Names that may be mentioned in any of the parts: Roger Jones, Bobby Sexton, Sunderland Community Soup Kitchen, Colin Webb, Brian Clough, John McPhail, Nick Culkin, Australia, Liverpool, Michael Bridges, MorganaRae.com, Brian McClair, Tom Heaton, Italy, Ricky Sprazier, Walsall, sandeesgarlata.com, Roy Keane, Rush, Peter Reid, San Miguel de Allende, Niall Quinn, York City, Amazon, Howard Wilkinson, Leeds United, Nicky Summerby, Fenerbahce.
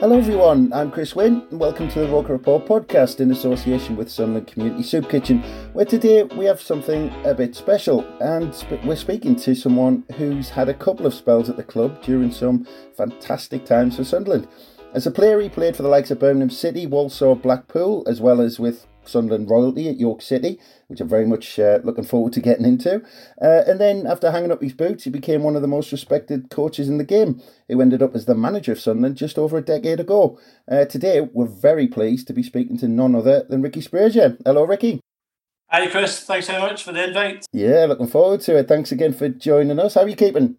Hello everyone, I'm Chris Wynn and welcome to the Roker Report podcast in association with Sunderland Community Soup Kitchen, where today we have something a bit special, and we're speaking to someone who's had a couple of spells at the club during some fantastic times for Sunderland. As a player he played for the likes of Birmingham City, Walsall, Blackpool, as well as with Sunderland royalty at York City, which I'm very much looking forward to getting into. And then after hanging up his boots, he became one of the most respected coaches in the game, who ended up as the manager of Sunderland just over a decade ago. Today, we're very pleased to be speaking to none other than Ricky Sprazier. Hello, Ricky. Hi, Chris. Thanks so much for the invite. Yeah, looking forward to it. Thanks again for joining us. How are you keeping?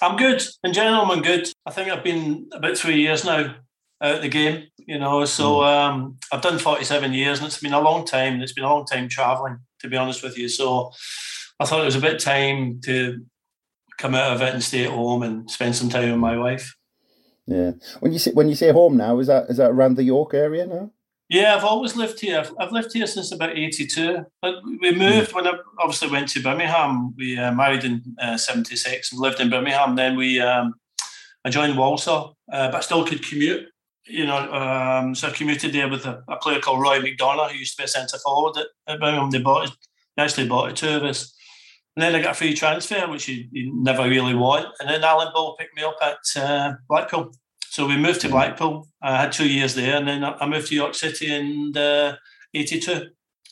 I'm good. In general, I'm good. I think I've been about 3 years now out of the game, you know, so I've done 47 years and it's been a long time, and it's been a long time travelling, to be honest with you, so I thought it was a bit time to come out of it and stay at home and spend some time with my wife. Yeah. When you say home now, is that around the York area now? Yeah, I've always lived here. I've lived here since about 82, but we moved when I obviously went to Birmingham. We married in 76 and lived in Birmingham. Then I joined Walsall, but I still could commute. You know, so I commuted there with a player called Roy McDonough, who used to be a centre forward at Birmingham. They actually bought the two of us. And then I got a free transfer, which you never really want. And then Alan Ball picked me up at Blackpool. So we moved to Blackpool. I had 2 years there. And then I moved to York City in 82.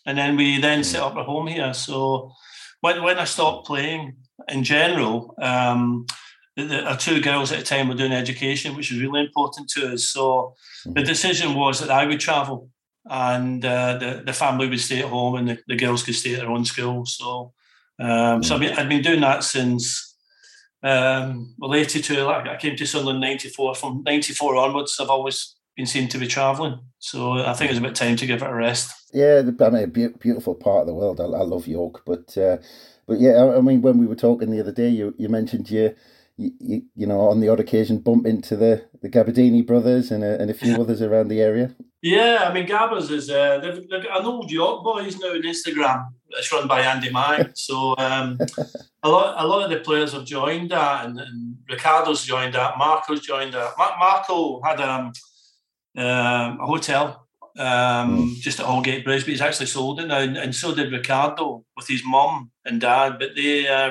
And then we set up a home here. So when I stopped playing in general, our two girls at the time were doing education, which was really important to us. So the decision was that I would travel and the family would stay at home and the girls could stay at their own school. So I've been doing that since 82. I came to Sunderland in 94. From 94 onwards, I've always been seen to be travelling. So I think it's about time to give it a rest. Yeah, a beautiful part of the world. I love York. But yeah, I mean, when we were talking the other day, you mentioned you know, on the odd occasion, bump into the Gabardini brothers and a few others around the area. Yeah, I mean, Gabbers is they've got an old York boys now on Instagram. It's run by Andy Mine. So a lot of the players have joined that, and Ricardo's joined that, Marco's joined that. Marco had a hotel just at Holgate Bridge, but he's actually sold it now, and so did Ricardo with his mum and dad. But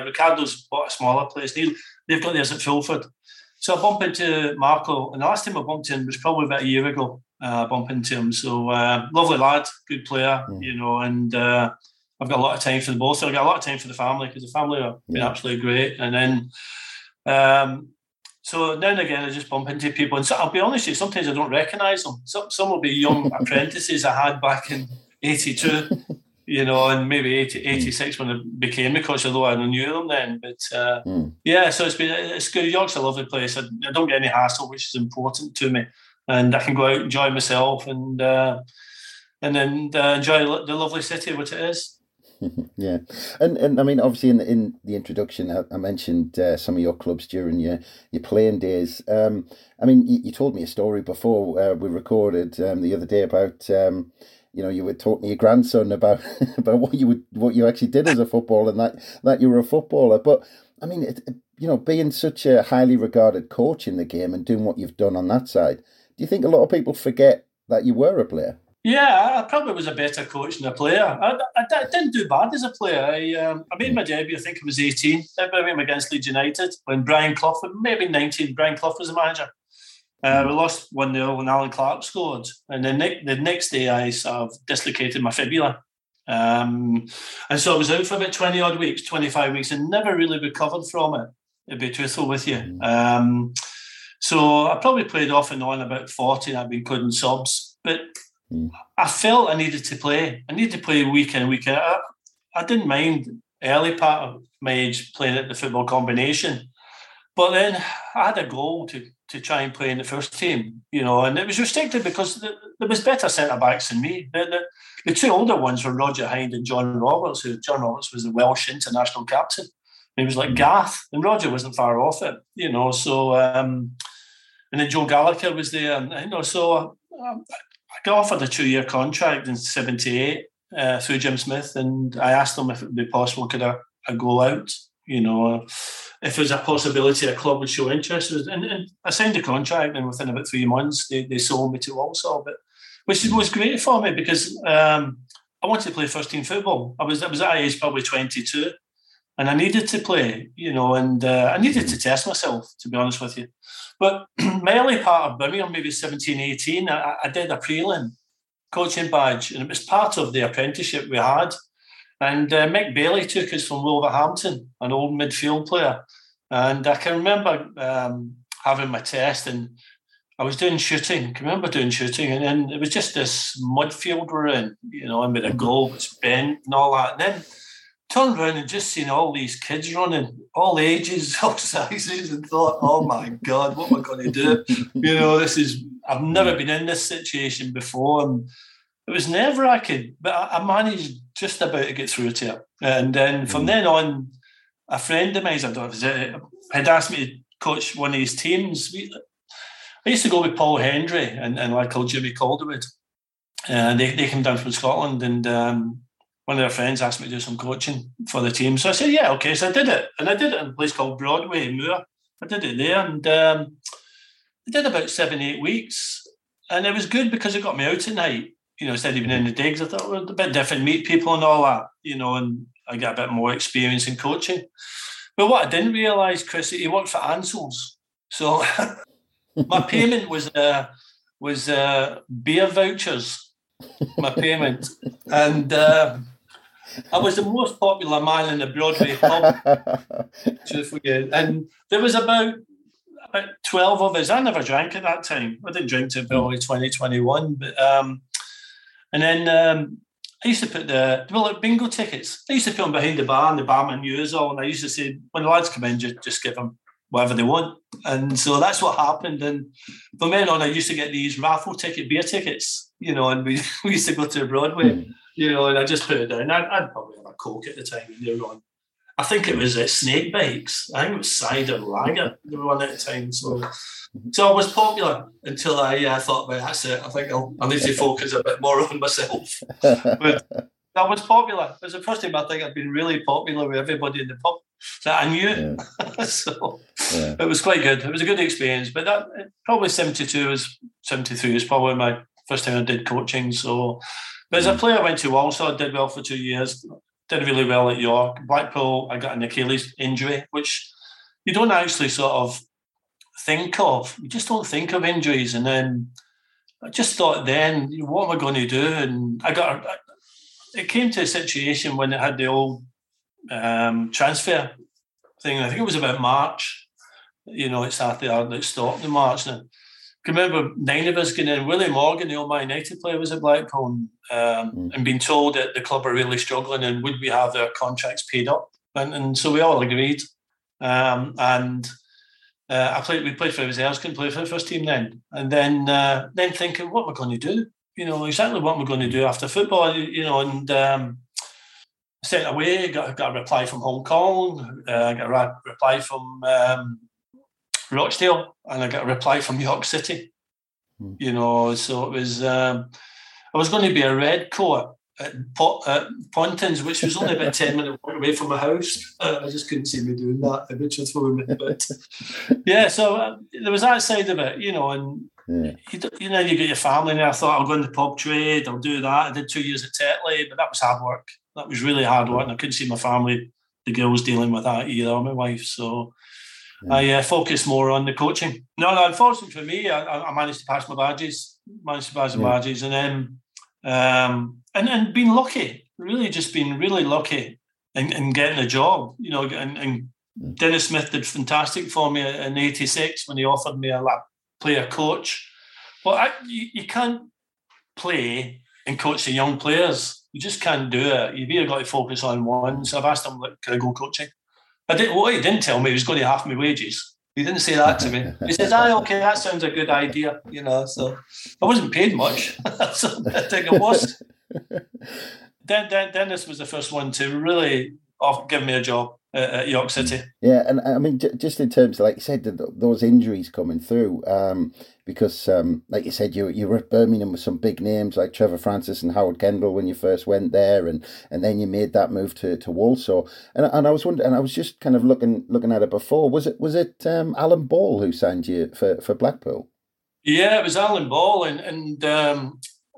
Ricardo's bought a smaller place. They've got theirs at Fulford. So I bumped into Marco, and the last time I bumped in was probably about a year ago. So lovely lad, good player, you know, and I've got a lot of time for them both. So I've got a lot of time for the family because the family have been absolutely great. And then, so now and again, I just bump into people. And so I'll be honest with you, sometimes I don't recognise them. Some will be young apprentices I had back in 82, you know, and maybe 86 when I became the coach, although I knew them then. But yeah, so it's good. York's a lovely place. I don't get any hassle, which is important to me, and I can go out and enjoy myself and then enjoy the lovely city which it is. Yeah, and I mean, obviously in the introduction, I mentioned some of your clubs during your playing days. I mean, you told me a story before we recorded the other day about. You know, you were talking to your grandson about what you actually did as a footballer and that you were a footballer. But I mean, you know, being such a highly regarded coach in the game and doing what you've done on that side, do you think a lot of people forget that you were a player? Yeah, I probably was a better coach than a player. I didn't do bad as a player. I made my debut, I think I was 18. I went against Leeds United when Brian Clough, maybe 19, Brian Clough was the manager. We lost 1-0 when Alan Clark scored. And the next day I sort of dislocated my fibula. And so I was out for about 20 odd weeks, 25 weeks, and never really recovered from it, to be truthful with you. So I probably played off and on about 40, and I've been putting subs. But I felt I needed to play. I needed to play week in, week out. I didn't mind early part of my age playing at the football combination. But then I had a goal to try and play in the first team, you know, and it was restricted because there was better centre-backs than me. The two older ones were Roger Hind and John Roberts, who John Roberts was the Welsh international captain. He was like Garth, and Roger wasn't far off it, you know, so, and then Joe Gallagher was there, and, you know, so I got offered a 2-year contract in 78 through Jim Smith, and I asked him if it would be possible, could I go out? You know, if there's a possibility a club would show interest. And I signed a contract, and within about 3 months, they sold me to Walsall, which was great for me because I wanted to play first-team football. I was at age probably 22, and I needed to play, you know, and I needed to test myself, to be honest with you. But my early part of Birmingham, maybe 17, 18, I did a prelim coaching badge, and it was part of the apprenticeship we had. And Mick Bailey took us from Wolverhampton, an old midfield player. And I can remember having my test, and I was doing shooting. I can remember doing shooting, and then it was just this mud field we're in, you know, and with a goal that's bent and all that. And then turned around and just seen all these kids running, all ages, all sizes, and thought, oh my God, what am I going to do? You know, I've never been in this situation before. And it was nerve-wracking, but I managed just about to get through to it. And then from then on, a friend of mine, I don't know if it was, had asked me to coach one of his teams. I used to go with Paul Hendry and I called Jimmy Calderwood. They came down from Scotland, and one of their friends asked me to do some coaching for the team. So I said, yeah, okay. So I did it. And I did it in a place called Broadway in Moore. I did it there, and I did about 7-8 weeks. And it was good because it got me out at night. You know, instead of even in the digs, I thought, well, it's a bit different, meet people and all that, you know, and I got a bit more experience in coaching. But what I didn't realise, Chris, he worked for Ansell's. So my payment was beer vouchers, my payment. And I was the most popular man in the Broadway pub, truthfully. And there was about 12 of us. I never drank at that time. I didn't drink till probably 20, 21, but... And then I used to put bingo tickets. I used to put them behind the bar, and the barman knew us all. And I used to say, when the lads come in, just give them whatever they want. And so that's what happened. And from then on, I used to get these raffle beer tickets, you know, and we used to go to Broadway, you know, and I just put it down. I'd probably have a Coke at the time, and they were on. I think it was Snake Bikes. I think it was cider lager. They were on at the time. So I was popular until I thought, well, that's it. I think I need to focus a bit more on myself. But I was popular. It was the first time I think I'd been really popular with everybody in the pub that I knew. Yeah. So it was quite good. It was a good experience. But that probably 73 was probably my first time I did coaching. So, but as a player, I went to Walsall. I did well for 2 years. Did really well at York. Blackpool, I got an Achilles injury, which you don't actually sort of think of. You just don't think of injuries. And then I just thought then, what am I going to do? And it came to a situation when it had the old transfer thing. I think it was about March. You know, it's after that stopped in March. And I can remember 9 of us getting in. Willie Morgan, the old Man United player, was at Blackpool, and being told that the club are really struggling and would we have their contracts paid up? And so we all agreed. We played for reserves, couldn't play for the first team then. And then thinking, what am I going to do? You know, exactly what am I going to do after football? You know, and sent away, got a reply from Hong Kong, got a reply from... Rochdale, and I got a reply from York City, you know, so it was, I was going to be a red coat at Pontins, which was only about 10 minute walk away from my house. I just couldn't see me doing that, but yeah, so there was that side of it, you know, and You know, you get your family, and I thought I'll go in the pub trade, I'll do that. I did 2 years at Tetley, but that was hard work. That was really hard work, and I couldn't see my family, the girls, dealing with that either, or my wife. So I focused more on the coaching. No, unfortunately for me, I managed to pass my badges, and then and being lucky, really just being really lucky in getting a job, you know, and Dennis Smith did fantastic for me in '86 when he offered me a player coach. Well, you can't play and coach the young players. You just can't do it. You've either got to focus on one. So I've asked him, look, can I go coaching? What he didn't tell me was going to half my wages. He didn't say that to me. He says, okay, that sounds a good idea, you know. So I wasn't paid much. So I think it was. Dennis was the first one to really give me a job at York City. Yeah, and I mean, just in terms of, like you said, those injuries coming through, because, like you said, you were at Birmingham with some big names like Trevor Francis and Howard Kendall when you first went there, and then you made that move to Walsall. And I was wondering, and I was just kind of looking at it before, was it Alan Ball who signed you for Blackpool? Yeah, it was Alan Ball, and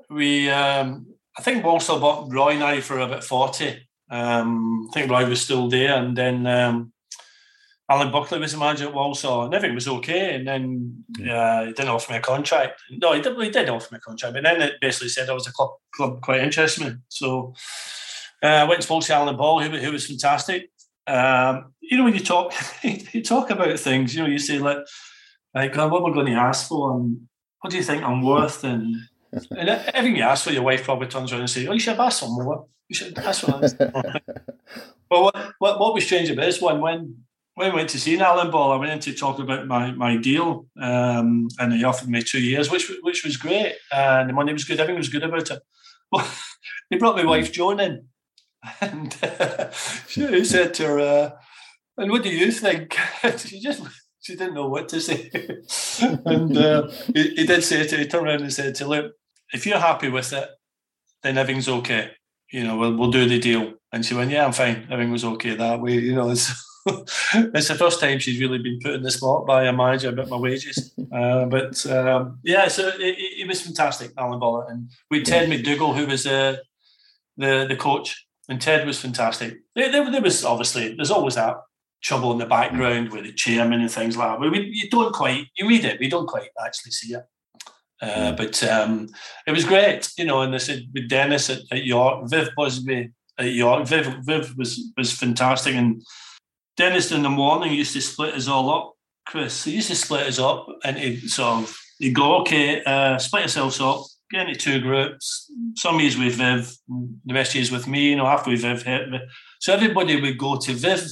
we I think Walsall bought Roy and I for about 40. I think Roy was still there, and then Alan Buckley was the manager at Walsall, and everything was okay. And then he didn't offer me a contract. No, he did offer me a contract, but then it basically said I was a club quite interested in me. So I went and spoke to Alan Ball, who was fantastic. You know, when you talk, you talk about things. You know, you say like what am I going to ask for, and what do you think I'm worth, and everything you ask for, your wife probably turns around and says, "Oh, you should have asked for more." That's what I was. Well, what was strange about this one, when I went to see Alan Ball, I went in to talk about my deal, and he offered me 2 years, which was great, and the money was good, everything was good about it. Well, he brought my wife Joan in, and she said to her, "And what do you think?" She didn't know what to say, and he did say to her, he turned around and said to her, "Look, if you're happy with it, then everything's okay. You know, we'll do the deal." And she went, "Yeah, I'm fine. Everything was okay that way." You know, it's the first time she's really been put in the spot by a manager about my wages. So it was fantastic, Alan Ball. And we had Ted McDougall, who was the coach, and Ted was fantastic. There was obviously, there's always that trouble in the background with the chairman and things like that. You read it, we don't quite actually see it. But it was great, you know, and they said with Dennis at York, Viv Busby at York. Viv was fantastic, and Dennis in the morning used to split us all up, Chris. He used to split us up, and he'd go, okay, split yourselves up, get into two groups, some years with Viv, the rest years with me, you know, after with Viv. So everybody would go to Viv.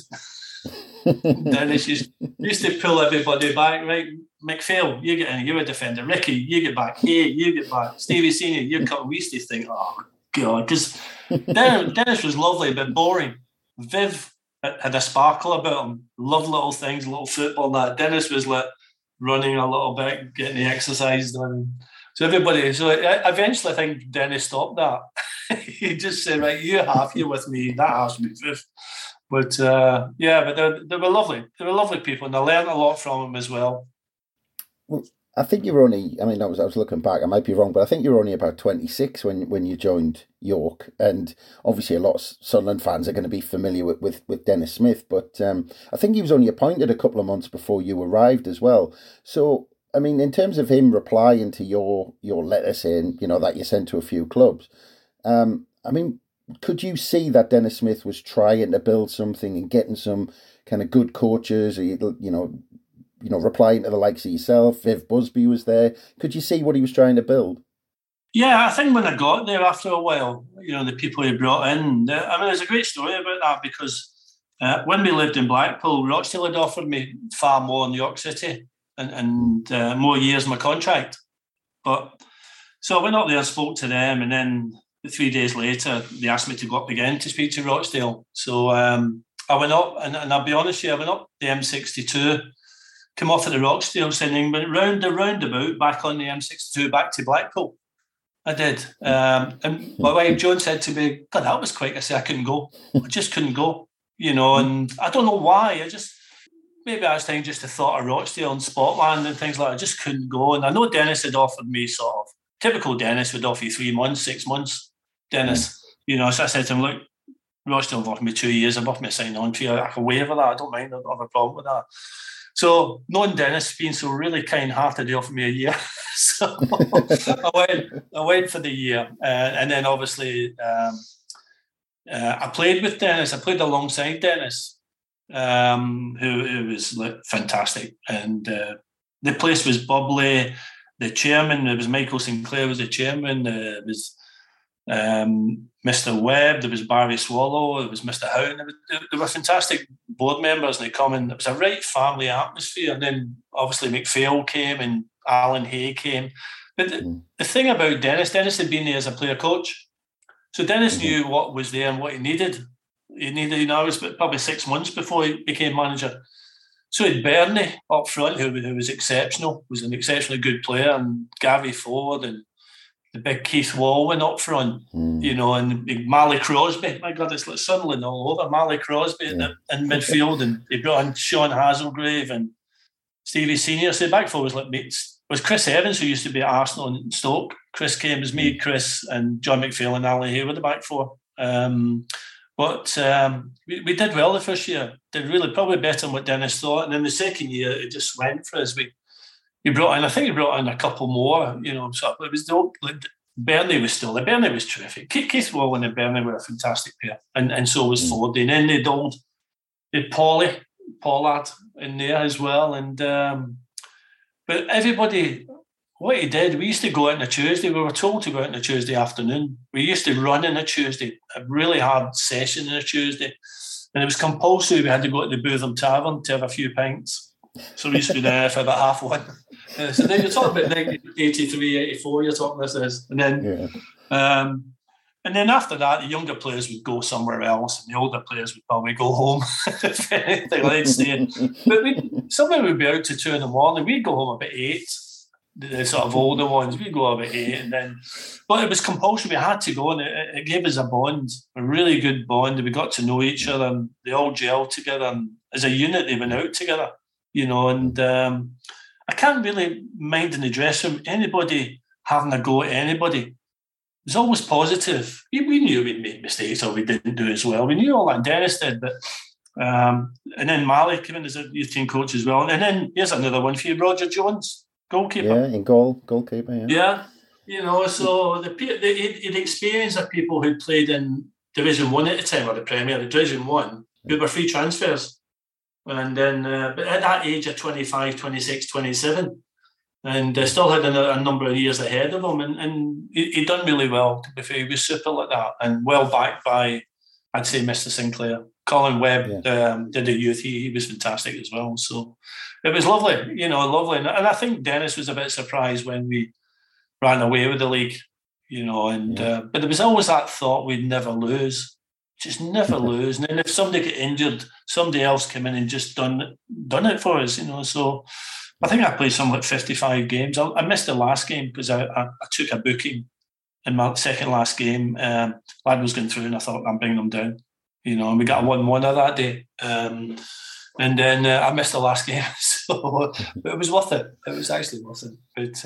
Dennis used to pull everybody back, right? McPhail, you get in, you're a defender. Ricky, you get back. Hey, you get back. Stevie Senior, you're coming. We used to think, oh, God, because Dennis was lovely but boring. Viv had a sparkle about him, loved little things, little football and that. Dennis was like running a little bit, getting the exercise done. So everybody, eventually I think Dennis stopped that. He just said, right, you half, you're with me, that half's with Viv. But but they were lovely. They were lovely people, and I learned a lot from them as well. Well, I think you were only, I mean, I was looking back, I might be wrong, but I think you were only about 26 when you joined York. And obviously a lot of Sunderland fans are going to be familiar with Dennis Smith, but I think he was only appointed a couple of months before you arrived as well. So, I mean, in terms of him replying to your letter saying, you know, that you sent to a few clubs, I mean, could you see that Dennis Smith was trying to build something and getting some kind of good coaches, or, you know, replying to the likes of yourself? Viv Busby was there. Could you see what he was trying to build? Yeah, I think when I got there after a while, you know, the people he brought in, I mean, there's a great story about that, because when we lived in Blackpool, Rochdale had offered me far more in York City and more years in my contract. But so I went up there and spoke to them, and then 3 days later, they asked me to go up again to speak to Rochdale. So I went up, and I'll be honest with you, I went up the M62, come off at the Rochdale sending, but round the roundabout back on the M62 back to Blackpool. I did. And my wife Joan said to me, "God, that was quick." I said, "I couldn't go. I just couldn't go." You know, and I don't know why. I just maybe I was thinking just the thought of Rochdale and Scotland and things like that. I just couldn't go. And I know Dennis had offered me sort of, typical Dennis would offer you 3 months, 6 months. Dennis, you know, so I said to him, look, Rochdale have offered me 2 years, I've offered me a sign-on fee. I can waiver that. I don't mind. I don't have a problem with that. So, knowing Dennis being so really kind-hearted, he offered me a year. So I went for the year. And then, obviously, I played with Dennis. I played alongside Dennis, who was fantastic. And the place was bubbly. The chairman, it was Michael Sinclair was the chairman. It was Mr. Webb. There was Barry Swallow. There was Mr. Howden. There were fantastic board members, and they come in. It was a right family atmosphere. And then obviously McPhail came and Alan Hay came. But the thing about Dennis had been there as a player coach. So Dennis knew what was there and what he needed. You know, it was probably 6 months before he became manager. So he had Bernie up front, who was exceptional, was an exceptionally good player, and Gary Ford and the big Keith Wall went up front, you know, and Mally Crosby. My God, it's like Sunderland all over. Mally Crosby in midfield, and he brought in Sean Hazelgrave and Stevie Senior. So the back four was like mates. It was Chris Evans, who used to be at Arsenal and Stoke. Chris came as me, Chris, and John McPhail and Alan Hay were the back four. But we did well the first year. Did really, probably better than what Dennis thought. And then the second year, it just went for us. He brought in a couple more, you know. So it was Burnley was terrific. Keith Wall and Burnley were a fantastic pair, and so was Ford. And then they had Pollard in there as well. And but everybody. What he did, we used to go out on a Tuesday. We were told to go out on a Tuesday afternoon. We used to run on a Tuesday, a really hard session on a Tuesday. And it was compulsory. We had to go to the Bootham Tavern to have a few pints. So we used to be there for about half one. So then you're talking about 1983, 84, you're talking this is. And then, after that, the younger players would go somewhere else and the older players would probably go home if anything, they'd stay. But somewhere we'd be out to 2 a.m. We'd go home about 8. The sort of older ones, we'd go about 8, and then, but it was compulsory. We had to go, and it gave us a bond, a really good bond. We got to know each other, and they all gelled together, and as a unit, they went out together, you know. And I can't really mind in the dressing room anybody having a go at anybody. It was always positive. We knew we'd make mistakes or we didn't do as well. We knew all that, Dennis did, but. And then Mally came in as a youth team coach as well, and then here's another one for you, Roger Jones. Goalkeeper. Yeah, and goalkeeper, yeah. Yeah, you know, so the experience of people who played in Division 1 at the time, or the Premier, the Division 1, who were free transfers. And then, but at that age of 25, 26, 27, and still had a number of years ahead of him, and he'd done really well, to be fair. He was super like that, and well backed by, I'd say, Mr. Sinclair. Colin Webb did the youth. He was fantastic as well. So it was lovely, you know, lovely. And I think Dennis was a bit surprised when we ran away with the league, you know. And but there was always that thought we'd never lose, just never lose. And then if somebody got injured, somebody else came in and just done it for us, you know. So I think I played something like 55 games. I missed the last game because I took a booking in my second last game. Lad was going through, and I thought, I'm bringing them down. You know, and we got a 1-1 that day. And then I missed the last game. So but it was worth it. It was actually worth it. But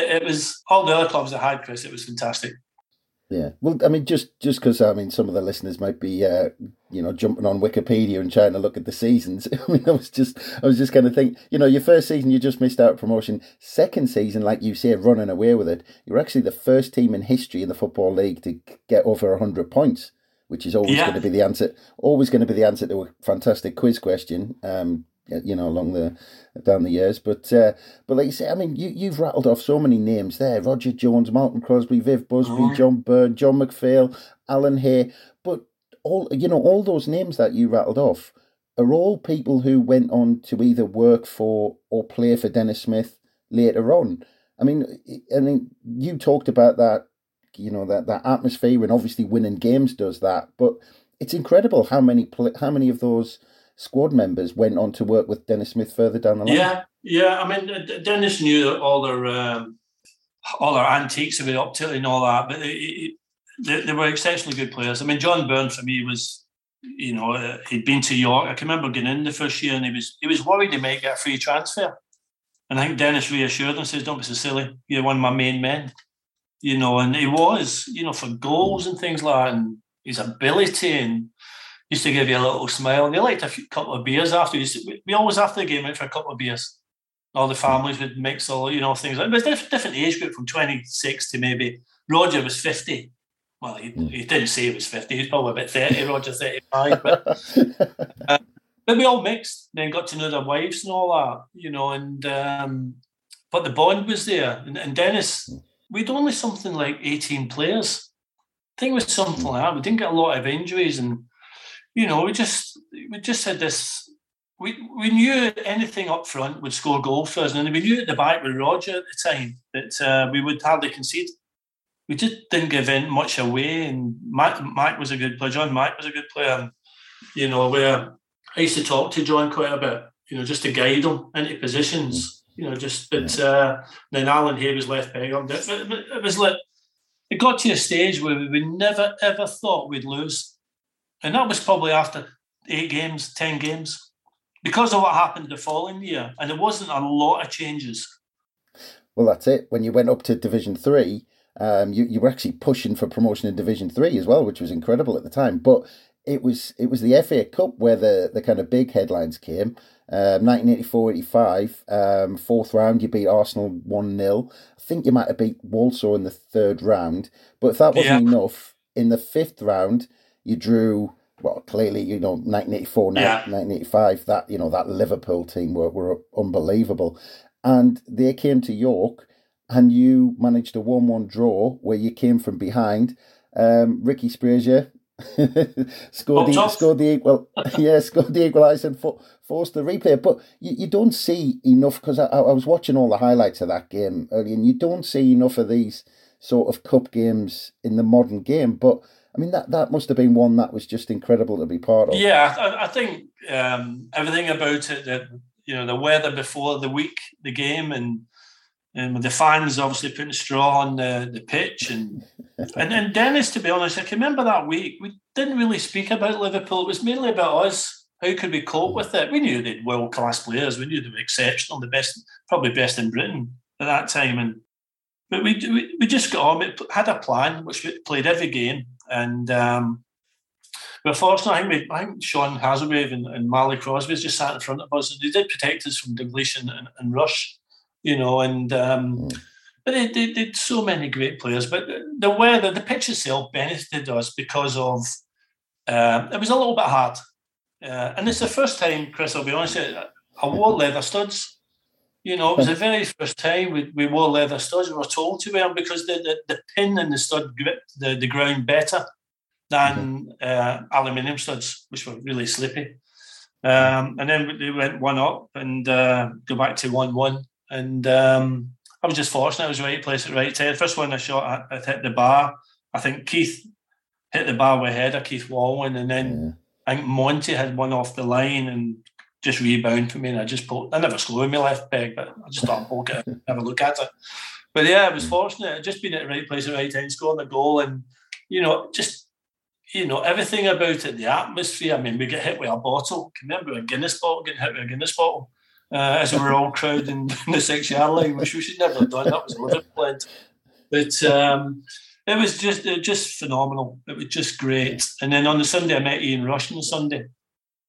it was all the other clubs that had, Chris, it was fantastic. Yeah. Well, I mean, just because, I mean, some of the listeners might be, you know, jumping on Wikipedia and trying to look at the seasons. I mean, I was just going to think, you know, your first season, you just missed out promotion. Second season, like you say, running away with it. You're actually the first team in history in the Football League to get over 100 points. Which is always going to be the answer. Always going to be the answer to a fantastic quiz question. You know, along the down the years, but like you say, I mean, you've rattled off so many names there: Roger Jones, Malcolm Crosby, Viv Busby, John Byrne, John McPhail, Alan Hay. But all those names that you rattled off are all people who went on to either work for or play for Dennis Smith later on. I mean, you talked about that. You know, that atmosphere, and obviously winning games does that. But it's incredible how many of those squad members went on to work with Dennis Smith further down the line. Yeah. I mean, Dennis knew all their antiques about up to and all that, but they were exceptionally good players. I mean, John Byrne for me was you know, he'd been to York. I can remember getting in the first year, and he was worried he might get a free transfer. And I think Dennis reassured him, says, "Don't be so silly. You're one of my main men." You know, and he was, you know, for goals and things like that, and his ability, and used to give you a little smile. And he liked a couple of beers after. We always after the game went for a couple of beers. All the families would mix, all, you know, things like that. It was a different age group, from 26 to maybe. Roger was 50. Well, he didn't say he was 50. He was probably about 30, Roger 35. But we all mixed, then got to know their wives and all that, you know, and but the bond was there. And Dennis, we'd only something like 18 players. I think it was something like that. We didn't get a lot of injuries, and, you know, we just had this... We knew anything up front would score goal for us, and we knew at the back with Roger at the time that we would hardly concede. We just didn't give in much away, and Mike was a good player. John Mike was a good player, and, you know, where I used to talk to John quite a bit, you know, just to guide him into positions, you know, just. But then Alan Hay was left back on. It was like it got to a stage where we never ever thought we'd lose, and that was probably after 8 games, 10 games. Because of what happened the following year, and there wasn't a lot of changes. Well, that's it. When you went up to Division 3, you were actually pushing for promotion in Division 3 as well, which was incredible at the time. But it was the FA Cup where the kind of big headlines came. 1984-85, fourth round, you beat Arsenal 1-0. I think you might have beat Walsall in the third round. But if that wasn't enough, in the fifth round, you drew... Well, clearly, you know, 1984, 1985, that, you know, that Liverpool team were unbelievable. And they came to York, and you managed a 1-1 draw where you came from behind. Ricky Sprazier scored the equaliser and forced the replay. But you don't see enough, because I was watching all the highlights of that game earlier, and you don't see enough of these sort of cup games in the modern game. But I mean, that must have been one that was just incredible to be part of. Yeah, I think everything about it, that, you know, the weather before the week, the game, and the fans obviously putting straw on the pitch. And Dennis, to be honest, I can remember that week, we didn't really speak about Liverpool. It was mainly about us. How could we cope with it? We knew they had world-class players. We knew they were exceptional, the best, probably best in Britain at that time. But we just got on. It had a plan, which we played every game. And we're fortunate. I think Sean Hazelgrave and Mally Crosby just sat in front of us, and they did protect us from depletion and Rush, you know. And but they did so many great players. But the weather, the pitch itself benefited us because of it was a little bit hard. And it's the first time, Chris, I'll be honest with you, I wore leather studs. You know, it was the very first time we wore leather studs. We were told to wear them because the pin and the stud gripped the ground better than aluminium studs, which were really slippy. And then they went one up and go back to 1-1. And I was just fortunate. I was right place at the right time. The first one I shot, I hit the bar. I think Keith hit the bar with a header, Keith Wall. And then I think Monty had one off the line and just rebound for me, and I just poked. I never scored my left peg, but I just thought I'd poke it, have a look at it. But yeah, I was fortunate. I'd just been at the right place at the right time, scoring a goal, and, you know, just, you know, everything about it, the atmosphere. I mean, we get hit with a bottle. Can you remember getting hit with a Guinness bottle as we were all crowding in the 6-yard line, which we should never have done. That was a Liverpool end. But it was just phenomenal. It was just great. And then on the Sunday, I met Ian Rush on the Sunday.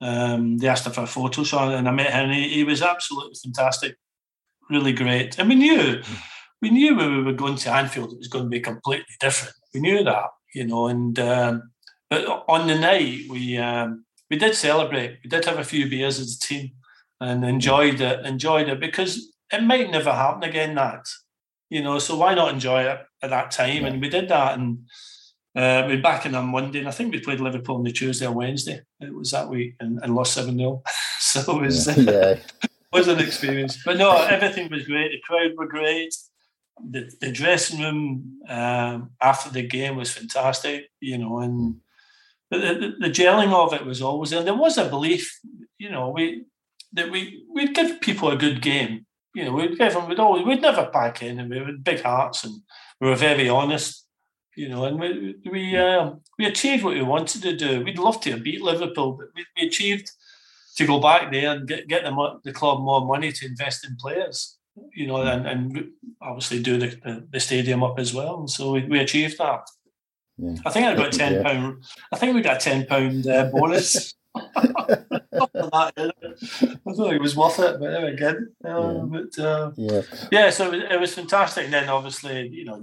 They asked her for a photo, so and I met him. He was absolutely fantastic, really great. And we knew when we were going to Anfield, it was going to be completely different. We knew that, you know. And but on the night, we did celebrate. We did have a few beers as a team and enjoyed it because it might never happen again. That, you know, so why not enjoy it at that time? And we did that. And we were back in on Monday, and I think we played Liverpool on the Tuesday or Wednesday. It was that week, and lost 7-0. So it was, was an experience. But no, everything was great. The crowd were great. The dressing room after the game was fantastic, you know. And the gelling of it was always there. And there was a belief, you know, we'd give people a good game. You know, we'd never pack in, and we had big hearts, and we were very honest. you know, and we achieved what we wanted to do. We'd love to have beat Liverpool, but we achieved to go back there and get them the club more money to invest in players, you know, and obviously do the stadium up as well. And so we achieved that. Yeah. I think I got £10. Yeah. I think we got a £10 bonus. I thought it was worth it, but there again, so it was fantastic. And then obviously, you know,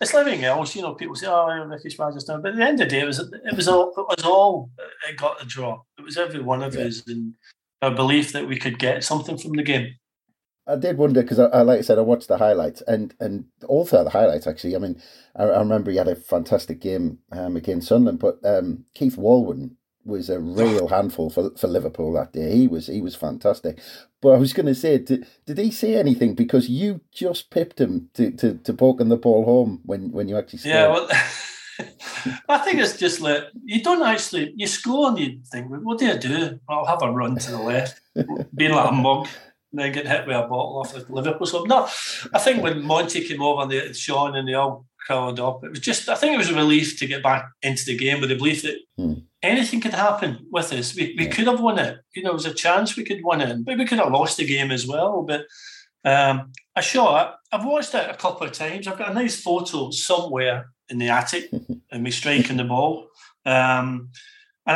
it's living else. You know, people say, "Oh, Ricky Sparger's done," but at the end of the day, it was all. It got a draw. It was every one of us, and our belief that we could get something from the game. I did wonder because, I watched the highlights and all throughout the highlights. Actually, I mean, I remember he had a fantastic game against Sunderland, but Keith Wall was a real handful for Liverpool that day. He was fantastic. But I was going to say, did he say anything? Because you just pipped him to poking the ball home when you actually scored. Yeah, well, I think it's just like, you don't actually, you score and you think, what do I do? I'll have a run to the left, being like a mug, and then get hit with a bottle off the Liverpool side. No, I think when Monty came over and Sean and they all curled up, it was just, I think it was a relief to get back into the game with the belief that anything could happen with us. We could have won it. You know, it was a chance we could win it, but we could have lost the game as well. But a shot, I've watched it a couple of times. I've got a nice photo somewhere in the attic and me striking the ball. And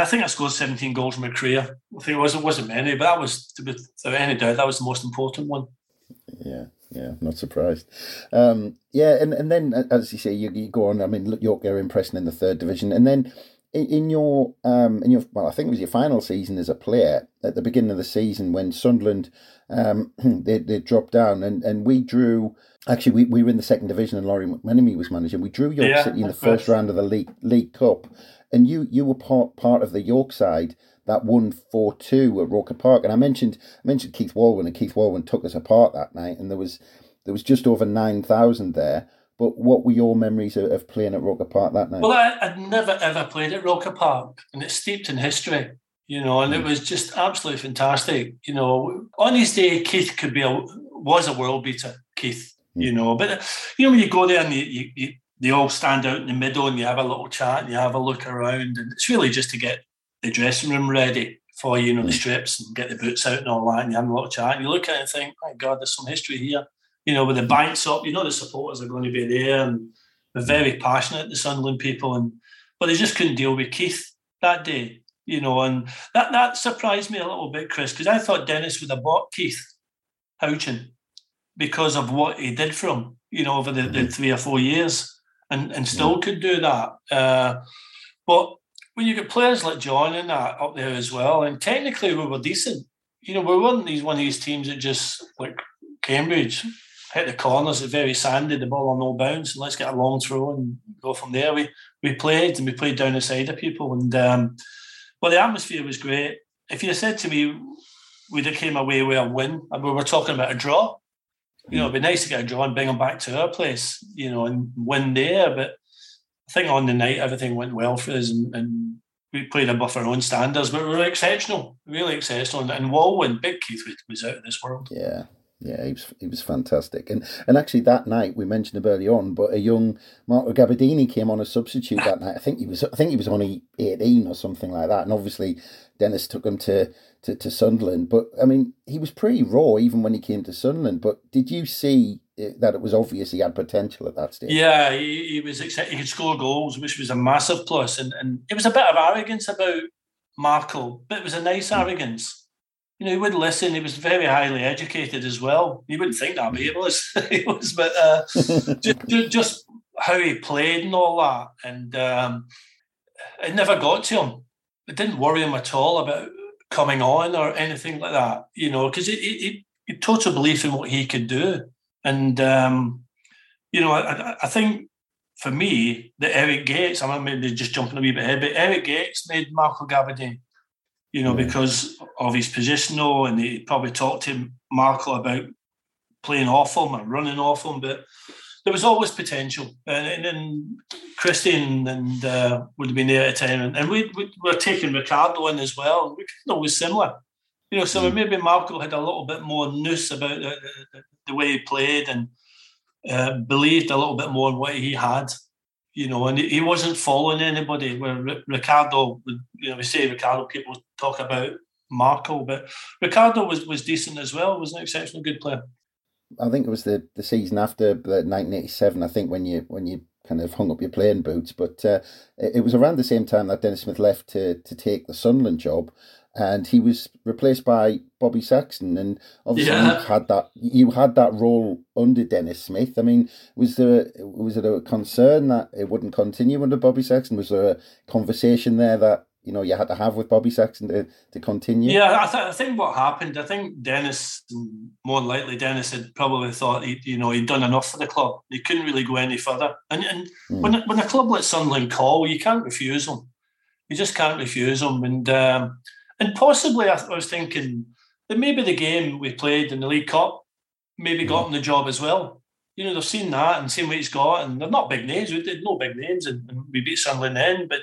I think I scored 17 goals in my career. I think it wasn't many, but that was, without any doubt, that was the most important one. Yeah. Yeah, not surprised. And then, as you say, you go on. I mean, York are impressing in the third division, and then in your well, I think it was your final season as a player at the beginning of the season when Sunderland they dropped down, and we drew. Actually, we were in the second division, and Laurie McMenemy was managing. We drew York City in the first round of the League Cup, and you were part of the York side that won 4-2 at Roker Park. And I mentioned Keith Walwyn, and Keith Walwyn took us apart that night, and there was just over 9,000 there. But what were your memories of playing at Roker Park that night? Well, I'd never, ever played at Roker Park, and it's steeped in history, you know, and it was just absolutely fantastic. You know, on his day, Keith was a world beater, Keith, you know. But, you know, when you go there and you they all stand out in the middle and you have a little chat and you have a look around, and it's really just to get the dressing room ready for you know the strips and get the boots out and all that, and you have a lot of chat and you look at it and think, my God, there's some history here, you know, with the banks up, you know, the supporters are going to be there, and they're very passionate, the Sunderland people, but they just couldn't deal with Keith that day, you know, and that surprised me a little bit, Chris, because I thought Dennis would have bought Keith Houchin because of what he did for him, you know, over the 3 or 4 years, and still could do that, but when you get players like John and that up there as well, and technically we were decent. You know, we weren't one of these teams that just, like Cambridge, hit the corners, it's very sandy, the ball on no bounce, and let's get a long throw and go from there. We played down the side of people, and the atmosphere was great. If you said to me we'd have came away with a win, and we were talking about a draw, you know, it'd be nice to get a draw and bring them back to our place, you know, and win there, but I think on the night everything went well for us, and we played above our own standards, but we were exceptional, really exceptional. And Walwyn, big Keith, was out of this world. Yeah, he was fantastic. And actually that night we mentioned it early on, but a young Marco Gabardini came on as substitute that night. I think he was only 18 or something like that. And obviously Dennis took him to Sunderland. But I mean, he was pretty raw even when he came to Sunderland. But did you see that it was obvious he had potential at that stage? Yeah, he could score goals, which was a massive plus. And it was a bit of arrogance about Marco, but it was a nice arrogance. You know, he would listen. He was very highly educated as well. You wouldn't think that, but he was. But just how he played and all that, and it never got to him. It didn't worry him at all about coming on or anything like that. You know, because he total belief in what he could do. And, you know, I think for me, that Eric Gates, I'm maybe just jumping a wee bit ahead, but Eric Gates made Marco Gabardini, you know, because of his positional, and he probably talked to Marco about playing off him and running off him, but there was always potential. And Christian and would have been there at the time. And we were taking Ricardo in as well. Ricardo was similar. You know, so maybe Marco had a little bit more nous about the way he played, and believed a little bit more in what he had. you know, and he wasn't following anybody. Where Ricardo, you know, we say Ricardo, people talk about Marco, but Ricardo was decent as well. Was an exceptionally good player. I think it was the season after 1987. I think when you kind of hung up your playing boots, but it was around the same time that Dennis Smith left to take the Sunderland job, and he was replaced by Bobby Sexton. And obviously, you had that role under Dennis Smith. I mean, was there a concern that it wouldn't continue under Bobby Sexton? Was there a conversation there that, you know, you had to have with Bobby Sexton to continue? Yeah, I think what happened, I think Dennis, more likely Dennis, had probably thought he'd done enough for the club. He couldn't really go any further. And when a club like Sunderland call, you can't refuse them. You just can't refuse them. And possibly, I was thinking that maybe the game we played in the League Cup maybe got him the job as well. You know, they've seen that and seen what he's got, and they're not big names. We did no big names, and we beat Sunderland then, but.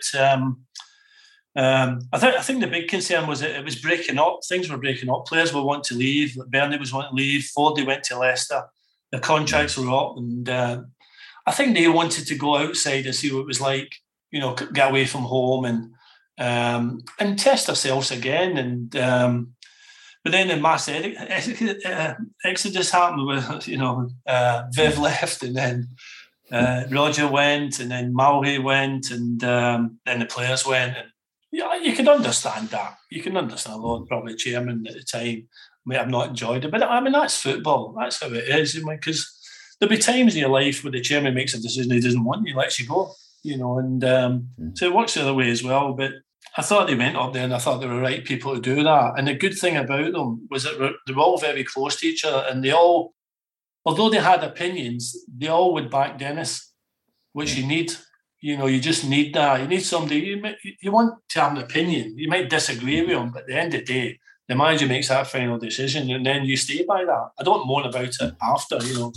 I think the big concern was that it was breaking up. Things were breaking up. Players were wanting to leave. Bernie was wanting to leave. Fordy went to Leicester. The contracts were up, and I think they wanted to go outside and see what it was like. You know, get away from home and test ourselves again. And but then the mass exodus happened. With Viv left, and then Roger went, and then Mally went, and then the players went. And yeah, you can understand that. You can understand, probably chairman at the time may have not enjoyed it. But I mean, that's football. That's how it is. I mean, because there'll be times in your life where the chairman makes a decision he doesn't want, you lets you go. You know, and so it works the other way as well. But I thought they went up there, and I thought they were right people to do that. And the good thing about them was that they were all very close to each other, and they all, although they had opinions, they all would back Dennis, which you need. You know, you just need that. You need somebody, you want to have an opinion. You might disagree with them, but at the end of the day, the manager makes that final decision, and then you stay by that. I don't moan about it after, you know.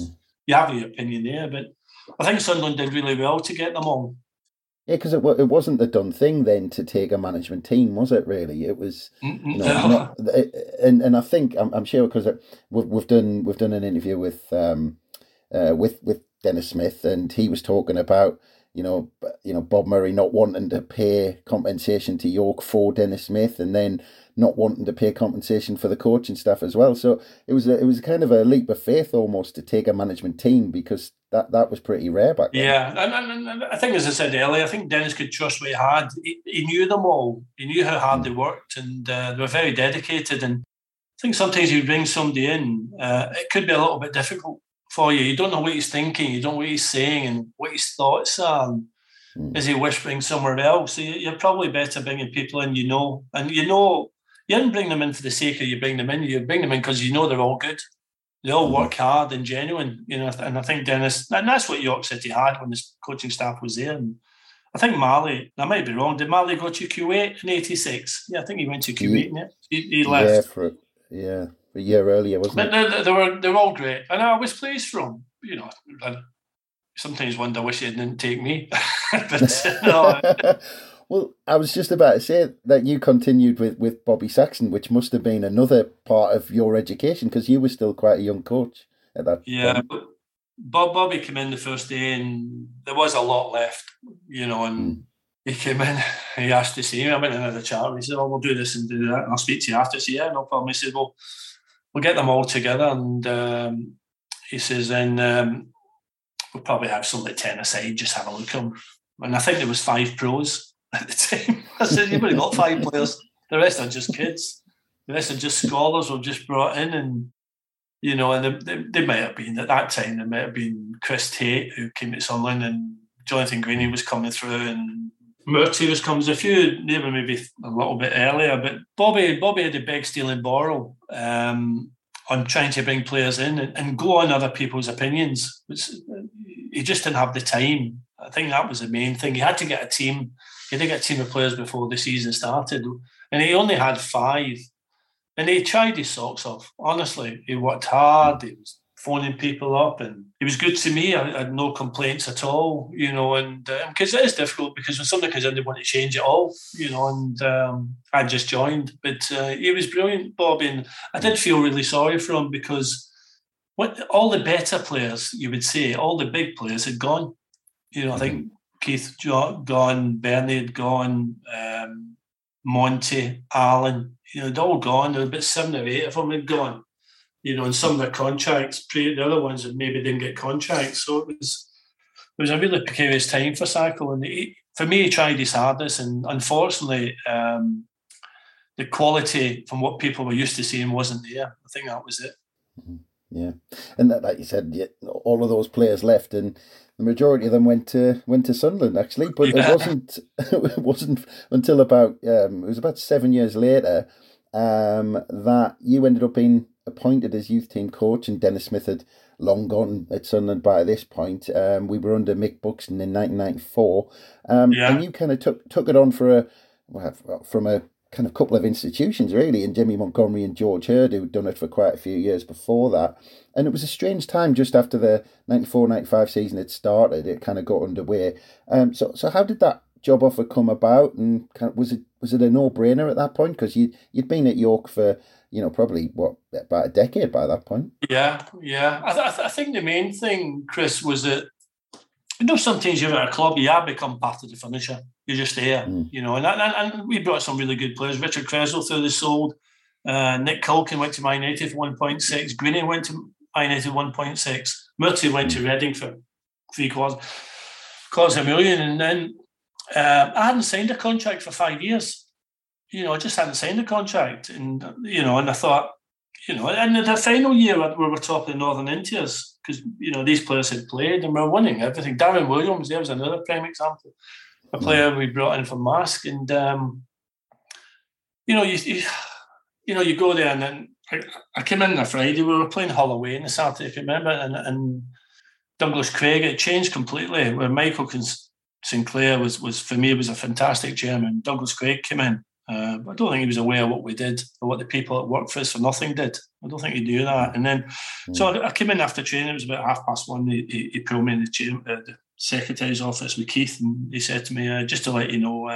You have your opinion there, but I think Sunderland did really well to get them on. Yeah, because it wasn't the done thing then to take a management team, was it? Really, it was. You know, and I think I'm sure, because we've done an interview with Dennis Smith, and he was talking about Bob Murray not wanting to pay compensation to York for Dennis Smith, and then not wanting to pay compensation for the coaching staff as well. So it was kind of a leap of faith almost to take a management team, because that was pretty rare back then. Yeah, and I think, as I said earlier, I think Dennis could trust what he had. He knew them all. He knew how hard they worked, and they were very dedicated. And I think sometimes you bring somebody in, it could be a little bit difficult for you. You don't know what he's thinking. You don't know what he's saying and what his thoughts are. Is he whispering somewhere else? So you're probably better bringing people in, you know. And you know, you didn't bring them in for the sake of you bring them in. You bring them in because you know they're all good. They all work hard and genuine, you know. And I think Dennis, and that's what York City had when his coaching staff was there. And I think Mally, I might be wrong, did Mally go to Q8 in 86? Yeah, I think he went to Q8 in it. He left. Yeah, a year earlier, wasn't it? But they were all great. And I was pleased for them. You know, I sometimes wonder, I wish they didn't take me. But, no. Well, I was just about to say that you continued with Bobby Sexton, which must have been another part of your education, because you were still quite a young coach at that point. Yeah, Bobby came in the first day, and there was a lot left, you know, and he came in, he asked to see me. I went in at the chat, and he said, we'll do this and do that, and I'll speak to you after. So yeah, no problem. He said, we'll get them all together, and he says, then we'll probably have some like 10 aside, just have a look at them. And I think there was 5 pros at the time. I said, you've only got 5 players. The rest are just kids. The rest are just scholars we've just brought in. And, you know, and they might have been, at that time, there might have been Chris Tate, who came to Sunderland, and Jonathan Greeney was coming through, and Murty was coming. There's a few, they were maybe a little bit earlier, but Bobby had a big steal and borrow on trying to bring players in and go on other people's opinions. He just didn't have the time. I think that was the main thing. He had to get a team. He had to get a team of players before the season started, and he only had 5. And he tried his socks off. Honestly, he worked hard. He was phoning people up, and it was good to me. I had no complaints at all, you know, and because it is difficult, because when somebody comes in, they want to change it all, you know, and I just joined. But he was brilliant, Bobby, and I did feel really sorry for him, because all the better players, you would say, all the big players had gone. You know, I think Keith gone, Bernie had gone, Monty, Alan, they'd all gone. There were about 7 or 8 of them had gone. And some of the contracts, the other ones that maybe didn't get contracts. So it was a really precarious time for Sackle. And for me, he tried his hardest. And unfortunately, the quality from what people were used to seeing wasn't there. I think that was it. Yeah. And that, like you said, all of those players left and the majority of them went to Sunderland, actually. But it wasn't until about, it was about 7 years later that you ended up being appointed as youth team coach, and Dennis Smith had long gone at Sunderland by this point. We were under Mick Buxton in 1994, and you kind of took it on from a kind of couple of institutions really, and Jimmy Montgomery and George Hurd, who'd done it for quite a few years before that. And it was a strange time just after the 94-95 season had started. It kind of got underway. So how did that job offer come about, and kind of, was it a no brainer at that point? Because you'd been at York for, probably about a decade by that point. Yeah. I think the main thing, Chris, was that, sometimes you're at a club, you are become part of the furniture. You're just there, And we brought some really good players. Richard Creswell through the sold. Nick Culkin went to Man United for 1.6. Greeny went to Man United 1.6. Murty went to Reading for £750,000, and then I hadn't signed a contract for 5 years. I just hadn't signed a contract, and and I thought, and in the final year we were top of the Northern Intiers because these players had played and we were winning everything. Darren Williams, there was another prime example, a player we brought in from Mask, and you go there, and then I came in on a Friday. We were playing Hull away on a Saturday, if you remember, and Douglas Craig. It changed completely. Where Michael Sinclair was for me was a fantastic chairman. Douglas Craig came in. I don't think he was aware of what we did or what the people that worked for us for nothing did. I don't think he knew that. And then, so I came in after training. It was about 1:30. He pulled me in the secretary's office with Keith, and he said to me, "Just to let you know,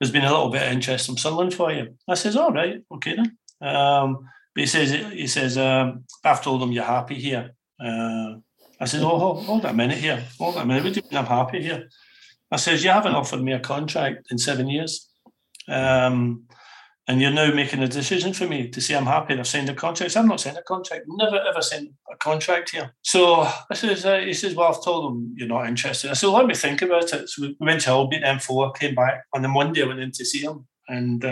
there's been a little bit of interest from Sunderland for you." I says, "All right, okay then." But he says, "I've told them you're happy here." I said, "Oh, hold that minute here. Hold that minute. What do you mean I'm happy here?" I says, "You haven't offered me a contract in 7 years. And you're now making a decision for me to say I'm happy and I've signed a contract." I'm not signed a contract. Never ever signed a contract here. So I says, he says, "Well, I've told them you're not interested." I said, "Let me think about it." So we went to Hull, beat M4, came back on the Monday. I went in to see him, and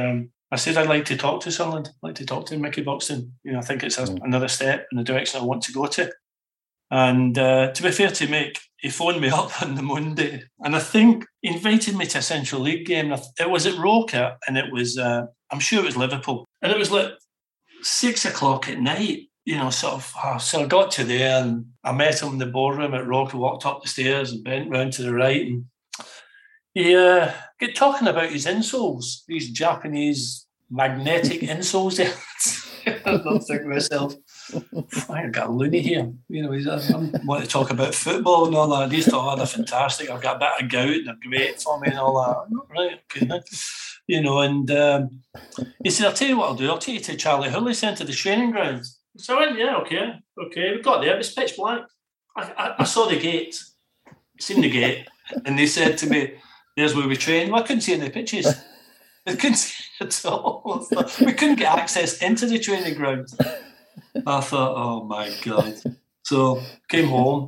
I said, "I'd like to talk to Sunderland. I'd like to talk to Mickey Buxton. I think it's another step in the direction I want to go to." And to be fair to Mick, he phoned me up on the Monday, and I think he invited me to a Central League game. It was at Roker, and it was, I'm sure it was Liverpool. And it was like 6:00 at night, So I got to there, and I met him in the boardroom at Roker, walked up the stairs and bent round to the right. And he got talking about his insoles, these Japanese magnetic insoles there. I don't think myself, I've got a loony here. I want to talk about football and all that. These thought, they're fantastic. I've got a bit of gout and they're great for me and all that. Right, okay. And he said, "I'll tell you what I'll do. I'll take you to Charlie Hurley Centre, the training ground." So I went, "Yeah, okay. We got there. It was pitch black. I saw the gate. Seen the gate. And they said to me, "There's where we train." Well, I couldn't see any pitches. I couldn't see it at all. We couldn't get access into the training ground. I thought, "Oh my God." So came home.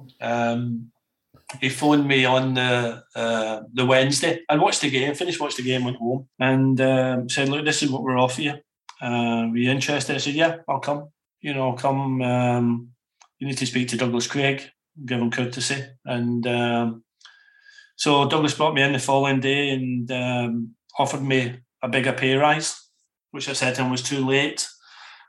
He phoned me on the Wednesday. I watched the game, finished watching the game, went home, and said, "Look, this is what we're off here. Were you interested?" I said, "Yeah, I'll come. I'll come. You need to speak to Douglas Craig, give him courtesy." And so Douglas brought me in the following day and offered me a bigger pay rise, which I said to him was too late.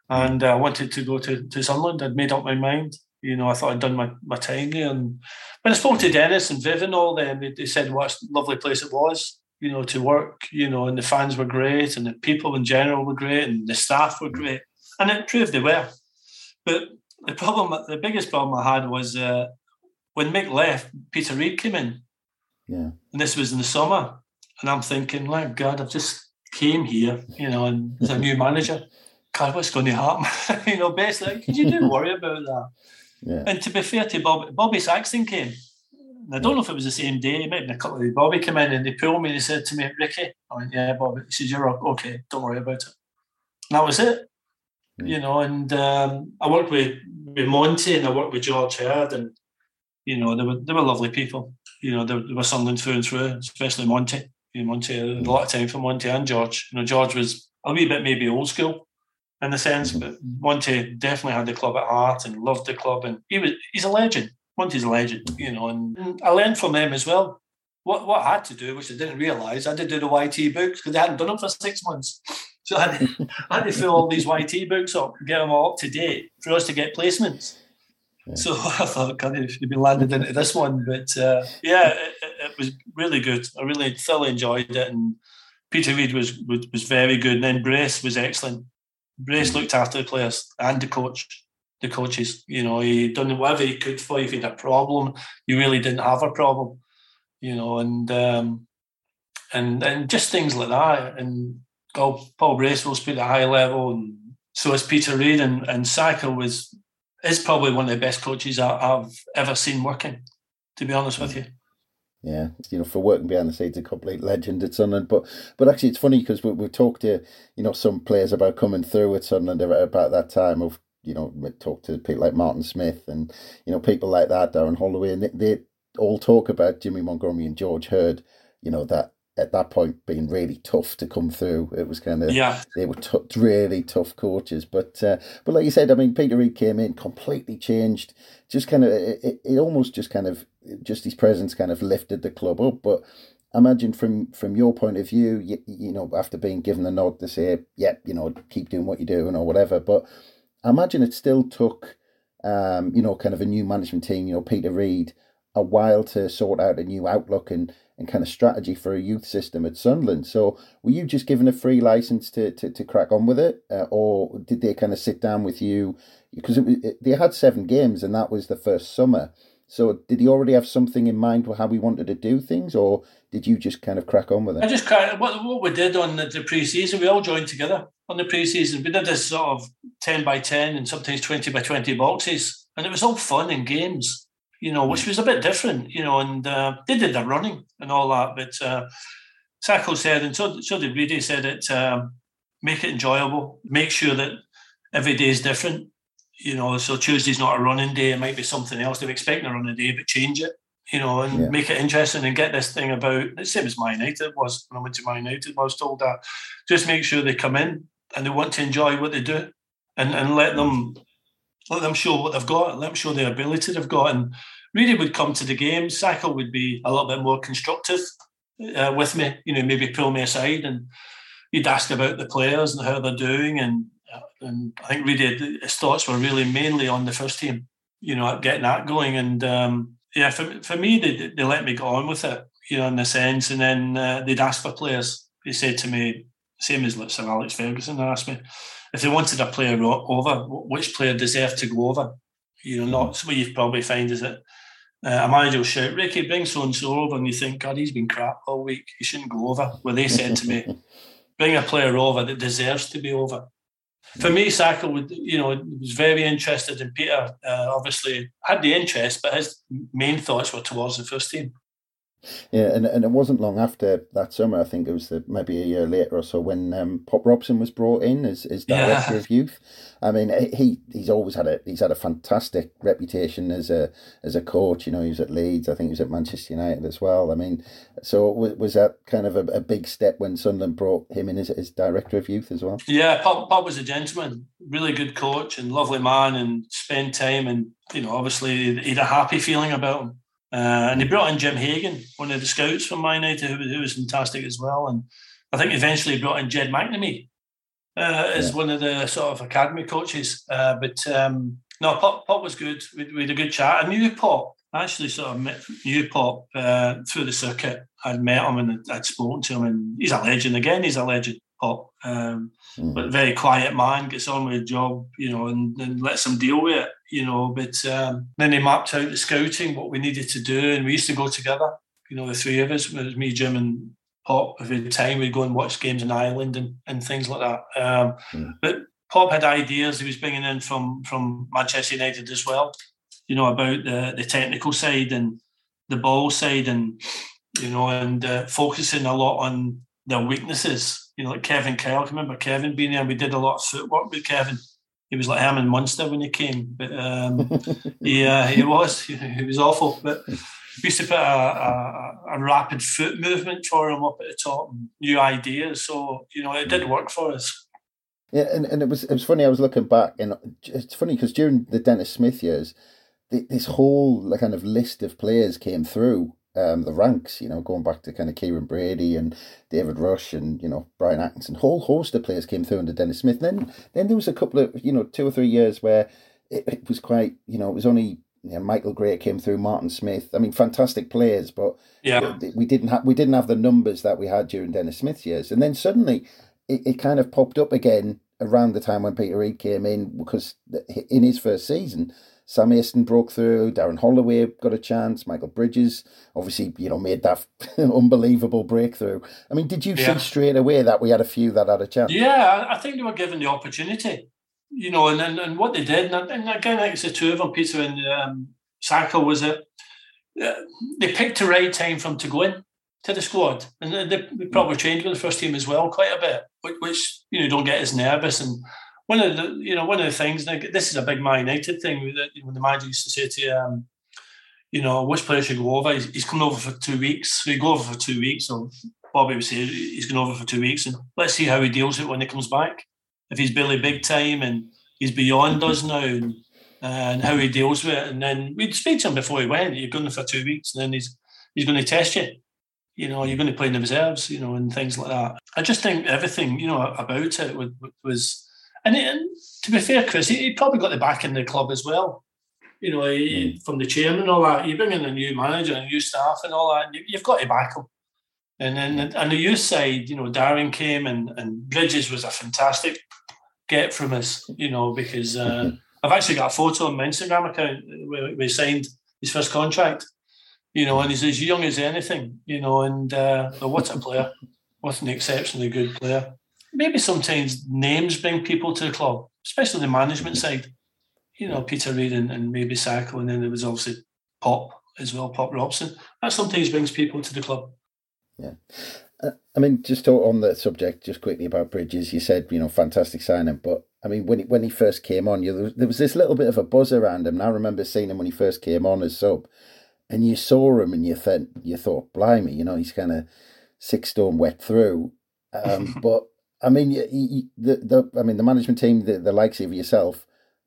And I wanted to go to Sunderland. I'd made up my mind. I thought I'd done my time there. And when I spoke to Dennis and Viv and all them, they said what a lovely place it was, to work, and the fans were great and the people in general were great and the staff were great. And it proved they were. But the biggest problem I had was when Mick left, Peter Reid came in. Yeah. And this was in the summer. And I'm thinking, my God, I've just came here, and there's a new manager. God, what's going to happen? Basically, because you do worry about that. Yeah. And to be fair to Bobby Sexton came. And I don't know if it was the same day, maybe a couple of days. Bobby came in and they pulled me and they said to me, "Ricky," I went, "Yeah, Bobby." He said, "You're up, okay, don't worry about it." And that was it. You know, and I worked with Monty and I worked with George Hurd, and you know, they were lovely people. You know, they were Sunderland through and through, especially Monty. You know, Monty, I had a lot of time for Monty and George. You know, George was a wee bit maybe old school in the sense, but Monty definitely had the club at heart and loved the club, and he's a legend. Monty's a legend, you know, and I learned from them as well. What I had to do, which I didn't realise, I had to do the YT books because they hadn't done them for 6 months. So I had to fill all these YT books up and get them all up to date for us to get placements. Yeah. So I thought, God, you'd be landed into this one. But it was really good. I really thoroughly enjoyed it. And Peter Reid was very good. And then Brace was excellent. Brace looked after the players and the coaches. You know, he done whatever he could for you. If you had a problem, you really didn't have a problem. You know, and just things like that. And Paul Brace will speak at a high level, and so is Peter Reid, and Saka is probably one of the best coaches I've ever seen working, to be honest with you. Yeah, you know, for working behind the scenes, a complete legend at Sunderland. But actually, it's funny because we've talked to, you know, some players about coming through at Sunderland about that time of, you know, we talked to people like Martin Smith and, you know, people like that, Darren Holloway, and they all talk about Jimmy Montgomery and George Hurd, you know, that at that point being really tough to come through. It was kind of, they were really tough coaches. But like you said, I mean, Peter Reid came in, completely changed, just kind of, it almost just kind of, just his presence kind of lifted the club up. But I imagine from your point of view, you know, after being given the nod to say, yep, you know, keep doing what you're doing or whatever. But I imagine it still took, you know, kind of a new management team, you know, Peter Reid, a while to sort out a new outlook and kind of strategy for a youth system at Sunderland. So were you just given a free license to crack on with it? Or did they kind of sit down with you? Because they had 7 games and that was the first summer. So did he already have something in mind for how we wanted to do things, or did you just kind of crack on with it? I just cracked. What we did on the pre-season, we all joined together on the pre-season. We did this sort of 10 by 10 and sometimes 20 by 20 boxes. And it was all fun and games, you know, which was a bit different, you know, and they did their running and all that. But Sacco said, and so did Reedy, said it, make it enjoyable, make sure that every day is different, you know, so Tuesday's not a running day, it might be something else. They were expecting a running day, but change it, you know, and make it interesting and get this thing about, the same as Man United was, when I went to Man United, I was told that, just make sure they come in and they want to enjoy what they do and let them show what they've got, let them show the ability they've got. And Reedy would come to the game, Sacco would be a little bit more constructive with me, you know, maybe pull me aside and he'd ask about the players and how they're doing. And I think Reedy, his thoughts were really mainly on the first team, you know, getting that going. And for me, they let me go on with it, you know, in a sense. And then they'd ask for players. They said to me, same as Sir Alex Ferguson, they asked me, if they wanted a player over, which player deserved to go over? You know, not what you probably find is that a manager will shout, "Ricky, bring so-and-so over," and you think, God, he's been crap all week. He shouldn't go over. Well, they said to me, bring a player over that deserves to be over. For me, Saka would, you know, was very interested in Peter. Obviously, had the interest, but his main thoughts were towards the first team. Yeah, and it wasn't long after that summer, I think it was maybe a year later or so, when Pop Robson was brought in as director of youth. I mean, he's always had a fantastic reputation as a coach. You know, he was at Leeds, I think he was at Manchester United as well. I mean, so was that kind of a big step when Sunderland brought him in as director of youth as well? Yeah, Pop was a gentleman, really good coach and lovely man, and spent time, and you know, obviously he had a happy feeling about him. And he brought in Jim Hagan, one of the scouts from Man United, who was fantastic as well. And I think eventually he brought in Jed McNamee as one of the sort of academy coaches. But Pop was good. We had a good chat. I knew Pop. I actually sort of knew Pop through the circuit. I'd met him and I'd spoken to him. And he's a legend. Again, he's a legend, Pop. But very quiet man, gets on with the job, you know, and lets him deal with it. You know, but then he mapped out the scouting, what we needed to do, and we used to go together, you know, the three of us, it was me, Jim and Pop. At the time, we'd go and watch games in Ireland and things like that. But Pop had ideas he was bringing in from Manchester United as well, you know, about the technical side and the ball side, and focusing a lot on their weaknesses. Like Kevin Kyle, I remember Kevin being there, and we did a lot of footwork with Kevin. He was like Herman Munster when he came, but yeah, he was awful. But we used to put a rapid foot movement for him up at the top, and new ideas. So it did work for us. Yeah, and it was funny. I was looking back, and it's funny because during the Dennis Smith years, this whole kind of list of players came through the ranks. Going back to kind of Kieran Brady and David Rush and Brian Atkinson, whole host of players came through under Dennis Smith. And then there was a couple of 2 or 3 years where it was quite it was only Michael Gray came through, Martin Smith. I mean, fantastic players, but yeah, we didn't have the numbers that we had during Dennis Smith's years. And then suddenly it kind of popped up again around the time when Peter Reid came in, because in his first season, Sam Easton broke through, Darren Holloway got a chance, Michael Bridges obviously, made that unbelievable breakthrough. I mean, did you see straight away that we had a few that had a chance? Yeah, I think they were given the opportunity, and what they did, and again, like I said, two of them, Peter and Saka, was it? They picked the right time for them to go in to the squad, and they probably changed with the first team as well quite a bit, which don't get as nervous. And one of the things, this is a big Man United thing, that when the manager used to say to you, which player should go over? He's coming over for 2 weeks. So you go over for 2 weeks, or Bobby would say he's going over for 2 weeks, and let's see how he deals with it when he comes back. If he's barely big time and he's beyond us now, and how he deals with it. And then we'd speak to him before he went. You're going for 2 weeks, and then he's going to test you. You're going to play in the reserves, and things like that. I just think everything, about it was... And to be fair, Chris, he probably got the back in the club as well. From the chairman and all that, you bring in a new manager and new staff and all that, and you've got to back him. And then on the youth side, Darren came, and Bridges was a fantastic get from us, because I've actually got a photo on my Instagram account where we signed his first contract, and he's as young as anything, and what a player. What an exceptionally good player. Maybe sometimes names bring people to the club, especially the management side. Peter Reid and maybe Sacco, and then there was obviously Pop as well, Pop Robson. That sometimes brings people to the club. Yeah. I mean, just on that subject, just quickly about Bridges, you said, fantastic signing, but I mean, when he first came on, there was this little bit of a buzz around him. And I remember seeing him when he first came on as sub, and you saw him and you thought, blimey, he's kind of 6 stone wet through. But I mean, the management team, the likes of yourself,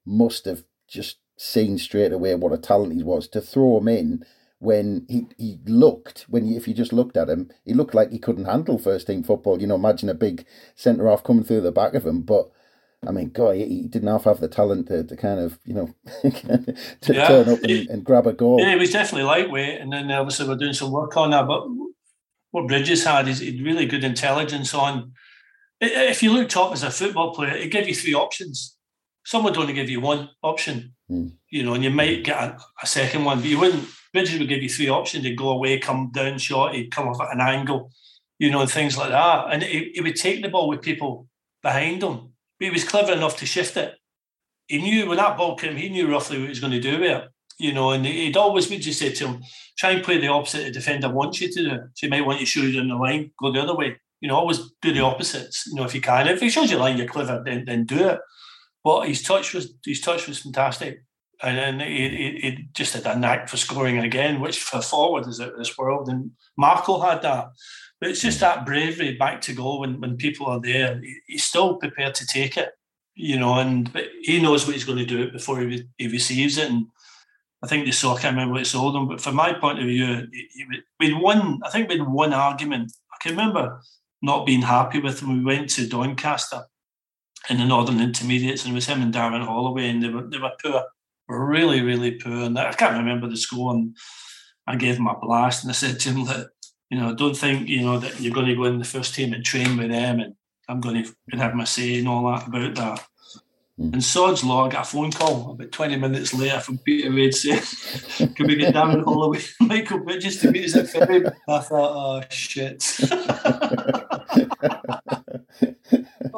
must have just seen straight away what a talent he was, to throw him in when he looked. If you just looked at him, he looked like he couldn't handle first team football. Imagine a big centre half coming through the back of him. But I mean, God, he didn't half have the talent to kind of to turn up and grab a goal. Yeah, he was definitely lightweight, and then obviously we're doing some work on that. But what Bridges had is really good intelligence on. If you looked up as a football player, it gave you 3 options. Some would only give you 1 option, and you might get a second one, but you wouldn't. Bridges would give you 3 options. He'd go away, come down short, he'd come off at an angle, and things like that. And he would take the ball with people behind him. But he was clever enough to shift it. He knew when that ball came, he knew roughly what he was going to do with it, and we'd just say to him, try and play the opposite the defender wants you to do. So he might want you to shoot down the line, go the other way. Always do the opposites. If you can, if he shows you a line, you're clever. Then do it. But his touch was fantastic, and he just had a knack for scoring again, which for forward is out of this world. And Marco had that, but it's just that bravery back to goal when people are there. He's still prepared to take it, but he knows what he's going to do before he receives it. And I think they saw. I can't remember what it sold him, but from my point of view, we'd won. I think we'd won argument. I can remember not being happy with him. We went to Doncaster in the Northern Intermediates, and it was him and Darren Holloway, and they were poor, really, really poor. And I can't remember the score, and I gave him a blast, and I said to him that, I don't think, that you're going to go in the first team and train with them, and I'm going to have my say and all that about that. And sod's law, I got a phone call about 20 minutes later from Peter Reid saying, can we get Darren Holloway and Michael Bridges to meet us at February? I thought, oh, shit.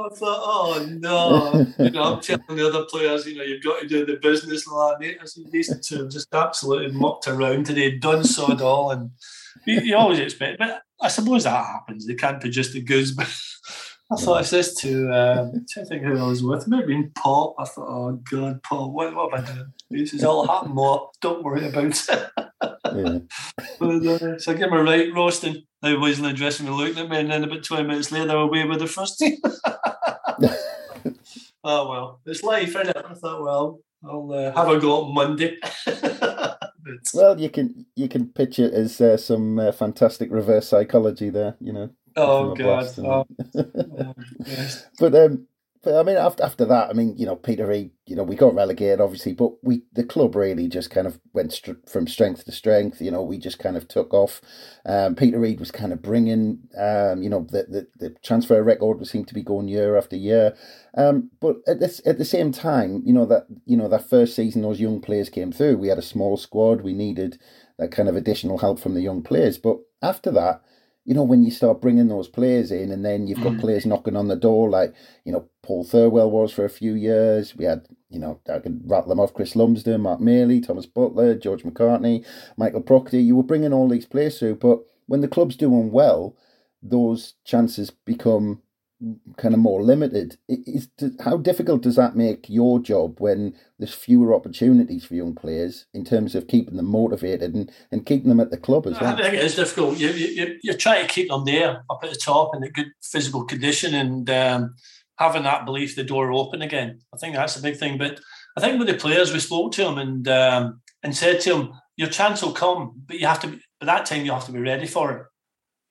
I thought, oh no, I'm telling the other players, you've got to do the business like that. I said, these two have just absolutely mucked around today, done sod all, and you always expect, but I suppose that happens. They can't produce the goods, but I thought it's this too. I'm trying to think who I was with. It might have been Paul. I thought, oh God, Paul, what have I done? This is all happened, Mark. Don't worry about it. So I gave him a right roasting. They were in the dressing room looking at me, and then about 20 minutes later, they were away with the first team. Oh well, it's life, isn't it? I thought, well, I'll have a go on Monday. Well, you can pitch it as some fantastic reverse psychology there, Oh God! But I mean, after that, I mean, Peterborough, we got relegated, obviously, but the club really just kind of went from strength to strength. We just kind of took off. Peter Reid was kind of bringing, the transfer record seemed to be going year after year. But at the same time, that first season, those young players came through. We had a small squad. We needed that kind of additional help from the young players. But after that, when you start bringing those players in, and then you've got players knocking on the door, like, Paul Thirlwell was for a few years. We had, I could rattle them off, Chris Lumsden, Mark Mealy, Thomas Butler, George McCartney, Michael Proctor. You were bringing all these players through, but when the club's doing well, those chances become kind of more limited. How difficult does that make your job when there's fewer opportunities for young players in terms of keeping them motivated and keeping them at the club as well? I think it is difficult. You're trying to keep them there up at the top in a good physical condition and having that belief the door open again. I think that's a big thing. But I think with the players, we spoke to them and said to them, your chance will come, but you have to, by that time, you have to be ready for it.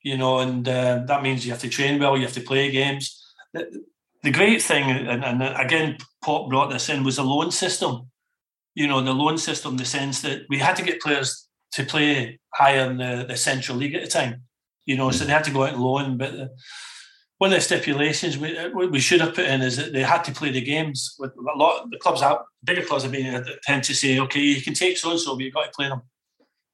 And that means you have to train well, you have to play games. The great thing, and again, Pop brought this in, was the loan system. The loan system, the sense that we had to get players to play higher in the Central League at the time, so they had to go out and loan. But one of the stipulations we should have put in is that they had to play the games. With a lot of the clubs, bigger clubs have been tend to say, okay, you can take so-and-so, but you've got to play them.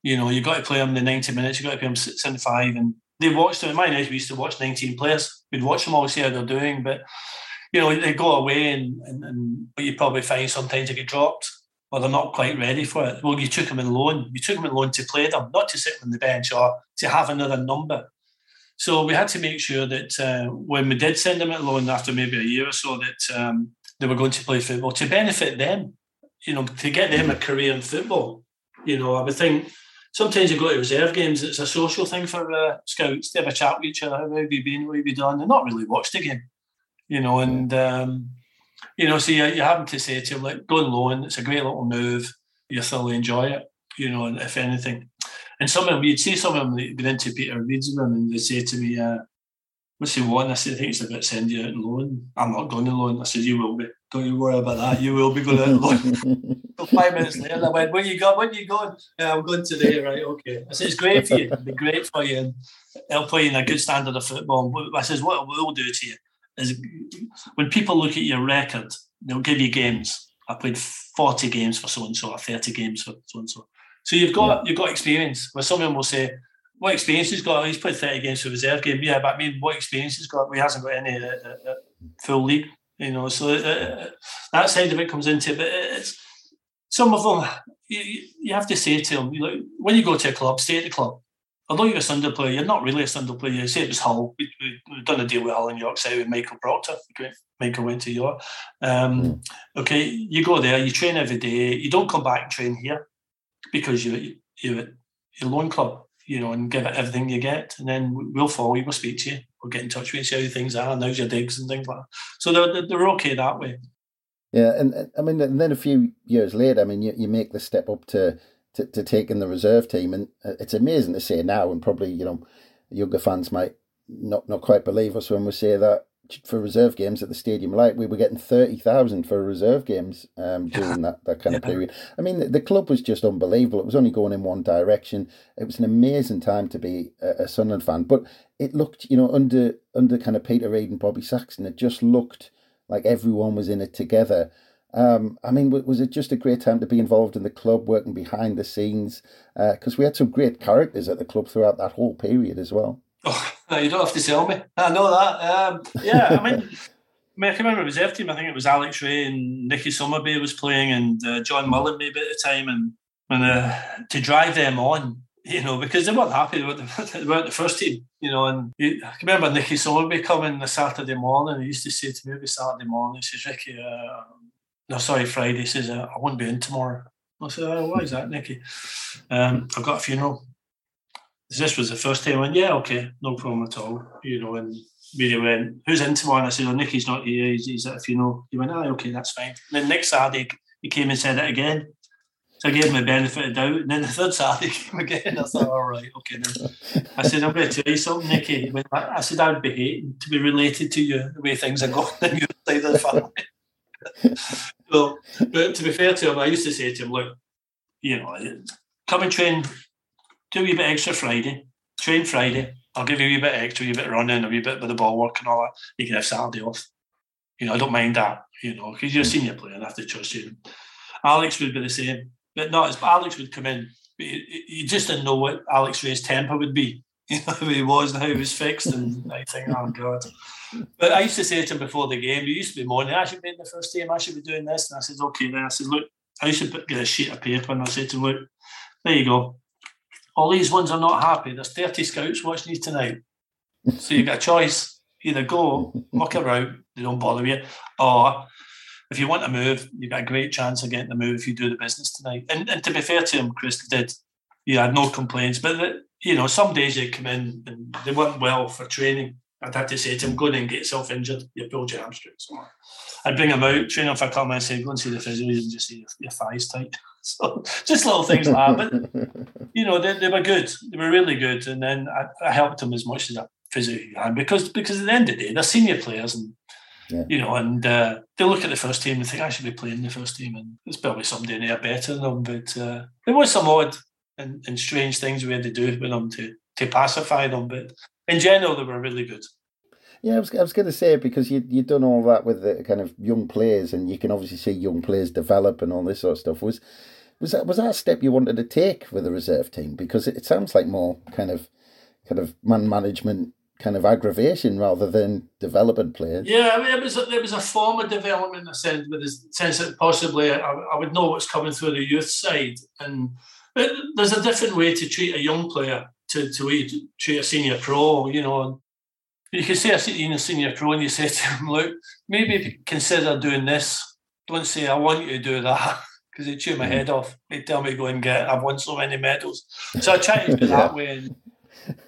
You've got to play them the 90 minutes, you've got to play them 75, and they watched them. In my days, we used to watch 19 players. We'd watch them all, see how they're doing. But, they go away and but you probably find sometimes they get dropped or they're not quite ready for it. Well, you took them in loan. You took them in loan to play them, not to sit on the bench or to have another number. So we had to make sure that when we did send them at loan after maybe a year or so that they were going to play football to benefit them, to get them a career in football. I would think... Sometimes you go to reserve games, it's a social thing for scouts. They have a chat with each other. How have you been? What have you done? They're not really watched a game, and, so you're having to say to them, like, go on loan. It's a great little move. You thoroughly enjoy it, and if anything. And some of them, you'd see some of them that get into Peter Reid's with them and they'd say to me, what's he want? I said, I think it's about sending you out on loan. I'm not going on loan. I said, you will be. Don't you worry about that. You will be going out on loan. 5 minutes later, I went, where you going? Where you going? I'm going today, right? Okay. I said, it's great for you. It'll be great for you. And I'll play you in a good standard of football. I says, what we'll do to you is when people look at your record, they'll give you games. I played 40 games for so-and-so or 30 games for so-and-so. So you've got experience. Where someone will say, what experience he's got? He's played 30 games for reserve game. Yeah, but I mean, what experience he's got? He hasn't got any full league, So that side of it comes into it. But it's... Some of them, you have to say to them, when you go to a club, stay at the club. Although you're a Sunderland player, you're not really a Sunderland player. You say it was Hull. We've done a deal with Hull in York City with Michael Proctor. Michael went to York. Okay, you go there, you train every day. You don't come back and train here because you're at your loan club, and give it everything you get. And then we'll follow you, we'll speak to you. We'll get in touch with you, see how things are, and how's your digs and things like that. So they're okay that way. Yeah, and I mean, and then a few years later, I mean, you make the step up to taking the reserve team, and it's amazing to say now, and probably, younger fans might not quite believe us when we say that for reserve games at the Stadium Light, we were getting 30,000 for reserve games during that kind of period. I mean, the club was just unbelievable. It was only going in one direction. It was an amazing time to be a Sunderland fan, but it looked, under kind of Peter Reid and Bobby Sexton, it just looked like everyone was in it together. I mean, was it just a great time to be involved in the club, working behind the scenes? Because we had some great characters at the club throughout that whole period as well. Oh, you don't have to tell me. I know that. I mean, I can remember it was reserve team. I think it was Alex Ray and Nicky Summerby was playing, and John Mullen maybe at the time. And to drive them on, you know, because they weren't happy about the first team, you know. And I can remember Nicky Summerby coming the Saturday morning. He used to say to me every Saturday morning, he says, Ricky, Friday, he says, I won't be in tomorrow. I said, oh, why is that, Nicky? I've got a funeral. This was the first time I went, yeah, okay, no problem at all, you know. And Mary went, who's in tomorrow? And I said, oh, Nicky's not here, he's at a funeral. He went, ah, okay, that's fine. And then next Saturday, he came and said it again. So I gave him the benefit of the doubt. And then the third Saturday came again. I thought, all right, okay. Then I said, I'm going to tell you something, Nicky. I said, I would be hating to be related to you, the way things are going on your side of the family. So, but to be fair to him, I used to say to him, look, you know, come and train, do a wee bit extra Friday, train Friday. I'll give you a wee bit extra, a wee bit of running, a wee bit with the ball work and all that. You can have Saturday off. You know, I don't mind that, you know, because you're a senior player and I have to trust you. Alex would be the same, but not as Alex would come in. But you just didn't know what Alex Ray's temper would be, you know, who he was and how he was fixed. And I think, oh, God. But I used to say to him before the game, you used to be moaning, I should be in the first team, I should be doing this. And I said, okay, then. I said, look, I used to get a sheet of paper and I said to him, look, there you go. All these ones are not happy. There's 30 scouts watching you tonight. So you've got a choice. Either go, muck around, they don't bother you, or if you want to move, you've got a great chance of getting the move if you do the business tonight. And to be fair to him, Chris did. He had no complaints. But, you know, some days they'd come in and they weren't well for training. I'd have to say to him, go in and get yourself injured. You pulled your hamstring somewhere. I'd bring him out, train him for a couple and say, go and see the physios and just see your thighs tight. So just little things like that. But, you know, they were good. They were really good. And then I helped them as much as a physio can because at the end of the day, they're senior players and, yeah. You know, and they look at the first team and think, I should be playing the first team. And there's probably somebody in there better than them. But there was some odd and strange things we had to do with them to pacify them. But in general, they were really good. Yeah, I was going to say, because you'd done all that with the kind of young players, and you can obviously see young players develop and all this sort of stuff. Was that a step you wanted to take with the reserve team? Because it sounds like more kind of man management, kind of aggravation rather than developing players. Yeah, I mean, it was a form of development, I said, with the sense that possibly I would know what's coming through the youth side, and there's a different way to treat a young player to treat a senior pro, you know. You can say a senior pro and you say to him, look, maybe consider doing this. Don't say, I want you to do that, because he'd chew my head off. He'd tell me to go and get it. I've won so many medals. So I tried to do that way.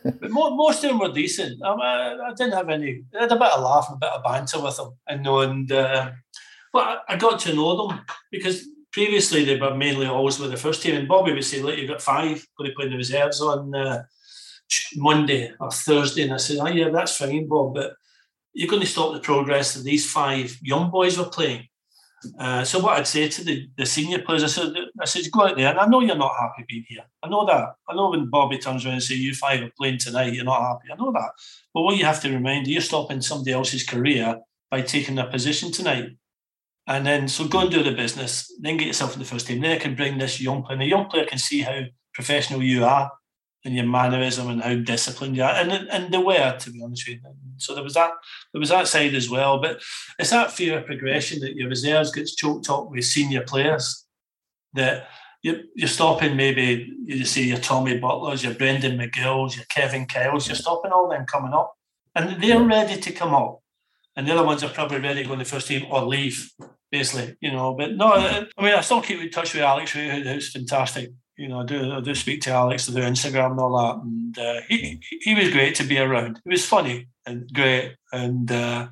But most of them were decent. I didn't have any. I had a bit of laugh and a bit of banter with them. But I got to know them, because previously they were mainly always with the first team. And Bobby would say, look, you've got five going to play in the reserves on Monday or Thursday, and I said, oh yeah, that's fine, Bob, but you're going to stop the progress that these five young boys were playing. So what I'd say to the senior players, I said, go out there, and I know you're not happy being here. I know that. I know when Bobby turns around and says, you five are playing tonight, you're not happy. I know that. But what you have to remember, you're stopping somebody else's career by taking their position tonight. And then, so go and do the business, then get yourself in the first team. Then I can bring this young player, and the young player can see how professional you are, and your mannerism and how disciplined you are, and they were, to be honest with you. So there was that side as well. But it's that fear of progression that your reserves gets choked up with senior players, that you're stopping maybe, you see your Tommy Butlers, your Brendan McGills, your Kevin Kyles, you're stopping all them coming up, and they're ready to come up, and the other ones are probably ready to go in the first team or leave, basically, you know. But no, I mean, I still keep in touch with Alex Ray, who's fantastic. You know, I do speak to Alex through Instagram and all that, and he was great to be around. He was funny and great, and but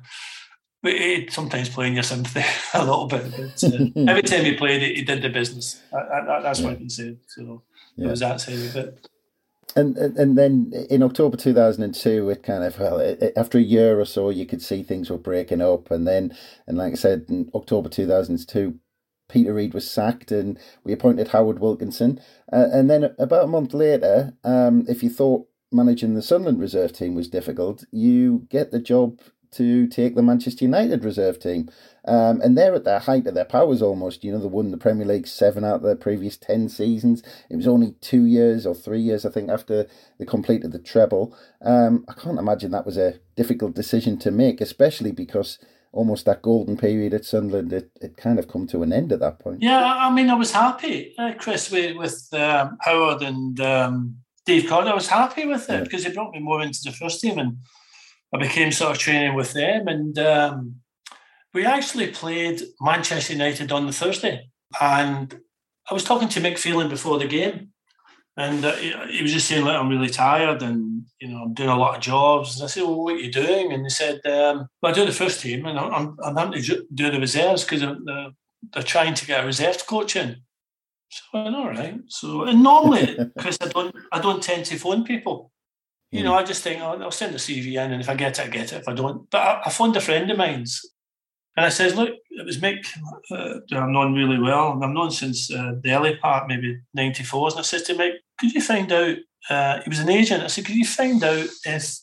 he sometimes playing your sympathy a little bit. But, every time he played, he did the business. That's what I can say. So it was that side of it. And then in October 2002, it kind of, after a year or so, you could see things were breaking up, and like I said, in October 2002. Peter Reid was sacked, and we appointed Howard Wilkinson. And then about a month later, if you thought managing the Sunderland reserve team was difficult, you get the job to take the Manchester United reserve team. And they're at the height of their powers almost. You know, they won the Premier League 7 out of their previous 10 seasons. It was only 2 years or 3 years, I think, after they completed the treble. I can't imagine that was a difficult decision to make, especially because almost that golden period at Sunderland, it kind of come to an end at that point. Yeah, I mean, I was happy, Chris, with Howard and Dave Conner. I was happy with it because he brought me more into the first team, and I became sort of training with them. And we actually played Manchester United on the Thursday. And I was talking to Mick Phelan before the game, and he was just saying, like, I'm really tired and, you know, I'm doing a lot of jobs. And I said, well, what are you doing? And he said, well, I do the first team and I'm having to do the reserves because they're trying to get a reserve coach in. So I went, all right. So, and normally, Chris, I don't tend to phone people. You know, I just think, oh, I'll send a CV in, and if I get it, I get it. If I don't. But I phoned a friend of mine's, and I said, look, it was Mick who I've known really well, and I've known since the early part, maybe 94. And I said to Mick, could you find out, he was an agent, I said, could you find out if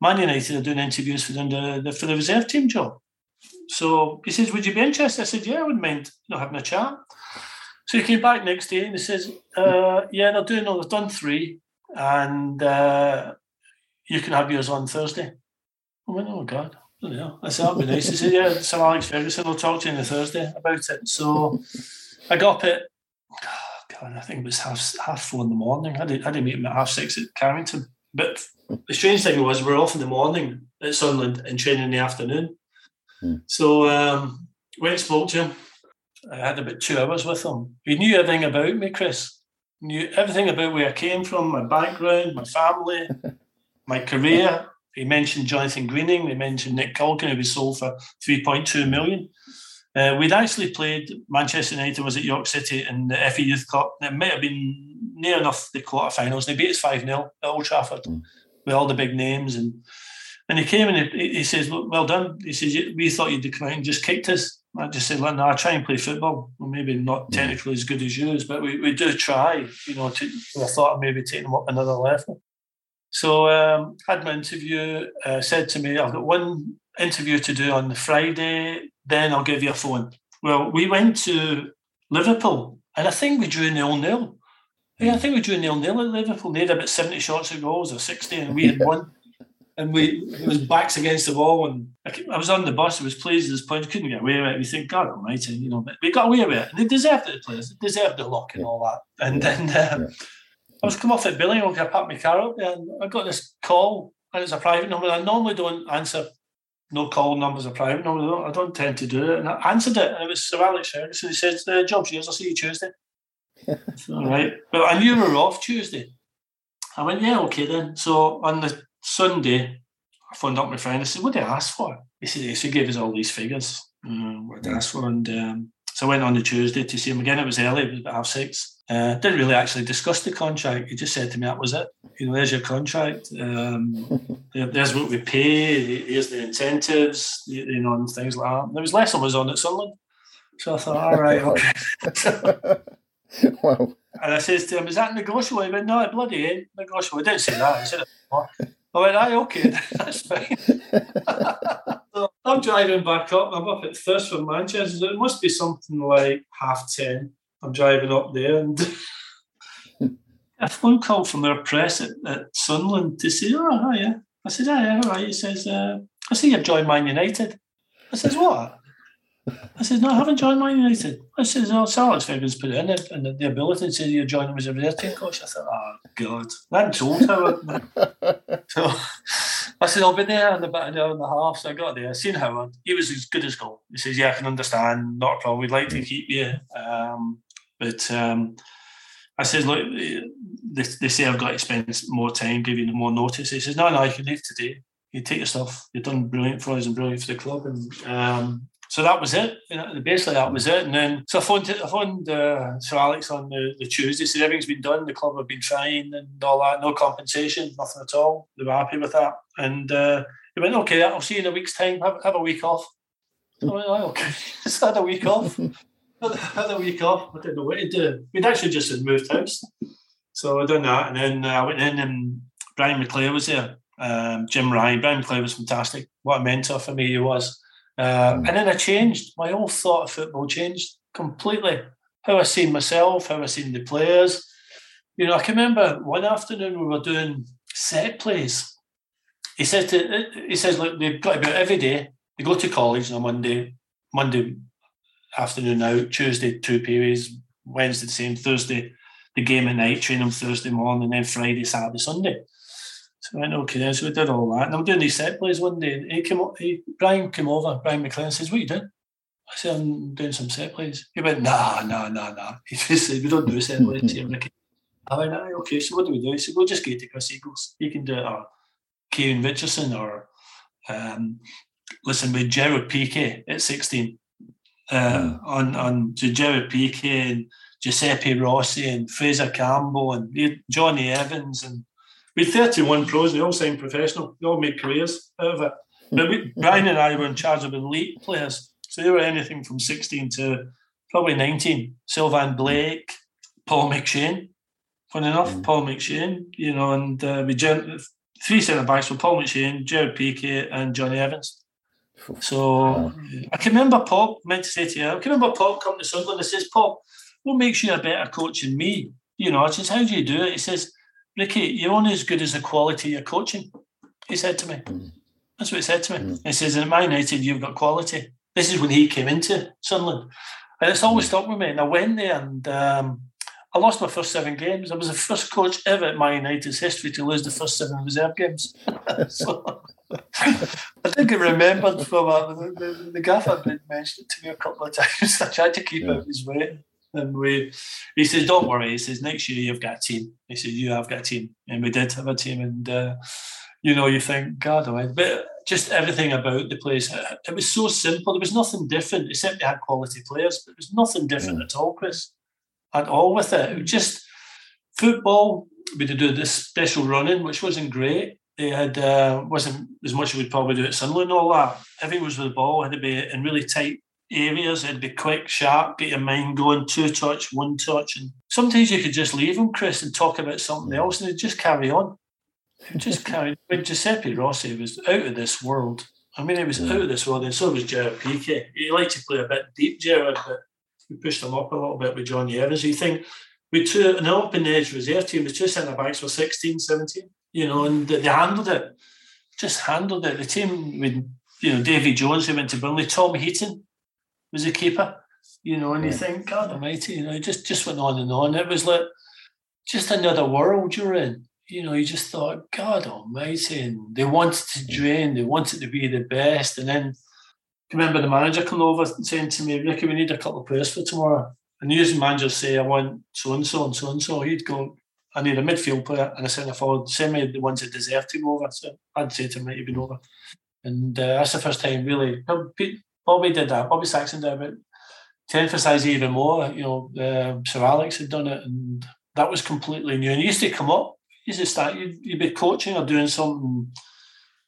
Man United are doing interviews for the reserve team job? So he says, would you be interested? I said, yeah, I wouldn't mind having a chat. So he came back next day and he says, they've done three, and you can have yours on Thursday. I went, oh, God. I said, that'd be nice. He said, yeah, Sir Alex Ferguson will talk to you on the Thursday about it. So I got up at, I think it was half 4 in the morning. I didn't meet him at 6:30 at Carrington. But the strange thing was, we're off in the morning at Sunderland and training in the afternoon. So went and spoke to him. I had about 2 hours with him. He knew everything about me, Chris. Knew everything about where I came from, my background, my family, my career. He mentioned Jonathan Greening. They mentioned Nick Culkin, who was sold for $3.2 million. We'd actually played Manchester United, was at York City in the FA Youth Cup. It might have been near enough the quarterfinals. They beat us 5-0 at Old Trafford with all the big names. And he came and he says, look, well done. He says, we thought you'd come out and just kicked us. I just said, no, I try and play football. Well, maybe not technically as good as yours, but we do try, I thought I'd maybe take them up another level. So had my interview, said to me, I've got one interview to do on the Friday, then I'll give you a phone. Well, we went to Liverpool, and I think we drew 0-0. Yeah, I think we drew 0-0 at Liverpool. They had about 70 shots of goals or 60, and we had one. And it was backs against the wall, and I was on the bus. I was pleased at this point. I couldn't get away with it. We think, God almighty, but we got away with it. And they deserved it, the players. They deserved the luck and all that. And then I was come off at Billingham. I packed my car up there, and I got this call, and it's a private number. I normally don't answer no call numbers or private numbers. I don't tend to do it. And I answered it, and it was Sir Alex Ferguson. He said, the job's yours. I'll see you Tuesday. All right. But I knew we were off Tuesday. I went, yeah, okay then. So on the Sunday, I phoned up my friend. I said, what did I ask for? He said, yes, he gave us all these figures. What did I ask for? And so I went on the Tuesday to see him again. It was early, it was about 6:30. Didn't really actually discuss the contract. He just said to me, that was it. There's your contract. There's what we pay. Here's the incentives, and things like that. There was less I was on at Sunderland. So I thought, all right, okay. Wow. And I says to him, is that negotiable? He went, no, it bloody ain't negotiable. I didn't say that. I said it before. I went, aye, okay, that's fine. So I'm driving back up. I'm up at Thirst from Manchester. It must be something like 10:30. I'm driving up there, and a phone call from their press at Sunderland to say, oh, yeah. I said, oh, yeah, all right. He says, I see you've joined Man United. I says, what? I said, no, I haven't joined Man United. I said, oh, Sir Alex Ferguson's put it in it, and the ability to say you're joining him as a reserve team coach. I thought, oh, God. I hadn't told Howard. So I said, I'll be there in about an hour and a half. So I got there, I seen Howard. He was as good as gold. He says, yeah, I can understand, not a problem. We'd like to keep you. But I said, look, they say I've got to spend more time, give you more notice. He says, no, you can leave today. You take your stuff. You've done brilliant for us and brilliant for the club. And so that was it. Basically, that was it. And then, so I phoned Sir Alex on the Tuesday. Said everything's been done. The club have been fine and all that. No compensation, nothing at all. They were happy with that. And he went, okay, I'll see you in a week's time. Have a week off. I went, okay. Just had a week off. Another week off. I didn't know what to do. We'd actually just had moved house. So I done that. And then I went in, and Brian McClare was there. Jim Ryan. Brian McClare was fantastic. What a mentor for me he was. And then I changed. My whole thought of football changed completely. How I seen myself, how I seen the players. I can remember one afternoon we were doing set plays. He says, look, they've got about every day They go to college on Monday afternoon out, Tuesday, two periods, Wednesday the same, Thursday, the game at night, train them Thursday morning, and then Friday, Saturday, Sunday. So I went, okay, then, so we did all that. And I'm doing these set plays one day, and Brian came over, Brian McLean, says, "What are you doing?" I said, "I'm doing some set plays." He went, nah. He just said, "We don't do set plays here, Ricky." I went, okay, so what do we do? He said, "We'll just get to Chris Eagles. He can do it, or Kieran Richardson, or listen, with Gerard Piqué at 16. On to Gerard Piqué and Giuseppe Rossi and Fraser Campbell and Johnny Evans, and we had 31 pros. They all signed professional. They all made careers out of it. But Brian and I were in charge of elite players, so they were anything from 16 to probably 19. Sylvain Blake, Paul McShane. Fun enough, Paul McShane, you know, and we three centre backs were Paul McShane, Gerard Piqué, and Johnny Evans. So I can remember Paul meant to say to you, I can remember Paul coming to Sunderland and says, "Paul, what makes you a better coach than me?" You know, I says, "How do you do it?" He says, "Ricky, you're only as good as the quality you're coaching." He said to me, that's what he said to me. He says, "And at Man United, you've got quality." This is when he came into Sunderland, and it's always stuck with me. And I went there, and I lost my first 7 games. I was the first coach ever in Man United's history to lose the first 7 reserve games. So I think I remembered from the gaffer had been mentioned to me a couple of times. I tried to keep out his way. And he says, "Don't worry," he says, "next year you've got a team." He says, "You have got a team." And we did have a team. And, you know, you think, God, I mean, but just everything about the place, it was so simple. There was nothing different, except they had quality players. But there was nothing different at all, Chris, at all with it. It was just football. We did do this special running, which wasn't great. They had wasn't as much as we'd probably do at Sunderland and all that. Everything was with the ball. It had to be in really tight areas. It had to be quick, sharp, get your mind going, 2-touch, 1-touch. And sometimes you could just leave them, Chris, and talk about something else, and they'd just carry on. When Giuseppe Rossi was out of this world. I mean, he was out of this world, and so was Gerard Piqué. He liked to play a bit deep, Gerard, but we pushed him up a little bit with Johnny Evans. You think, with an open-edge reserve team, the 2 centre-backs were 16, 17. You know, and they handled it. Just handled it. The team with, you know, Davy Jones, who went to Burnley, Tom Heaton was a keeper, you know, and you think, God almighty, you know, it just went on and on. It was like just another world you're in. You know, you just thought, God almighty, and they wanted to drain, they wanted to be the best. And then I remember the manager coming over and saying to me, "Ricky, we need a couple of players for tomorrow." And the usual manager say, "I want so-and-so and so-and-so." He'd go, "I need a midfield player and a centre forward. Send me the ones that deserve to go over." So I'd say to him, "Right, you've been over." And that's the first time, really. Bobby did that. Bobby Sexton did it. To emphasise even more, you know, Sir Alex had done it, and that was completely new. And he used to come up. He used to start. You'd be coaching or doing something.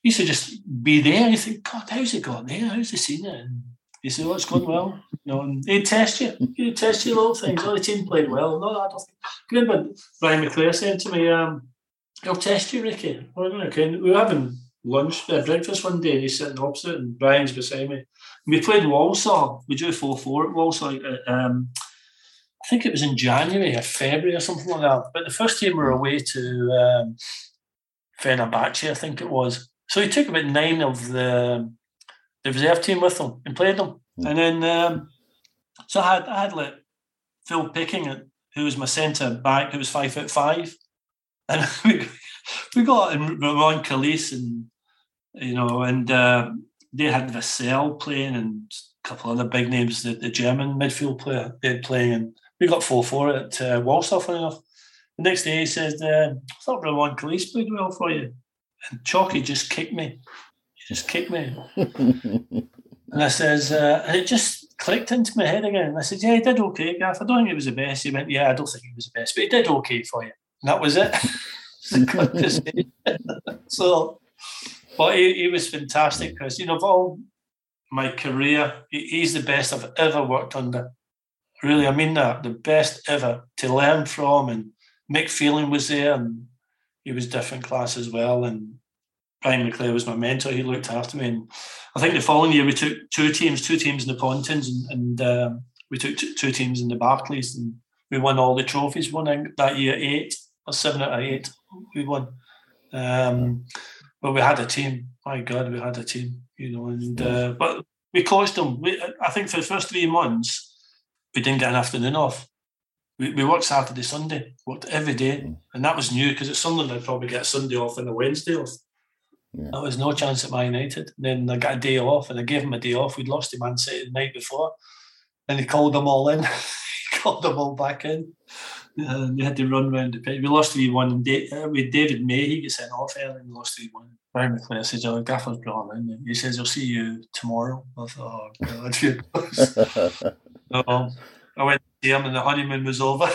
He used to just be there. And you think, God, how's he got there? How's he seen it? And he said, "Oh, it's going well." You know, and he'd test you. He'd test you little things. Oh, the team played well. No, I don't think. I remember Brian McClare saying to me, "He'll test you, Ricky." Okay. We were having lunch, breakfast one day, and he's sitting opposite, and Brian's beside me. And we played Walsall. We drew 4-4 at Walsall. I think it was in January or February or something like that. But the first team were away to Fenerbahce, I think it was. So he took about 9 of the reserve team with him and played them. And then, so I had like Phil Picking, who was my centre back, who was 5'5", and we got Ramon Calise, and you know, and they had Vassell playing and a couple other big names, the German midfield player they had playing, and we got 4-4 at Walsall. Funny enough, the next day he said, "I thought Ramon Calise played well for you," and Chalky just kicked me. He just kicked me. And I says, and it just clicked into my head again. And I said, "Yeah, he did okay, Gaff. I don't think it was the best." He went, "Yeah, I don't think it was the best, but he did okay for you." And that was it. So, but he was fantastic, Chris. You know, of all my career, he's the best I've ever worked under. Really, I mean that. The best ever to learn from. And Mick Phelan was there, and he was different class as well. And Brian McClare was my mentor. He looked after me, and I think the following year we took two teams in the Pontins, and we took two teams in the Barclays, and we won all the trophies. Won that year 8 or 7 out of 8. We won, but we had a team. I'm glad we had a team, you know. And but we coached them. I think for the first 3 months, we didn't get an afternoon off. We worked Saturday, Sunday, worked every day, and that was new because at Sunderland I'd probably get Sunday off and a Wednesday off. Yeah. There was no chance at Man United. And then I got a day off, and I gave him a day off. We'd lost to Man City the night before, and he called them all in. He called them all back in. And they had to run round the pitch. We lost 3-1 with David May. He gets sent off early and we lost 3-1. Brian McClair says, "Oh, Gaffer's brought him in." He says, "I'll see you tomorrow." I thought, "Oh God." So I went to see him, and the honeymoon was over.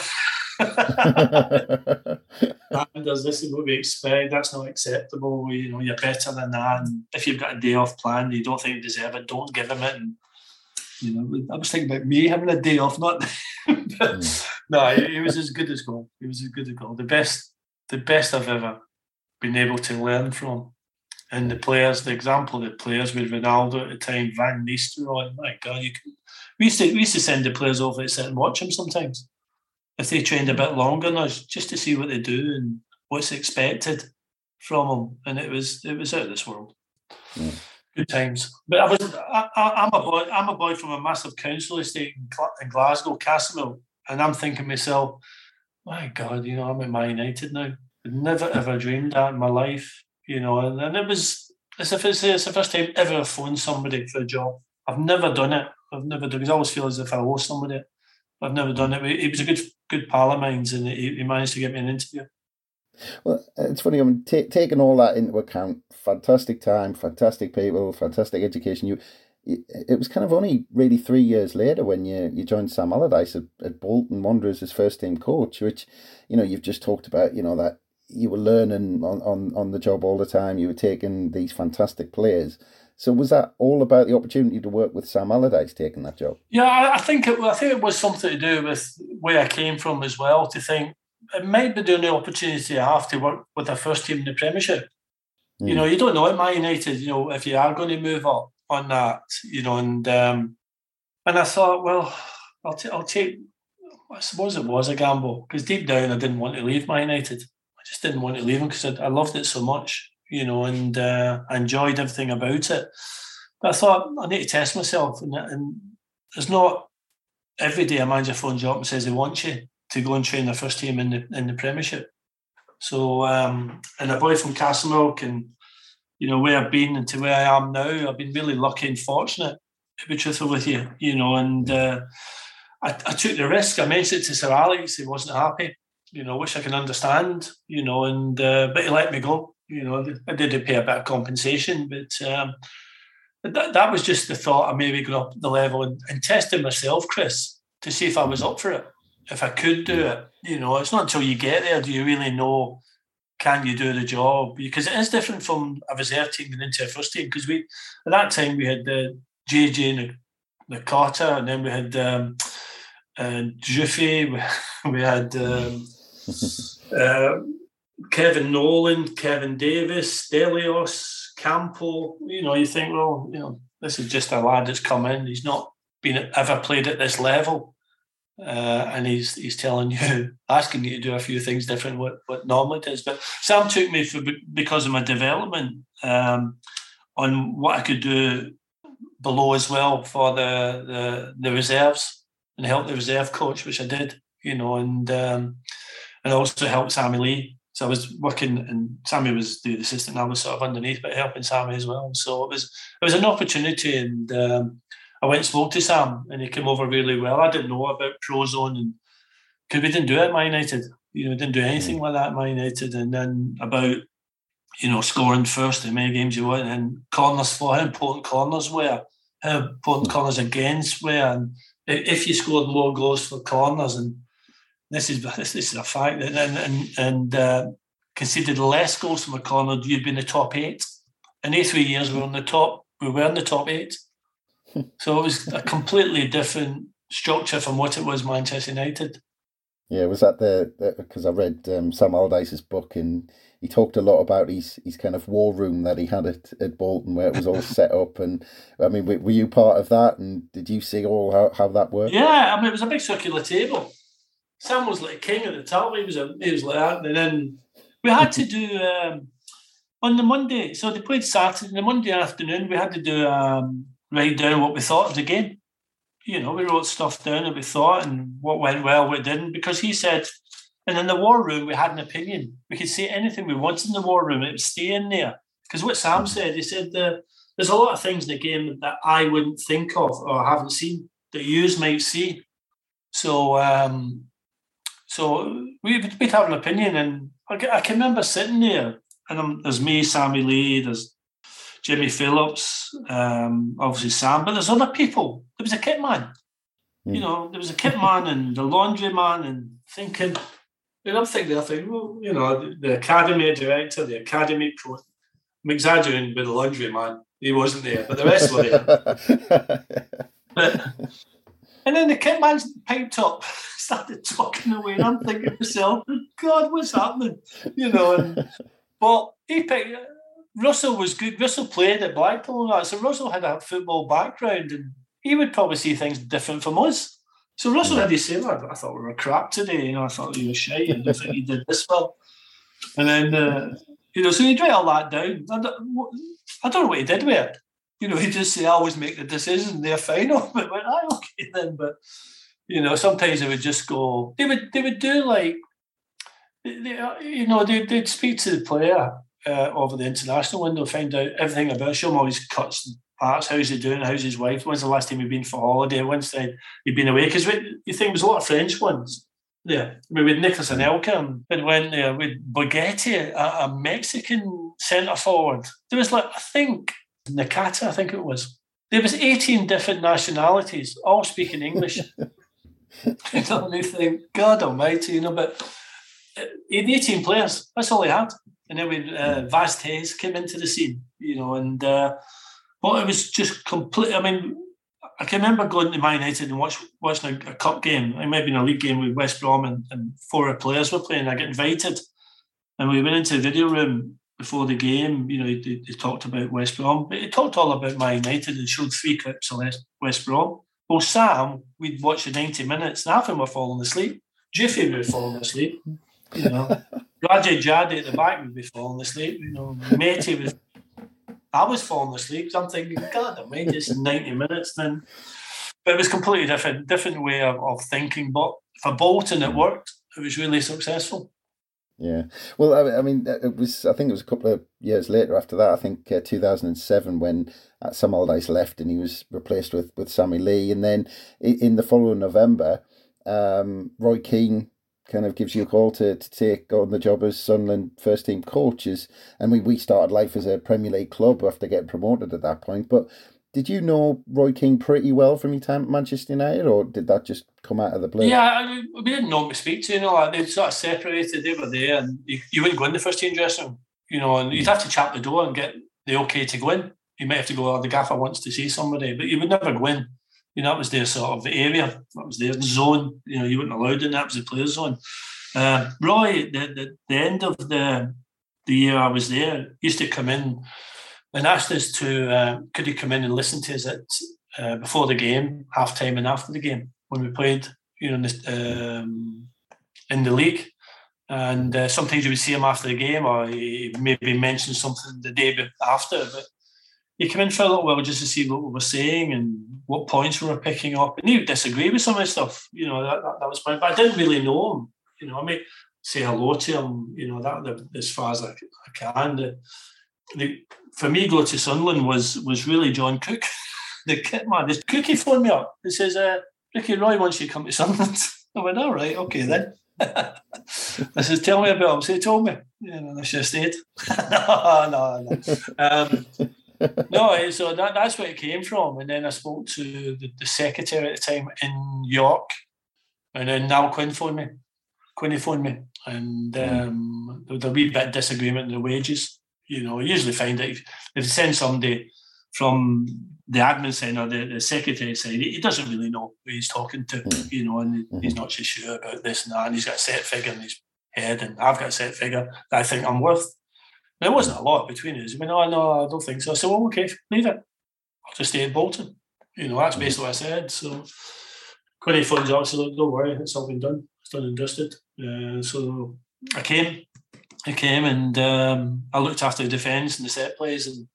This is what we expect. That's not acceptable. You know, you're better than that. And if you've got a day off planned, you don't think you deserve it, don't give him it. And, you know, I was thinking about me having a day off, not. No, he was as good as gold. He was as good as gold. The best I've ever been able to learn from. And the players, the example of the players with Ronaldo at the time, Van Nistelrooy. My God, we used to send the players over to sit and watch them sometimes. If they trained a bit longer than us, just to see what they do and what's expected from them. And it was out of this world. Yeah. Good times. But I'm a boy from a massive council estate in Glasgow, Castlemilk, and I'm thinking to myself, my God, you know, I'm at Man United now. I'd never ever dreamed that in my life, you know. And it was as if it's the first time ever I phoned somebody for a job. I've never done it. Because I always feel as if I owe somebody. I've never done it. He was a good pal of mine, and he managed to get me an interview. Well, it's funny. I mean, taking all that into account, fantastic time, fantastic people, fantastic education. It was kind of only really 3 years later when you joined Sam Allardyce at Bolton Wanderers as first team coach, which, you know, you've just talked about. You know that you were learning on the job all the time. You were taking these fantastic players. So was that all about the opportunity to work with Sam Allardyce taking that job? Yeah, I think it was something to do with where I came from as well. To think it might be the only opportunity I have to work with a first team in the Premiership. Mm. You know, you don't know at Man United. You know, if you are going to move up on that, you know, and I thought, well, I'll take. I suppose it was a gamble because deep down I didn't want to leave Man United. I just didn't want to leave them because I loved it so much. You know, and I enjoyed everything about it. But I thought, I need to test myself. And it's not every day a manager phones you up and says they want you to go and train the first team in the Premiership. So, and a boy from Castlemilk, and, you know, where I've been and to where I am now, I've been really lucky and fortunate, to be truthful with you, you know. And I took the risk. I mentioned it to Sir Alex. He wasn't happy, you know, which I can understand, you know, and but he let me go. You know, I did pay a bit of compensation, but that was just the thought of maybe going up the level and testing myself, Chris, to see if I was up for it, if I could do it. You know, it's not until you get there do you really know, can you do the job? Because it is different from a reserve team and into a first team, because we, at that time, we had JJ Nakata, and then we had Juffy, we had... Kevin Nolan, Kevin Davis, Delios, Campo. You know, you think, well, you know, this is just a lad that's come in. He's not been ever played at this level, and he's telling you, asking you to do a few things different what normally does. But Sam took me because of my development on what I could do below as well for the reserves and help the reserve coach, which I did. You know, and also helped Sammy Lee. So I was working, and Sammy was the assistant. I was sort of underneath, but helping Sammy as well. So it was an opportunity, and I went and spoke to Sam, and he came over really well. I didn't know about Pro Zone, and because we didn't do it at Man United, you know, didn't do anything like that at Man United. And then about, you know, scoring first, how many games you want, and corners for how important corners were, how important corners against were, and if you scored more goals for corners and. This is a fact, and conceded less goals from a corner. You'd been in the top eight, and in 3 years we were in the top eight. So it was a completely different structure from what it was Manchester United. Yeah, was that because I read Sam Allardyce's book, and he talked a lot about his kind of war room that he had at Bolton, where it was all set up. And I mean, were you part of that? And did you see all how that worked? Yeah, I mean, it was a big circular table. Sam was like a king at the top. He was like that, and then we had to do. On the Monday, so they played Saturday. The Monday afternoon, we had to do write down what we thought of the game. You know, we wrote stuff down that we thought and what went well, what didn't. Because he said, and in the war room, we had an opinion. We could say anything we wanted in the war room. It would stay in there. Because what Sam said, he said, there's a lot of things in the game that I wouldn't think of or haven't seen that yous might see. So we'd have an opinion. And I can remember sitting there. And there's me, Sammy Lee, there's Jimmy Phillips, obviously Sam, but there's other people. There was a kit man. Mm. You know, there was a kit man and the laundry man and thinking, and I'm thinking, well, you know, the academy director, the academy pro. I'm exaggerating with the laundry man. He wasn't there, but the rest were there. And then the kit man's piped up, started talking away, and I'm thinking to myself, God, what's happening? You know, and... Well, he picked, Russell was good. Russell played at Blackpool and that. So Russell had a football background and he would probably see things different from us. So Russell had his say, I thought we were crap today. You know, I thought we were shite and I think he did this well. And then, you know, so he'd write all that down. I don't know what he did with it. You know, he'd just say, I always make the decision. They're final. But I went, okay then. But, you know, sometimes they would just go, they would do like, you know, they'd speak to the player over the international window, find out everything about, show him all his cuts and parts, how's he doing, how's his wife, when's the last time he'd been for holiday, when's the time he'd been away, because you think there's a lot of French ones there. I mean, with Nicholas and Elkan, and went there with Borghetti, a Mexican centre-forward. There was like, I think, Nakata, I think it was. There was 18 different nationalities, all speaking English. You know, and you think, God almighty, you know, but... He had 18 players. That's all he had. And then when Vaz Hayes came into the scene, you know, and well, it was just complete. I mean, I can remember going to Man United and watching a cup game. I might have been a league game with West Brom and four players were playing. I got invited, and we went into the video room before the game. You know, they talked about West Brom, but they talked all about Man United and showed three clips of West Brom. Well, Sam, we'd watch the 90 minutes, and half of them were falling asleep. Jiffy were falling asleep. You know, Raja Jadi at the back would be falling asleep. You know, Matey was. I was falling asleep because I'm thinking, God, I mean, it's 90 minutes then. But it was completely different way of thinking. But for Bolton, it worked. It was really successful. Yeah. Well, I mean, it was. I think it was a couple of years later after that. I think 2007 when Sam Allardyce left and he was replaced with Sammy Lee. And then in the following November, Roy Keane kind of gives you a call to take on the job as Sunderland first team coaches, and we started life as a Premier League club after getting promoted at that point. But did you know Roy Keane pretty well from your time at Manchester United, or did that just come out of the blue? Yeah, I mean, we didn't know him to speak to. You know, like they sort of separated. They were there, and you wouldn't go in the first team dressing room. You know, and you'd have to chat the door and get the okay to go in. You might have to go. Oh, the gaffer wants to see somebody, but you would never go in. You know, that was their sort of area. That was their zone. You know, you weren't allowed in. That was the players' zone. Roy, the end of the year I was there, used to come in and asked us to, could he come in and listen to us at, before the game, half-time and after the game, when we played, you know, in the league. And sometimes you would see him after the game, or he maybe mentioned something the day after, but he came in for a little while just to see what we were saying and what points we were picking up. And he would disagree with some of the stuff. You know, that was fine. But I didn't really know him. You know, I might say hello to him, you know, that as far as I can. For me, go to Sunderland was really John Cook, the kit man. This Cookie phoned me up. He says, Ricky Roy wants you to come to Sunderland. I went, all right, okay then. I says, tell me about him. So he told me. You know, I should have stayed. No. No, so that's where it came from. And then I spoke to the secretary at the time in York, and then now Quinny phoned me, and there was a wee bit of disagreement in the wages. You know, you usually find that if you send somebody from the admin side or the secretary side, he doesn't really know who he's talking to, you know, and he's not so sure about this and that, and he's got a set figure in his head, and I've got a set figure that I think I'm worth. There wasn't a lot between us. I mean, no, I don't think so. I said, well, okay, leave it. I'll just stay in Bolton. You know, that's basically what I said. So, Quinny phones up, so don't worry, it's all been done. It's done and dusted. So, I came. who came, and I looked after the defence and the set plays, and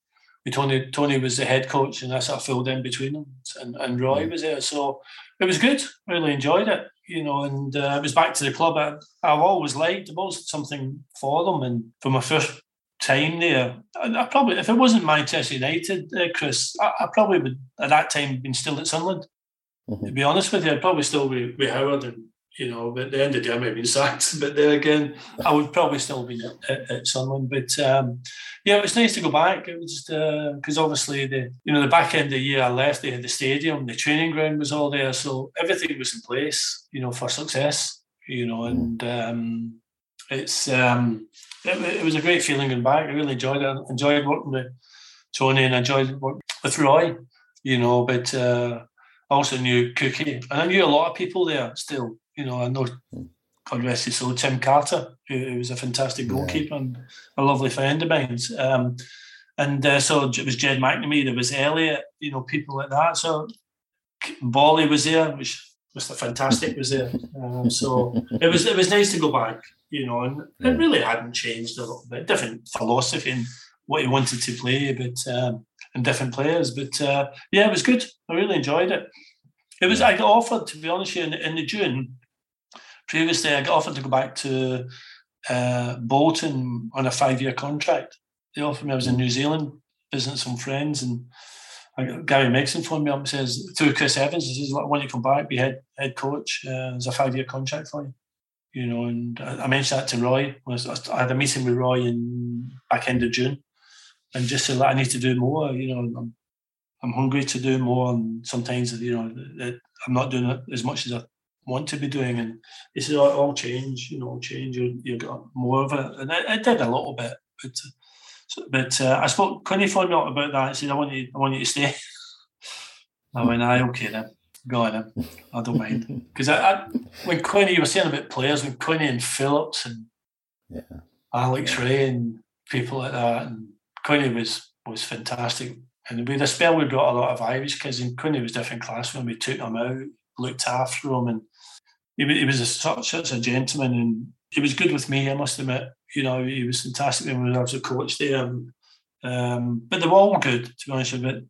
Tony was the head coach, and I sort of filled in between them, and Roy was there. So it was good. Really enjoyed it, you know. And it was back to the club I've always liked. There was something for them, and for my first time there, I probably, if it wasn't Manchester United, Chris, I probably would at that time been still at Sunderland. Mm-hmm. To be honest with you, I'd probably still be with Howard, and you know, at the end of the day, I may have been sacked, but then again, I would probably still be at Sunderland. But yeah, it was nice to go back. It was because obviously the back end of the year I left, they had the stadium, the training ground was all there, so everything was in place, you know, for success, you know, and it was a great feeling going back. I really enjoyed it. I enjoyed working with Tony, and I enjoyed working with Roy, you know, but I also knew Cookie, and I knew a lot of people there still. You know, I know, God rest his soul, Tim Carter, who was a fantastic goalkeeper and a lovely friend of mine. So it was Jed McNamee, there was Elliot, you know, people like that. So Bolly was there, which Mr. Fantastic was there. So it was nice to go back, you know, and it really hadn't changed a little bit. Different philosophy and what he wanted to play, but and different players. But yeah, it was good. I really enjoyed it. It was. I got offered, to be honest with you, in the June. Previously, I got offered to go back to Bolton on a 5-year contract. They offered me. I was in New Zealand visiting some friends, and Gary Megson phoned me up and says, through Chris Evans, he says, "Look, when you come back, be head coach. There's a 5-year contract for you." You know, and I mentioned that to Roy. I had a meeting with Roy in back end of June, and just said, "I need to do more." You know, I'm hungry to do more, and sometimes, you know, I'm not doing it as much as I want to be doing. And he said, "Oh, I'll change, you know, you'll get more of it." And I did a little bit, but I spoke. Connie phoned me up about that. He said, "I want you to stay." I went, "Aye, okay then, go on then. I don't mind." Because when Connie, you were saying about players, when Connie and Phillips and Alex Ray and people like that, and Connie was fantastic. And with a spell, we brought a lot of Irish kids, and Quinny was different class when we took him out, looked after him, and he was such a gentleman, and he was good with me, I must admit. You know, he was fantastic when I was a coach there. But they were all good, to be honest with you. But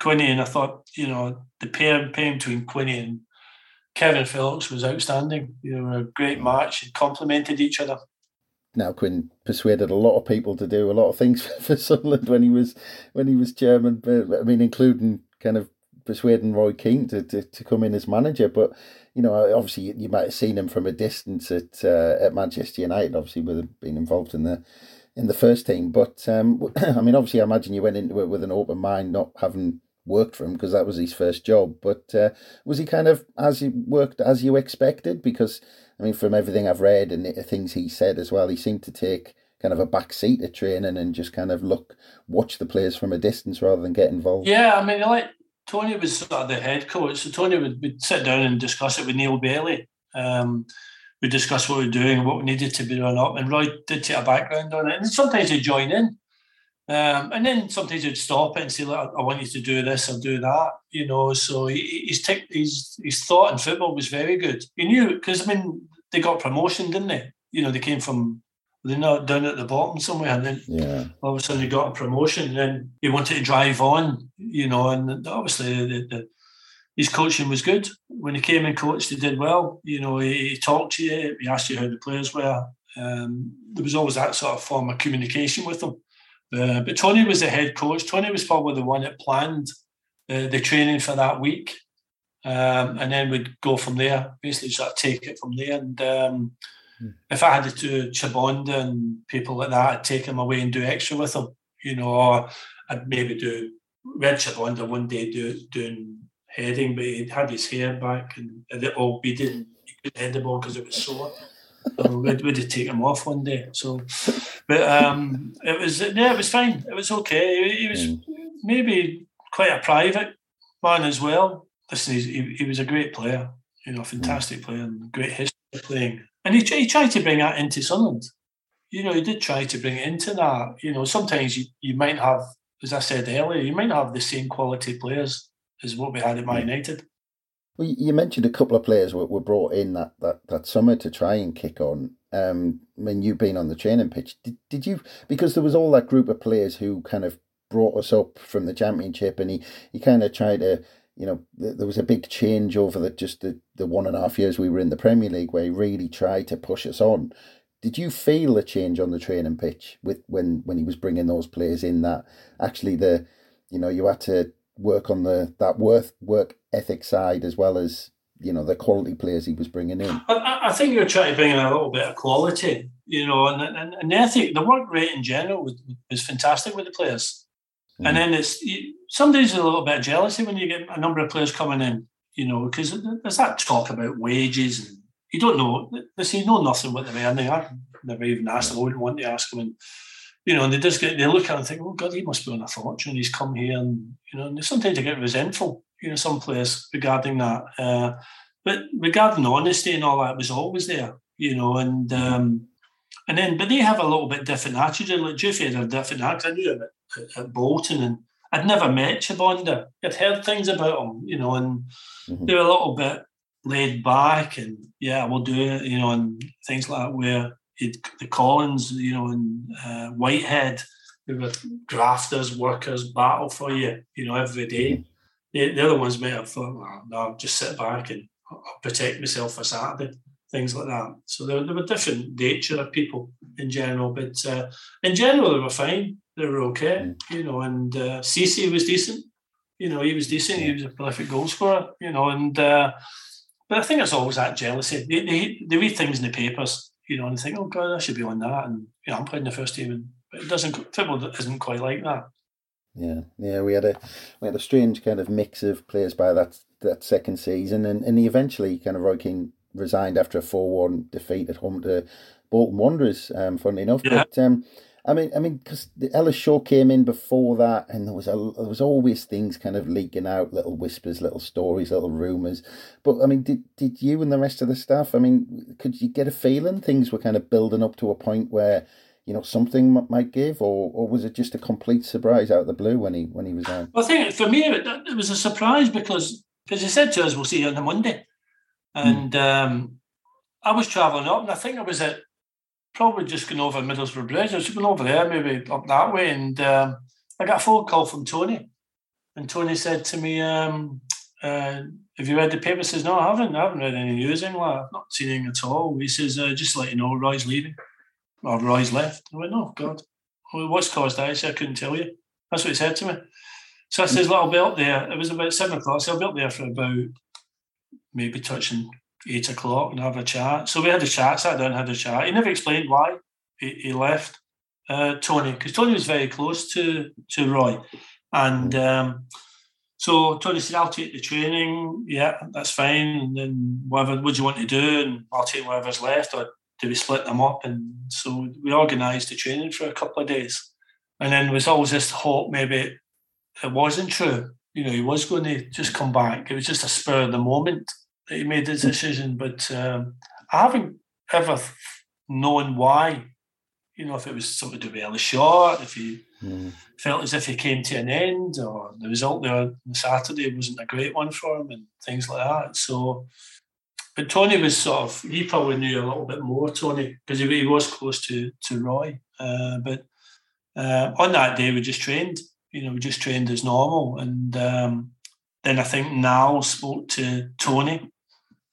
Quinny, and I thought, you know, the pair between Quinny and Kevin Phillips was outstanding. You know, a great match, and complemented each other. Now, Quinn persuaded a lot of people to do a lot of things for Sunderland when he was chairman. But I mean, including kind of persuading Roy Keane to come in as manager. But you know, obviously, you might have seen him from a distance at Manchester United. Obviously, with him being involved in the first team. But I mean, obviously, I imagine you went into it with an open mind, not having worked for him, because that was his first job. But was he kind of as you expected? Because I mean, from everything I've read and the things he said as well, he seemed to take kind of a back seat at training and just kind of watch the players from a distance rather than get involved. Yeah, I mean, like Tony was sort of the head coach, so Tony would sit down and discuss it with Neil Bailey. We'd discuss what we were doing and what we needed to be done up, and Roy did take a background on it, and sometimes he'd join in. And then sometimes he'd stop it and say, "Look, I want you to do this or do that," you know. So his thought in football was very good. He knew, because I mean, they got promotion, didn't they? You know, they came from, they're not down at the bottom somewhere, and then all of a sudden they got a promotion, and then he wanted to drive on, you know. And obviously his coaching was good. When he came and coached, he did well. You know, he talked to you, he asked you how the players were. There was always that sort of form of communication with them. But Tony was the head coach. Tony was probably the one that planned the training for that week, and then we'd go from there. Basically, sort of take it from there. And if I had to Chibonda and people like that, I'd take them away and do extra with them, you know. Or I'd maybe we had Chibonda one day doing heading, but he'd had his hair back and it all beaded, and he couldn't head the ball because it was sore. So we'd have taken him off one day. So, but it was fine. It was okay. He was maybe quite a private man as well. Listen, he was a great player, you know, fantastic player, and great history of playing. And he tried to bring that into Sunderland. You know, he did try to bring it into that. You know, sometimes you might have, as I said earlier, you might have the same quality players as what we had at Man United. Well, you mentioned a couple of players were brought in that summer to try and kick on. when you've been on the training pitch, did you, because there was all that group of players who kind of brought us up from the Championship, and he kind of tried to, you know, there was a big change over the just the 1.5 years we were in the Premier League where he really tried to push us on. Did you feel a change on the training pitch with when he was bringing those players in, that actually the, you know, you had to work on the work ethic side as well as, you know, the quality players he was bringing in? I think you're trying to bring in a little bit of quality, you know, and ethic. The work rate in general was fantastic with the players. Mm. And then sometimes there's a little bit of jealousy when you get a number of players coming in, you know, because there's that talk about wages and you don't know. They know nothing what they're earning. I never even asked them. I wouldn't want to ask them. And, you know, and they look at it and think, oh, God, he must be on a fortune. He's come here. And, you know, and sometimes they get resentful, you know, some players regarding that. But regarding honesty and all that, was always there, you know. And then, but they have a little bit different attitude. Like Juffy had a different attitude. I knew him at Bolton, and I'd never met Chabonda. I'd heard things about him, you know, and they were a little bit laid back and, yeah, we'll do it, you know, and things like that, where the Collins, you know, and Whitehead, they were grafters, workers, battle for you, you know, every day. The other ones might have thought, well, no, I'll just sit back and I'll protect myself for Saturday, things like that. So there were different nature of people in general, but in general, they were fine. They were okay, you know, and Cece was decent. You know, he was decent. He was a prolific goalscorer, you know, and but I think it's always that jealousy. They read things in the papers, you know, and think, oh, God, I should be on that. And, you know, I'm playing the first team. And but football isn't quite like that. Yeah, we had a strange kind of mix of players by that second season, and he eventually kind of, Roy Keane resigned after a 4-1 defeat at home to Bolton Wanderers. Funnily enough, but I mean, because Ellis Shaw came in before that, and there was always things kind of leaking out, little whispers, little stories, little rumours. But I mean, did you and the rest of the staff? I mean, could you get a feeling things were kind of building up to a point where, you know, something might give, or was it just a complete surprise out of the blue when he was on? Well, I think for me it was a surprise because he said to us, "We'll see you on the Monday," and I was travelling up, and I think I was at probably just going over Middlesbrough Bridge. I was going over there, maybe up that way, and I got a phone call from Tony, and Tony said to me, "Have you read the paper?" I says, "No, I haven't read any news anymore. I've not seen anything at all." He says, "Just to let you know, Roy's leaving." Or Roy's left. I went, oh, God. Well, what's caused that? He said, I couldn't tell you. That's what he said to me. So I says, well, I'll be up there. It was about 7 o'clock. So I'll be up there for about maybe touching 8 o'clock and have a chat. So we had a chat, sat down and had a chat. He never explained why he left Tony, because Tony was very close to Roy. And so Tony said, I'll take the training. Yeah, that's fine. And then whatever, what do you want to do? And I'll take whatever's left, or we split them up, and so we organised the training for a couple of days, and then there was always this hope maybe it wasn't true, you know, he was going to just come back. It was just a spur of the moment that he made his decision, but I haven't ever known why, you know, if it was something to do with Ellis Shaw, if he felt as if he came to an end, or the result there on Saturday wasn't a great one for him and things like that. So but Tony was sort of, he probably knew a little bit more, Tony, because he was close to Roy. But on that day, we just trained. You know, we just trained as normal. And then I think Niall spoke to Tony.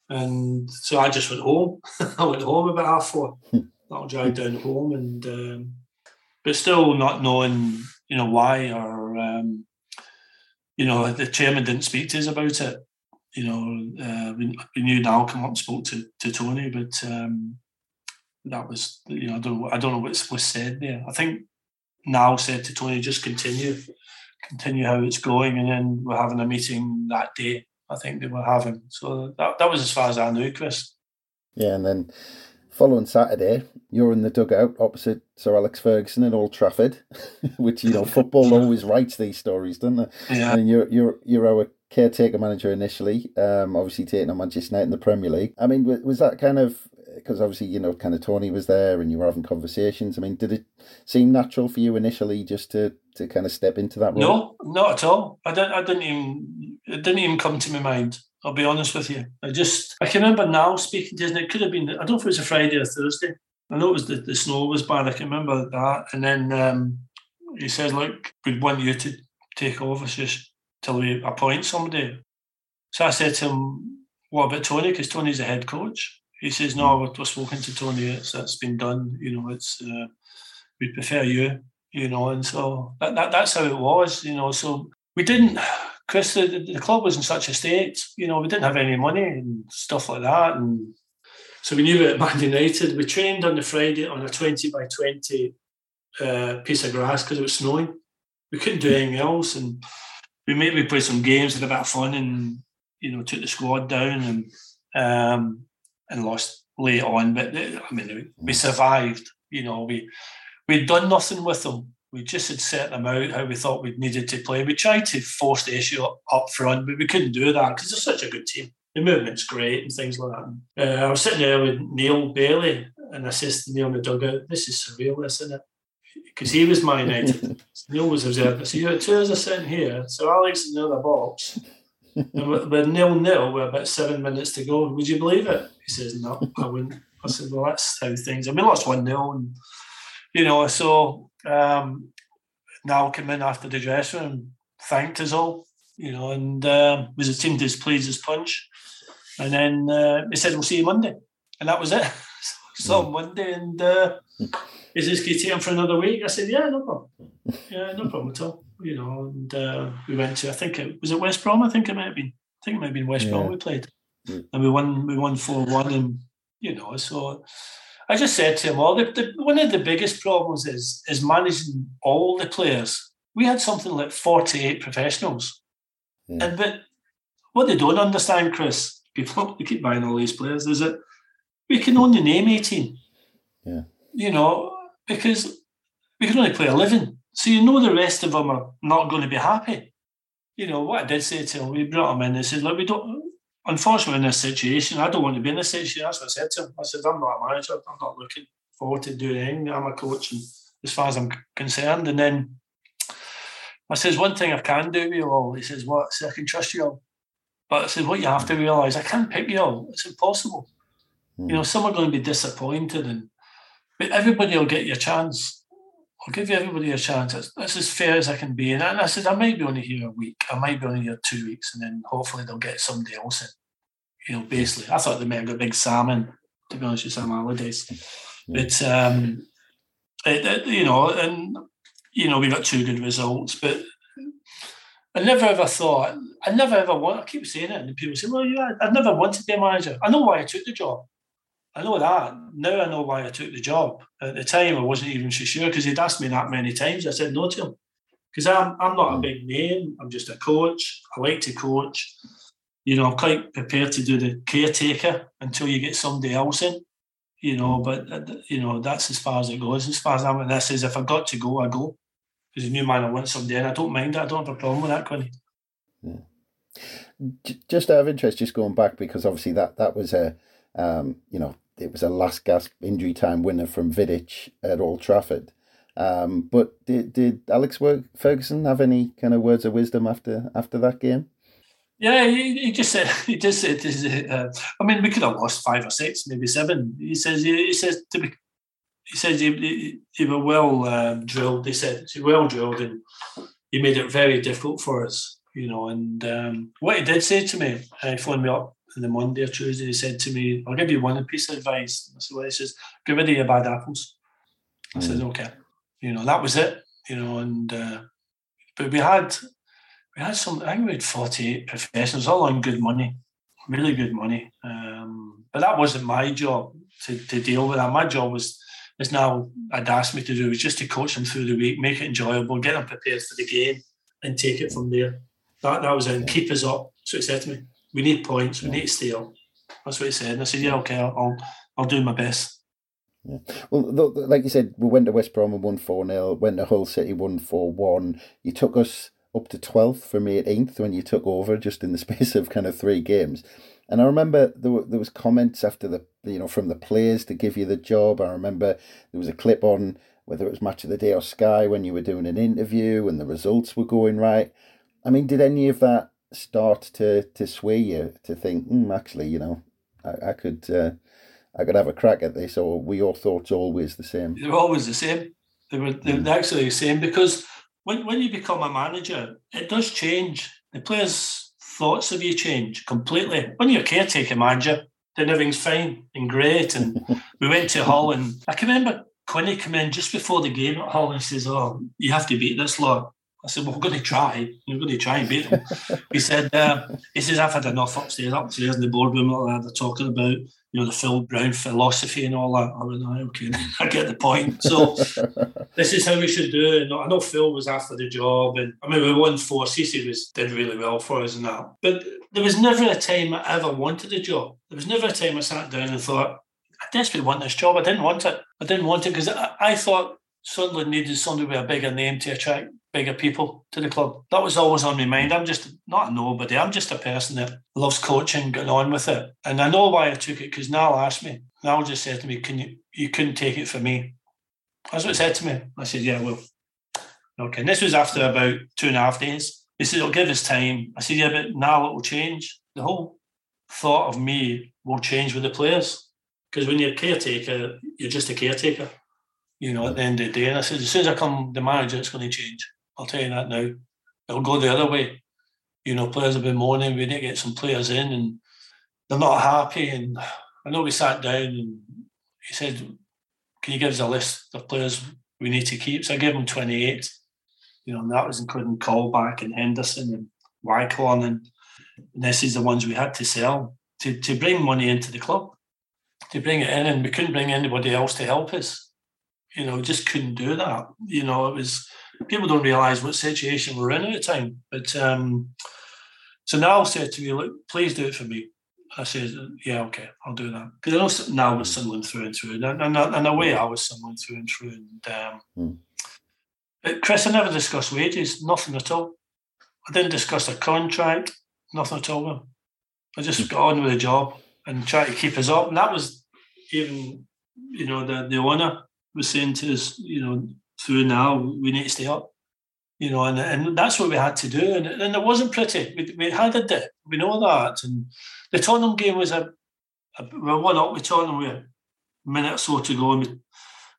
And so I just went home. I went home about 4:30. That'll drive down home. And but still not knowing, you know, why, or, you know, the chairman didn't speak to us about it. You know, we knew Niall come up and spoke to Tony, but that was, you know, I don't know what was said there. I think Niall said to Tony, just continue how it's going, and then we're having a meeting that day. I think they were having. So that was as far as I knew, Chris. Yeah, and then following Saturday, you're in the dugout opposite Sir Alex Ferguson in Old Trafford, which, you know, football always writes these stories, doesn't it? Yeah. And you're our caretaker manager initially, obviously taking on Manchester United in the Premier League. I mean, was that kind of, because obviously, you know, kind of Tony was there and you were having conversations. I mean, did it seem natural for you initially just to kind of step into that role? No, not at all. I didn't even, it didn't even come to my mind. I'll be honest with you. I can remember now speaking to him, and it could have been, I don't know if it was a Friday or Thursday. I know it was the snow was bad, I can remember that. And then he says, look, we'd want you to take over just till we appoint somebody. So I said to him, what about Tony? Because Tony's the head coach. He says, no, we're spoken to Tony. It's been done. You know, it's we'd prefer you, you know. And so that's how it was, you know. So we didn't, Chris, the club was in such a state, you know, we didn't have any money and stuff like that. And so we knew about Man United. We trained on the Friday on a 20 by 20 piece of grass because it was snowing. We couldn't do anything else. And we played some games, had a bit of fun, and, you know, took the squad down and lost late on. But, I mean, we survived, you know. We'd done nothing with them. We just had set them out how we thought we needed to play. We tried to force the issue up front, but we couldn't do that because they're such a good team. The movement's great and things like that. I was sitting there with Neil Bailey, and I says to Neil in the dugout, this is surreal, isn't it? Because he was Man United. Neil was observing. So you had two as I sitting here, so Alex is in the other box. And we're 0-0, we're about 7 minutes to go. Would you believe it? He says, no, I wouldn't. I said, well, that's how things are. We lost 1-0, and, you know, so Niall came in after the dressing room and thanked us all, you know, and was a team displeased as punch. And then he said, we'll see you Monday. And that was it. So Monday, and he says, can you take him for another week? I said, yeah, no problem. Yeah, no problem at all. You know, and we went to, I think it was at West Brom. I think it might have been West Brom we played. Yeah. And we won 4-1, and, you know, so I just said to him, well, one of the biggest problems is managing all the players. We had something like 48 professionals. Yeah. And but what they don't understand, Chris, people we keep buying all these players, is that we can only name 18. Yeah. You know, because we can only play 11. So you know the rest of them are not going to be happy. You know, what I did say to him, we brought him in and said, look, we don't, unfortunately, in this situation, I don't want to be in this situation. That's what I said to him. I said, I'm not a manager. I'm not looking forward to doing anything. I'm a coach, and as far as I'm concerned. And then I says, one thing I can do with you all. He says, what? I said, I can trust you all. But I said, what you have to realise, I can't pick you all. It's impossible. You know, some are going to be disappointed, but everybody will get your chance. I'll give everybody a chance. That's as fair as I can be. And I said, I might be only here a week. I might be only here 2 weeks, and then hopefully they'll get somebody else in. You know, basically, I thought they might have got big salmon, to be honest with Sam Allardyce. But, you know, and, you know, we got two good results. But I keep saying it, and people say, well, yeah, I never wanted to be a manager. I know why I took the job. I know that. Now I know why I took the job. At the time, I wasn't even so sure because he'd asked me that many times. I said no to him because I'm not a big name. I'm just a coach. I like to coach. You know, I'm quite prepared to do the caretaker until you get somebody else in, you know, but, you know, that's as far as it goes. As far as I'm, and I says, if I got to go, I go. Because a new man, I want somebody in. I don't mind that. I don't have a problem with that, Quinny. Yeah. Just out of interest, just going back, because obviously that was a, you know, it was a last gasp injury time winner from Vidic at Old Trafford. But did Alex Ferguson have any kind of words of wisdom after that game? Yeah, he just said. I mean, we could have lost 5 or 6, maybe 7. He says you were well drilled. He said you were well drilled, and he made it very difficult for us. You know, and what he did say to me, he phoned me up on the Monday or Tuesday, he said to me, I'll give you one piece of advice. I said, well, he says, get rid of your bad apples. I said, okay. You know, that was it, you know, and, but we had some, I think we had 48 professionals, all on good money, really good money. But that wasn't my job to deal with that. My job is now, I'd asked me to do, was just to coach them through the week, make it enjoyable, get them prepared for the game and take it from there. That was it, and keep us up. So he said to me, we need points. We need to stay up. That's what he said. And I said, yeah, okay, I'll do my best. Yeah. Well, like you said, we went to West Brom and won 4-0. Went to Hull City, won 4-1. You took us up to 12th from 18th when you took over, just in the space of kind of 3 games. And I remember there was comments after the, you know, from the players to give you the job. I remember there was a clip on whether it was Match of the Day or Sky when you were doing an interview and the results were going right. I mean, did any of that start to sway you to think, actually, you know, I could have a crack at this, or were your thoughts always the same? They were always the same. They were actually the same, because when you become a manager, it does change. The players' thoughts of you change completely. When you're a caretaker manager, then everything's fine and great. And we went to Hull, and I can remember Quinny came in just before the game at Hull and says, "Oh, you have to beat this lot." I said, "Well, we're going to try. We're going to try and beat them." He said, "He says I've had enough upstairs in the boardroom. All that they're talking about, you know, the Phil Brown philosophy and all that." I went, "Okay, I get the point." So this is how we should do it. I know Phil was after the job, and I mean we won 4 CC did really well for us and that. But there was never a time I ever wanted a job. There was never a time I sat down and thought, "I desperately want this job." I didn't want it. I didn't want it because I thought Sunderland needed somebody with a bigger name to attract bigger people to the club. That was always on my mind. I'm just not a nobody. I'm just a person that loves coaching, getting on with it. And I know why I took it, because Niall asked me. Niall just said to me, "You couldn't take it for me." That's what he said to me. I said, "Yeah, well, okay." And this was after about 2.5 days. He said, "It'll give us time." I said, "Yeah, but Niall, it will change. The whole thought of me will change with the players. Because when you're a caretaker, you're just a caretaker, you know, at the end of the day." And I said, as soon as I come the manager, it's going to change. I'll tell you that now. It'll go the other way. You know, players have been moaning. We need to get some players in and they're not happy. And I know we sat down and he said, "Can you give us a list of players we need to keep?" So I gave him 28, you know, and that was including Colback and Henderson and Wycorn. And this is the ones we had to sell to bring money into the club. To bring it in, and we couldn't bring anybody else to help us. You know, just couldn't do that. You know, it was, people don't realise what situation we're in at the time. But so Niall said to me, "Look, please do it for me." I said, "Yeah, okay, I'll do that." Because I know Niall was Sunderland through and through. And in a way, I was Sunderland through and through. But Chris, I never discussed wages, nothing at all. I didn't discuss a contract, nothing at all. I just got on with the job and try to keep us up. And that was even, you know, the owner was saying to us, you know, through now, we need to stay up, you know, and that's what we had to do. And it wasn't pretty. We had a dip. We know that. And the Tottenham game was we were 1-up with Tottenham. We had a minute or so to go and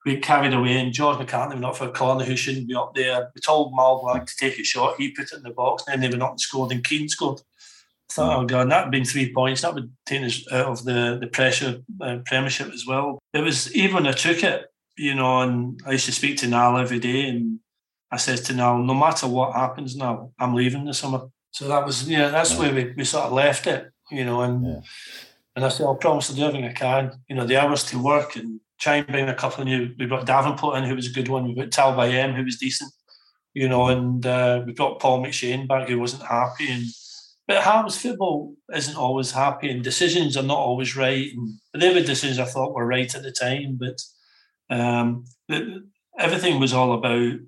we carried away. And George McCartney went up for a corner who shouldn't be up there. We told Mal Black to take a shot. He put it in the box. And then they went up and scored, and Keane scored. I thought, oh God, that had been 3 points. That would take us out of the pressure Premiership as well. It was, even when I took it, you know, and I used to speak to Niall every day, and I said to Niall, "No matter what happens now, I'm leaving this summer." So that was, yeah, that's where we sort of left it, you know, and I said, "I'll promise to do everything I can." You know, the hours to work and try and bring a couple of new, we brought Davenport in, who was a good one. We brought Talbayem, who was decent, you know, and we brought Paul McShane back, who wasn't happy, and but Harms football isn't always happy, and decisions are not always right. But they were decisions I thought were right at the time. But everything was all about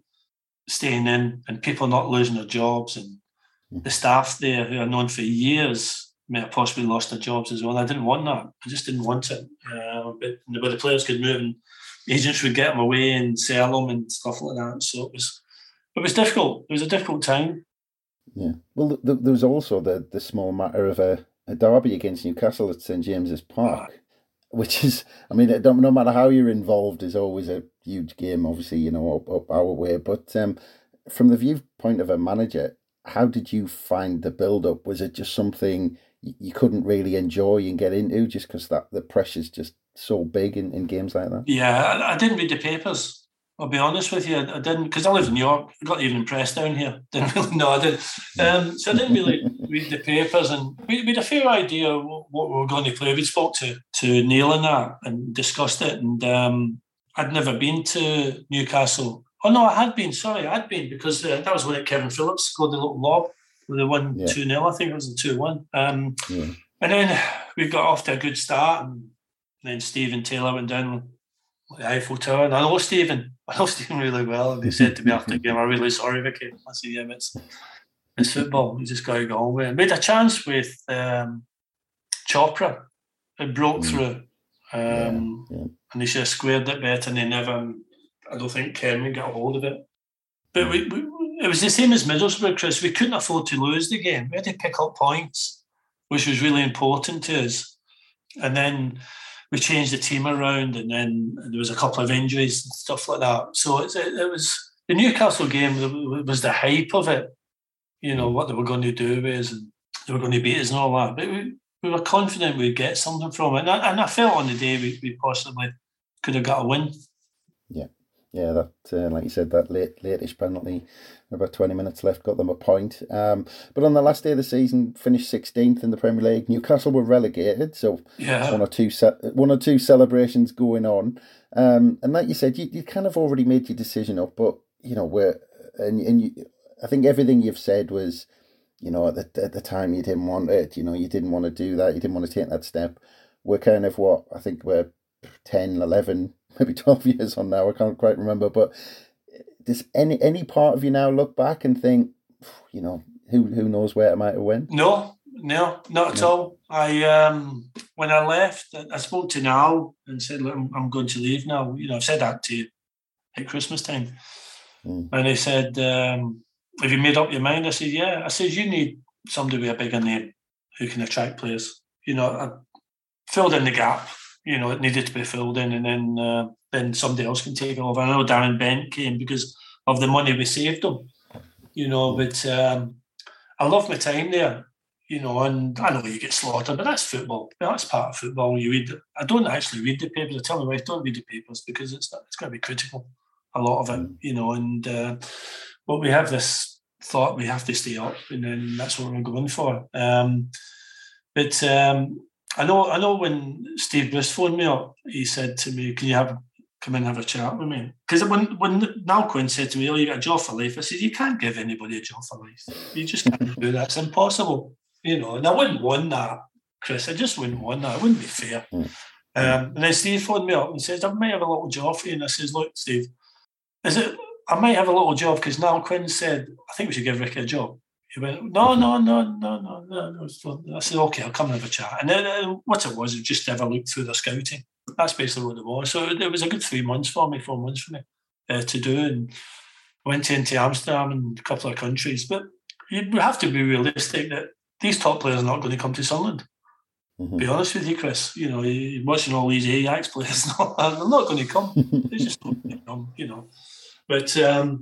staying in and people not losing their jobs. And the staff there, who I've known for years, may have possibly lost their jobs as well. I didn't want that. I just didn't want it. But the players could move, and agents would get them away and sell them and stuff like that. So it was difficult. It was a difficult time. Yeah, well, there was also the small matter of a derby against Newcastle at St James's Park, which is, I mean, no matter how you're involved, is always a huge game, obviously, you know, up our way. But from the viewpoint of a manager, how did you find the build-up? Was it just something you couldn't really enjoy and get into just because the pressure's just so big in games like that? Yeah, I didn't read the papers. I'll be honest with you, I didn't, because I lived in York. I got even pressed down here. Didn't really know, I did. So I didn't really read the papers, and we had a fair idea of what we were going to play. We spoke to Neil and that and discussed it, and I'd never been to Newcastle. Oh, no, I had been, because that was when Kevin Phillips scored the little lob with the 2-0, I think it was the 2-1. And then we got off to a good start, and then Stephen Taylor went down the Eiffel Tower, and I know Stephen really well, and he said to me after the game, "I'm really sorry, Vicky." I said, "Yeah, it's football, you just got to go on with it." Made a chance with Chopra, it broke through, and they should have squared it better, and they never, I don't think Kerman got a hold of it, but we It was the same as Middlesbrough, Chris. We couldn't afford to lose the game. We had to pick up points, which was really important to us. And then we changed the team around, and then there was a couple of injuries and stuff like that. So it was the Newcastle game was the hype of it. You know, what they were going to do is, and they were going to beat us and all that. But we were confident we'd get something from it. And I felt on the day we possibly could have got a win. Yeah. Yeah, that like you said, that latest penalty, about 20 minutes left, got them a point. But on the last day of the season, finished 16th in the Premier League. Newcastle were relegated, so yeah. one or two celebrations going on. And like you said, you kind of already made your decision up, but you know, and you, I think everything you've said was, you know, at the time you didn't want it. You know, you didn't want to do that. You didn't want to take that step. We're kind of we're 10, 11. Maybe 12 years on now, I can't quite remember, but does any part of you now look back and think, you know, who knows where I might have went? No, not at all. I when I left, I spoke to Niall and said, look, I'm going to leave now. You know, I've said that to you at Christmas time. Mm. And he said, have you made up your mind? I said, yeah. I said, you need somebody with a bigger name who can attract players. You know, I filled in the gap. You know, it needed to be filled in, and then somebody else can take it over. I know Darren Bent came because of the money we saved him, you know, but I love my time there, you know, and I know you get slaughtered, but that's football. That's part of football. I don't actually read the papers. I tell my wife, don't read the papers because it's going to be critical, a lot of it, you know, and but we have this thought we have to stay up, and then that's what we're going for. I know when Steve Bruce phoned me up, he said to me, can you come in and have a chat with me? Because when Niall Quinn said to me, oh, you got a job for life, I said, you can't give anybody a job for life. You just can't do that. It's impossible. You know, and I wouldn't want that, Chris. I just wouldn't want that. It wouldn't be fair. And then Steve phoned me up and said, I might have a little job for you. And I says, look, Steve, I might have a little job because Niall Quinn said, I think we should give Ricky a job. He went, no. I said, okay, I'll come and have a chat. And then what it was just never looked through the scouting. That's basically what it was. So it was a good 4 months for me to do. And I went into Amsterdam and a couple of countries. But you have to be realistic that these top players are not going to come to Sunderland. Mm-hmm. Be honest with you, Chris. You know, you're watching all these Ajax players, they're not going to come. They just don't going to come, you know. But, so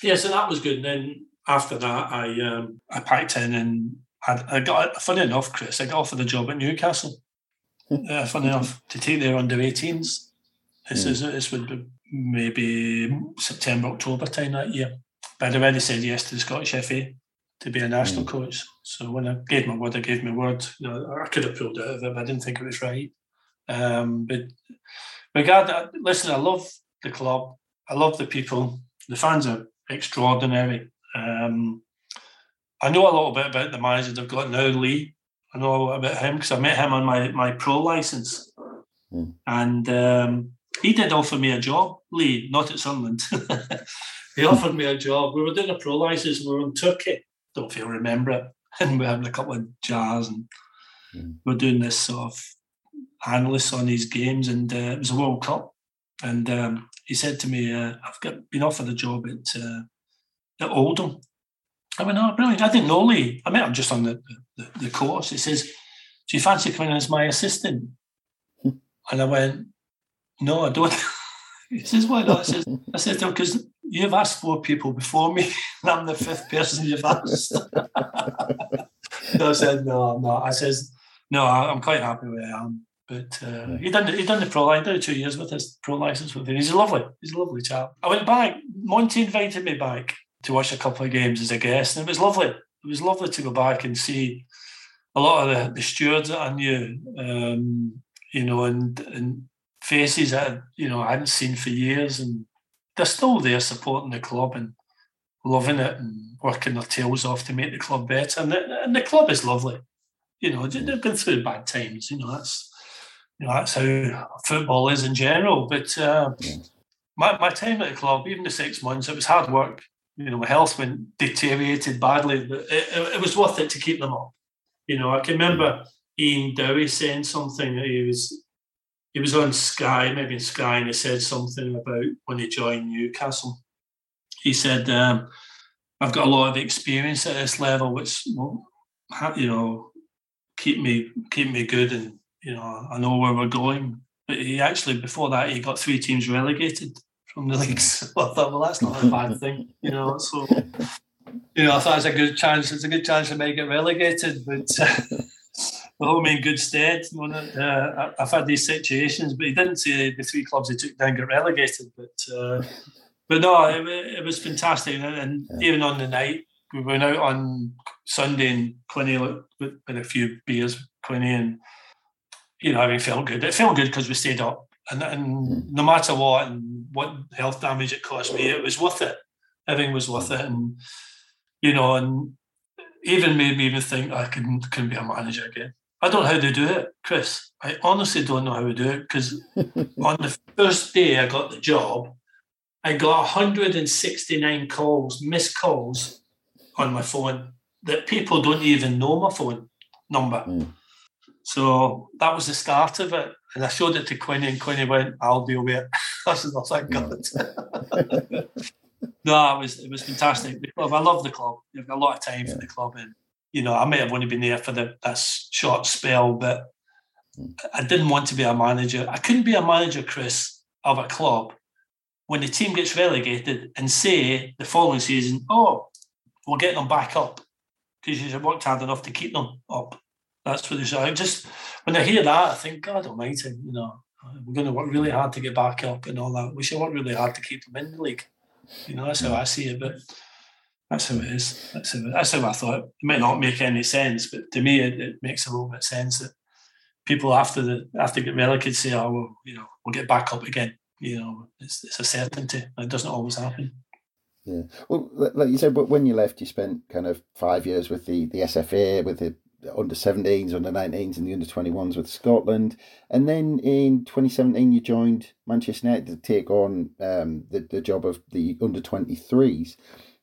that was good. And then after that, I packed in and I got, funny enough, Chris, I got offered a job at Newcastle, funny enough, to take their under-18s. This would be maybe September, October time that year. But I'd already said yes to the Scottish FA to be a national coach. So when I gave my word. You know, I could have pulled out of it, but I didn't think it was right. I love the club. I love the people. The fans are extraordinary. I know a little bit about the manager they've got now, Lee. I know a lot about him because I met him on my pro licence. And he did offer me a job, Lee, not at Sunderland. He offered me a job. We were doing a pro licence and we were in Turkey. Don't feel remember it. And we were having a couple of jars and we were doing this sort of analysts on these games, and it was a World Cup. And he said to me, I've been offered a job at Oldham. I went, oh, brilliant. I didn't know Lee. I met him just on the course. He says, do you fancy coming in as my assistant? And I went, no, I don't. He says, why not? I said, because you've asked 4 people before me, and I'm the 5th person you've asked. So I said, no. I says, no, I'm quite happy where I am. But he done the pro line, did 2 years with his pro license with him. He's a lovely chap. I went back. Monty invited me back to watch a couple of games as a guest, and it was lovely. It was lovely to go back and see a lot of the stewards that I knew, you know, and faces that, you know, I hadn't seen for years, and they're still there supporting the club and loving it and working their tails off to make the club better. And the club is lovely. You know, they've been through bad times. You know, that's how football is in general. But my time at the club, even the 6 months, it was hard work. You know, my health deteriorated badly, but it was worth it to keep them up. You know, I can remember Ian Dowie saying something. He was on Sky, maybe in Sky, and he said something about when he joined Newcastle. He said, I've got a lot of experience at this level, which will, you know, keep me good, and you know, I know where we're going. But he actually, before that, he got 3 teams relegated from the league. So I thought, well, that's not a bad thing, you know. So, you know, I thought it's a good chance. It's a good chance they may get relegated, but the home in good stead. I've had these situations, but he didn't say the 3 clubs he took down got relegated. But no, it was fantastic. And even on the night, we went out on Sunday and Quinny with a few beers, Quinny, and you know, it felt good. It felt good because we stayed up, and no matter what and what health damage it caused me, it was worth it. Everything was worth it, and you know, and even made me even think I can be a manager again. I don't know how they do it, Chris. I honestly don't know how we do it, because on the first day I got the job, I got 169 calls, missed calls on my phone that people don't even know my phone number. Mm. So that was the start of it. And I showed it to Quinny, and Quinny went, I'll deal with it. I said, oh, thank God. No, it was fantastic. The club, I love the club. I've got a lot of time for the club. And, you know, I may have only been there for that short spell, but I didn't want to be a manager. I couldn't be a manager, Chris, of a club when the team gets relegated and say the following season, oh, we'll get them back up because you've worked hard enough to keep them up. That's what they should. When I hear that, I think, God almighty, you know, we're going to work really hard to get back up and all that. We should work really hard to keep them in the league. You know, that's how I see it, but that's how it is. That's how I thought. It might not make any sense, but to me, it makes a little bit of sense that people after get relegated say, oh, well, you know, we'll get back up again. You know, it's a certainty. It doesn't always happen. Yeah. Well, like you said, but when you left, you spent kind of 5 years with the SFA, with the under-17s, under-19s and the under-21s with Scotland. And then in 2017, you joined Manchester United to take on the job of the under-23s.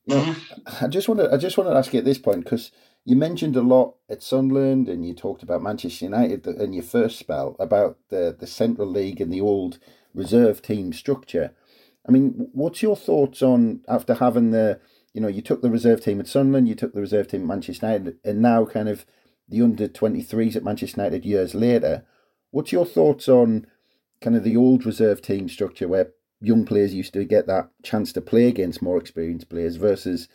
Now, I just want to ask you at this point, because you mentioned a lot at Sunderland and you talked about Manchester United in your first spell about the Central League and the old reserve team structure. I mean, what's your thoughts on, after having you took the reserve team at Sunderland, you took the reserve team at Manchester United, and now kind of the under-23s at Manchester United years later, what's your thoughts on kind of the old reserve team structure where young players used to get that chance to play against more experienced players versus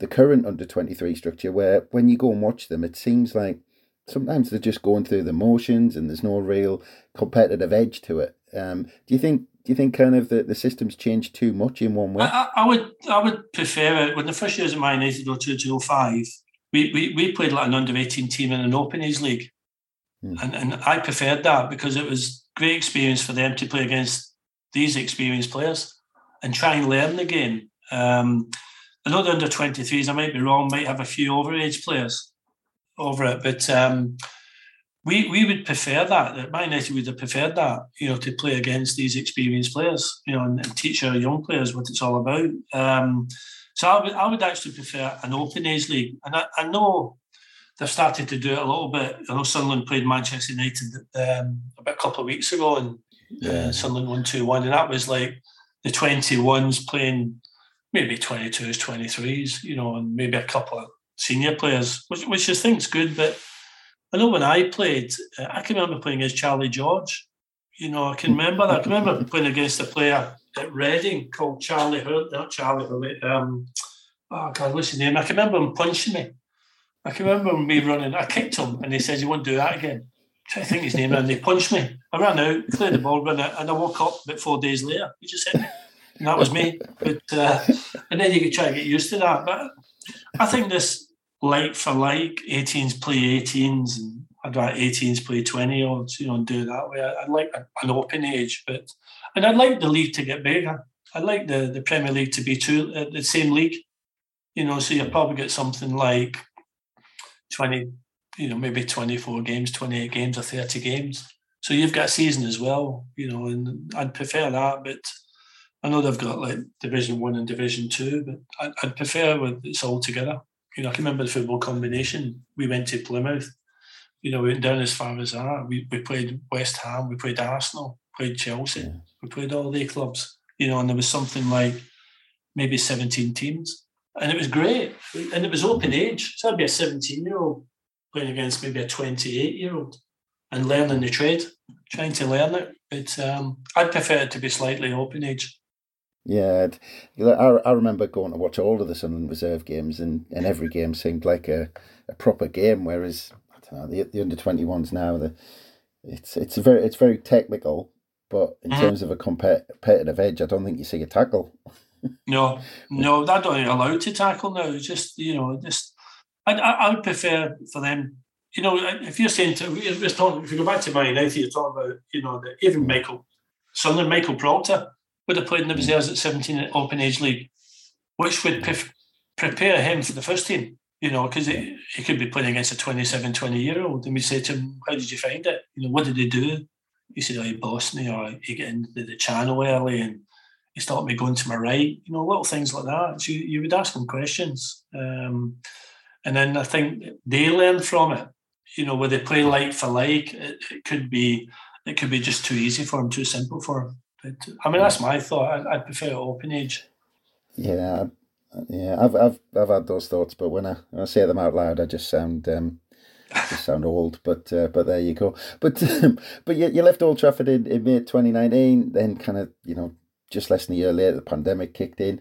the current under-23 structure where when you go and watch them, it seems like sometimes they're just going through the motions and there's no real competitive edge to it. Do you think kind of the system's changed too much in one way? I would prefer it. When the first years of mine, 1902 to 05, we played like an under-18 team in an Open Age league. Mm. And I preferred that because it was great experience for them to play against these experienced players and try and learn the game. I know the under-23s, I might be wrong, might have a few overage players over it, but we would prefer that. Man United would have preferred that, you know, to play against these experienced players, you know, and teach our young players what it's all about. So I would actually prefer an Open Age league. And I know they've started to do it a little bit. I know Sunderland played Manchester United about a couple of weeks ago, and Sunderland won 2-1, and that was like the 21s playing maybe 22s, 23s, you know, and maybe a couple of senior players, which I think is good. But I know when I played, I can remember playing against Charlie George. You know, I can remember that. I can remember playing against a player at Reading called Charlie Hurley. Not Charlie Hurley. Oh, God, what's his name? I can remember him punching me. I can remember me running. I kicked him and he said, you won't do that again. I think his name, and he punched me. I ran out, cleared the ball, ran out, and I woke up about 4 days later. He just hit me. And that was me. But and then you could try to get used to that. But I think this like for like, 18s play 18s, and I'd like 18s play 20-year-olds, you know, and do it that way. I'd like an Open Age, and I'd like the league to get bigger. I'd like the Premier League to be the same league, you know, so you'll probably get something like 20, you know, maybe 24 games, 28 games or 30 games. So you've got a season as well, you know, and I'd prefer that, but I know they've got like Division 1 and Division 2, but I'd prefer when it's all together. You know, I can remember the football combination. We went to Plymouth. You know, we went down as far as that. We played West Ham. We played Arsenal. Played Chelsea. Yeah. We played all the clubs. You know, and there was something like maybe 17 teams. And it was great. And it was open age. So I'd be a 17-year-old playing against maybe a 28-year-old and learning the trade, trying to learn it. But I'd prefer it to be slightly open age. Yeah, I remember going to watch all of the Sunderland Reserve games, and every game seemed like a proper game, whereas, I don't know, the under-21s now, it's very technical, but in terms of a competitive edge, I don't think you see a tackle. No, they're not allowed to tackle now. Just I would prefer for them, if you're saying if you go back to Man United, you're talking about, that even Michael Proctor would have played in the reserves at 17 at Open Age League, which would prepare him for the first team, because he could be playing against a 20-year-old, and we say to him, how did you find it? What did they do? He said, he bossed me, or he get into the channel early, and he stopped me going to my right, little things like that. So you would ask them questions. And then I think they learn from it, where they play like for like, it could be just too easy for them, too simple for them. But, that's my thought. I'd prefer open age. Yeah. I've had those thoughts, but when I say them out loud, I just sound old. But there you go. But you left Old Trafford in May 2019. Then kind of just less than a year later, the pandemic kicked in.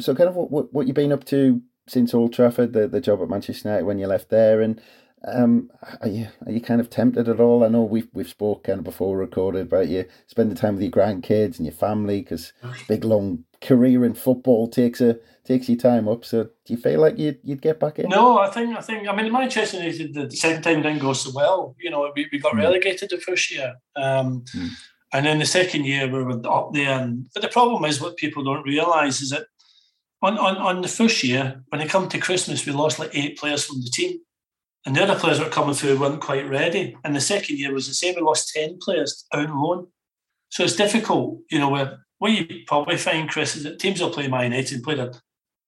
So kind of what you've been up to since Old Trafford, the job at Manchester United when you left there, and. Are you kind of tempted at all? I know we've spoke kind of before recorded about you spending time with your grandkids and your family, because big long career in football takes your time up. So do you feel like you'd get back in? No, I think. Manchester United the second time didn't go so well. We got relegated the first year, and then the second year we were up there. But the problem is what people don't realise is that on the first year, when it come to Christmas, we lost like 8 players from the team. And the other players that were coming through weren't quite ready. And the second year was the same. We lost 10 players out on loan. So it's difficult. What you probably find, Chris, is that teams will play Man United and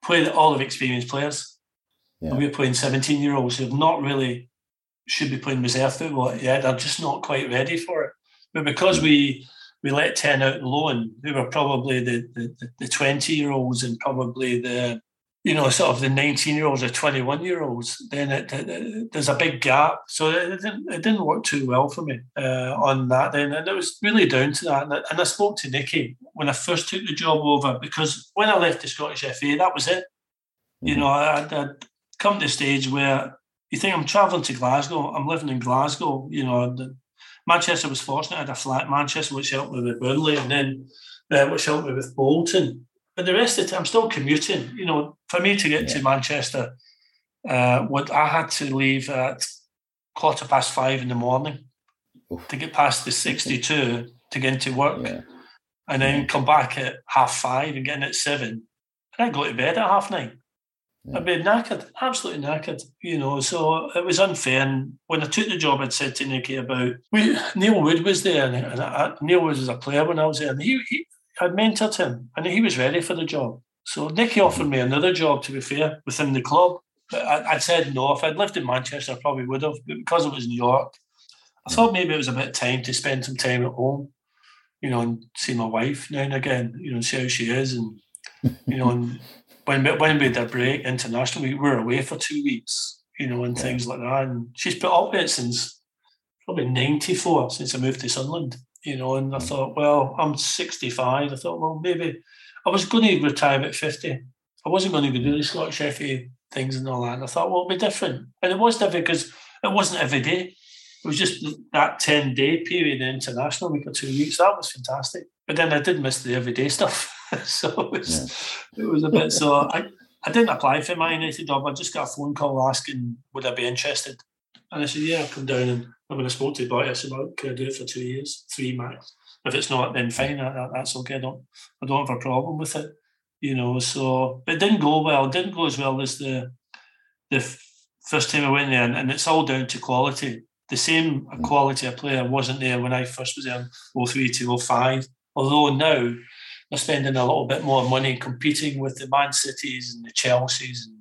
play all of experienced players. Yeah. And we're playing 17-year-olds who have not really should be playing reserve football yet. They're just not quite ready for it. But because we let 10 out on loan, who were probably the 20-year-olds and probably the... sort of the 19-year-olds or 21-year-olds, then there's a big gap. So it didn't work too well for me on that then. And it was really down to that. And I spoke to Nicky when I first took the job over, because when I left the Scottish FA, that was it. I'd come to a stage where you think I'm travelling to Glasgow, I'm living in Glasgow. Manchester was fortunate. I had a flat in Manchester, which helped me with Burnley, and then which helped me with Bolton. But the rest of the time, I'm still commuting. For me to get to Manchester, I had to leave at 5:15 in the morning to get past the 62 to get into work, and then come back at 5:30 and get in at 7. And I'd go to bed at 9:30. I'd be knackered, absolutely knackered. So it was unfair. And when I took the job, I'd said to Nicky about Neil Wood was there, and Neil Wood was a player when I was there, and I'd mentored him, and he was ready for the job. So Nicky offered me another job, to be fair, within the club. But I'd said no. If I'd lived in Manchester, I probably would have. But because it was New York, I thought maybe it was a bit of time to spend some time at home, and see my wife now and again, and see how she is. And, and when we had a break internationally, we were away for 2 weeks, and things like that. And she's put up with it since probably 94, since I moved to Sunderland. And I thought, well, I'm 65. I thought, well, maybe I was going to retire at 50. I wasn't going to do the Scottish FA things and all that. And I thought, well, it'll be different. And it was different because it wasn't every day. It was just that 10-day period in international week or 2 weeks. That was fantastic. But then I did miss the everyday stuff. So it was a bit... So I didn't apply for my United job. I just got a phone call asking, would I be interested? And I said, yeah, I'll come down. And when I spoke to the boy, I said, well, can I do it for 2 years, 3 max? If it's not, then fine, that's okay. I don't have a problem with it, So but it didn't go well. It didn't go as well as the first time I went there. And it's all down to quality. The same quality of player wasn't there when I first was there in 03 to 05. Although now they're spending a little bit more money competing with the Man Cities and the Chelseas and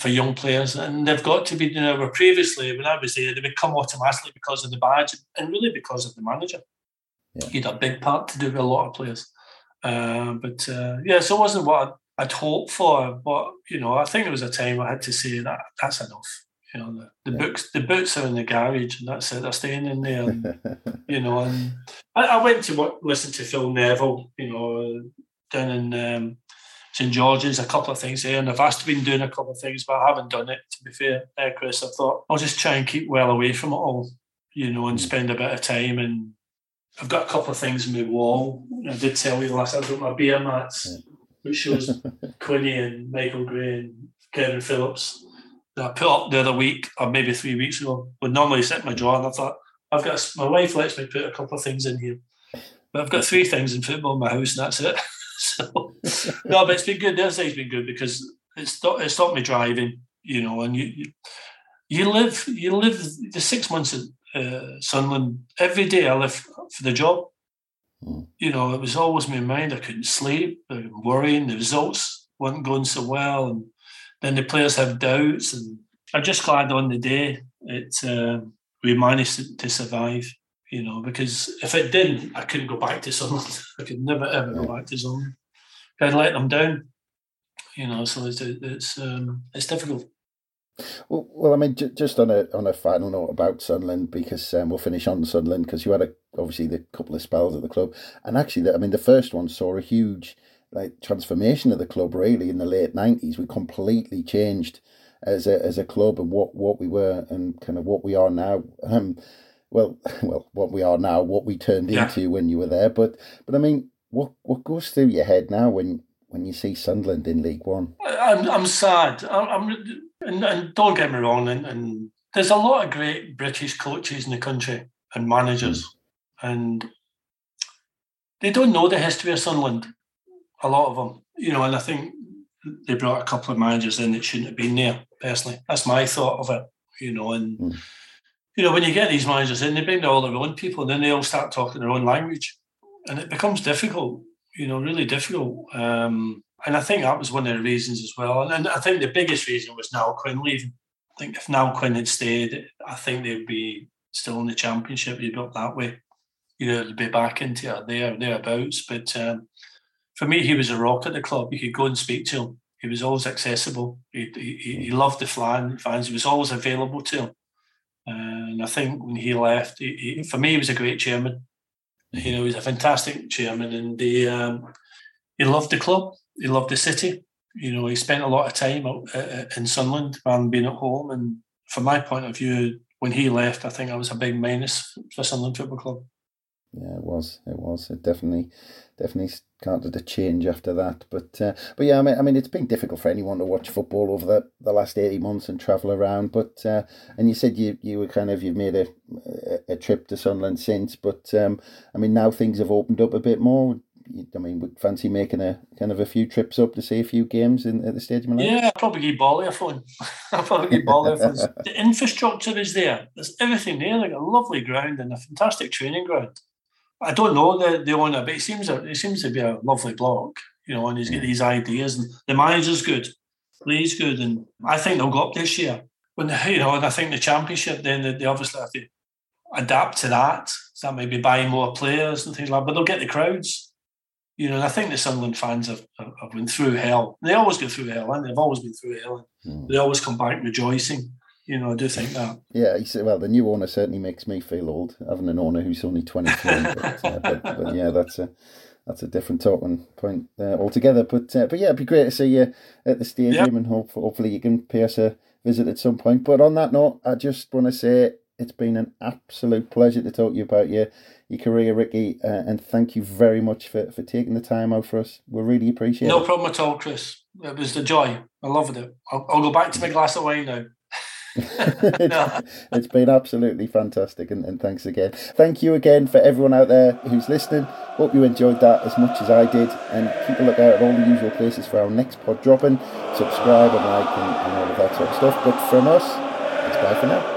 for young players, and they've got to be. Where previously, when I was there, they would come automatically because of the badge and really because of the manager. He had a big part to do with a lot of players, so it wasn't what I'd hoped for, but you know, I think there was a time I had to say that that's enough. You know, the boots are in the garage, and that's it. They're staying in there. And, you know, and I went to listen to Phil Neville. You know, down in St George's, a couple of things there, and I've asked been doing a couple of things, but I haven't done it. To be fair, Chris, I thought I'll just try and keep well away from it all. You know, and spend a bit of time. And I've got a couple of things in my wall. I did tell you last. I've got my beer mats, which shows Quinny and Michael Gray and Kevin Phillips. I put up the other week, or maybe 3 weeks ago, would normally sit in my drawer, and I thought, I've got my wife lets me put a couple of things in here, but I've got 3 things in football in my house, and that's it. So no, but it's been good. The other side's been good because it stopped me driving, you know. And you live the 6 months at Sunderland. Every day I lived for the job. You know, it was always in my mind. I couldn't sleep. I was worrying. The results weren't going so well, and then the players have doubts, and I'm just glad on the day we managed to survive, you know, because if it didn't, I couldn't go back to Sunderland. I could never, ever go back to Sunderland. I'd let them down, you know, so it's difficult. Well, I mean, just on a final note about Sunderland, because we'll finish on Sunderland, because you had obviously the couple of spells at the club, and actually, the first one saw a huge... like transformation of the club really in the late 90s. We completely changed as a club and what we were and kind of what we are now. What we are now, what we turned into when you were there. But I mean, what goes through your head now when you see Sunderland in League One? I'm sad. And don't get me wrong. And there's a lot of great British coaches in the country and managers, and they don't know the history of Sunderland. A lot of them, you know, and I think they brought a couple of managers in that shouldn't have been there, personally. That's my thought of it, you know. And, you know, when you get these managers in, they bring all their own people, and then they all start talking their own language. And it becomes difficult, you know, really difficult. And I think that was one of the reasons as well. And I think the biggest reason was Niall Quinn leaving. I think if Niall Quinn had stayed, I think they'd be still in the Championship. You'd be up that way. You know, they'd be back into it there, thereabouts. But... for me, he was a rock at the club. You could go and speak to him. He was always accessible. He loved the fans. He was always available to him. And I think when he left, for me, he was a great chairman. You know, he was a fantastic chairman, and he loved the club. He loved the city. You know, he spent a lot of time in Sunderland rather than being at home. And from my point of view, when he left, I think I was a big minus for Sunderland Football Club. Yeah, it was. It definitely started to change after that. But yeah, I mean, it's been difficult for anyone to watch football over the last 80 months and travel around. But and you said you were you've made a trip to Sunderland since. But I mean, now things have opened up a bit more. I mean, would fancy making a few trips up to see a few games at the stadium? Yeah, I'll probably give Bolly a phone. The infrastructure is there. There's everything there. Like a lovely ground and a fantastic training ground. I don't know the owner, but it seems to be a lovely block, you know, and he's got these ideas, and the manager's good, Lee's good, and I think they'll go up this year. And I think the Championship, then they obviously have to adapt to that. So that might be buying more players and things like that, but they'll get the crowds, you know. And I think the Sunderland fans have been through hell. They always go through hell, and they've always been through hell. They always come back rejoicing. You know, I do think that. Yeah, well, the new owner certainly makes me feel old, having an owner who's only 23. But yeah, that's a different talking point altogether. But yeah, it'd be great to see you at the stadium, and hopefully you can pay us a visit at some point. But on that note, I just want to say it's been an absolute pleasure to talk to you about your career, Ricky, and thank you very much for taking the time out for us. We really appreciate it. No problem at all, Chris. It was a joy. I loved it. I'll go back to my glass of wine now. It's been absolutely fantastic, and thanks again. Thank you again for everyone out there who's listening. Hope you enjoyed that as much as I did, and keep a look out at all the usual places for our next pod dropping. Subscribe and like and all of that sort of stuff, but from us, it's bye for now.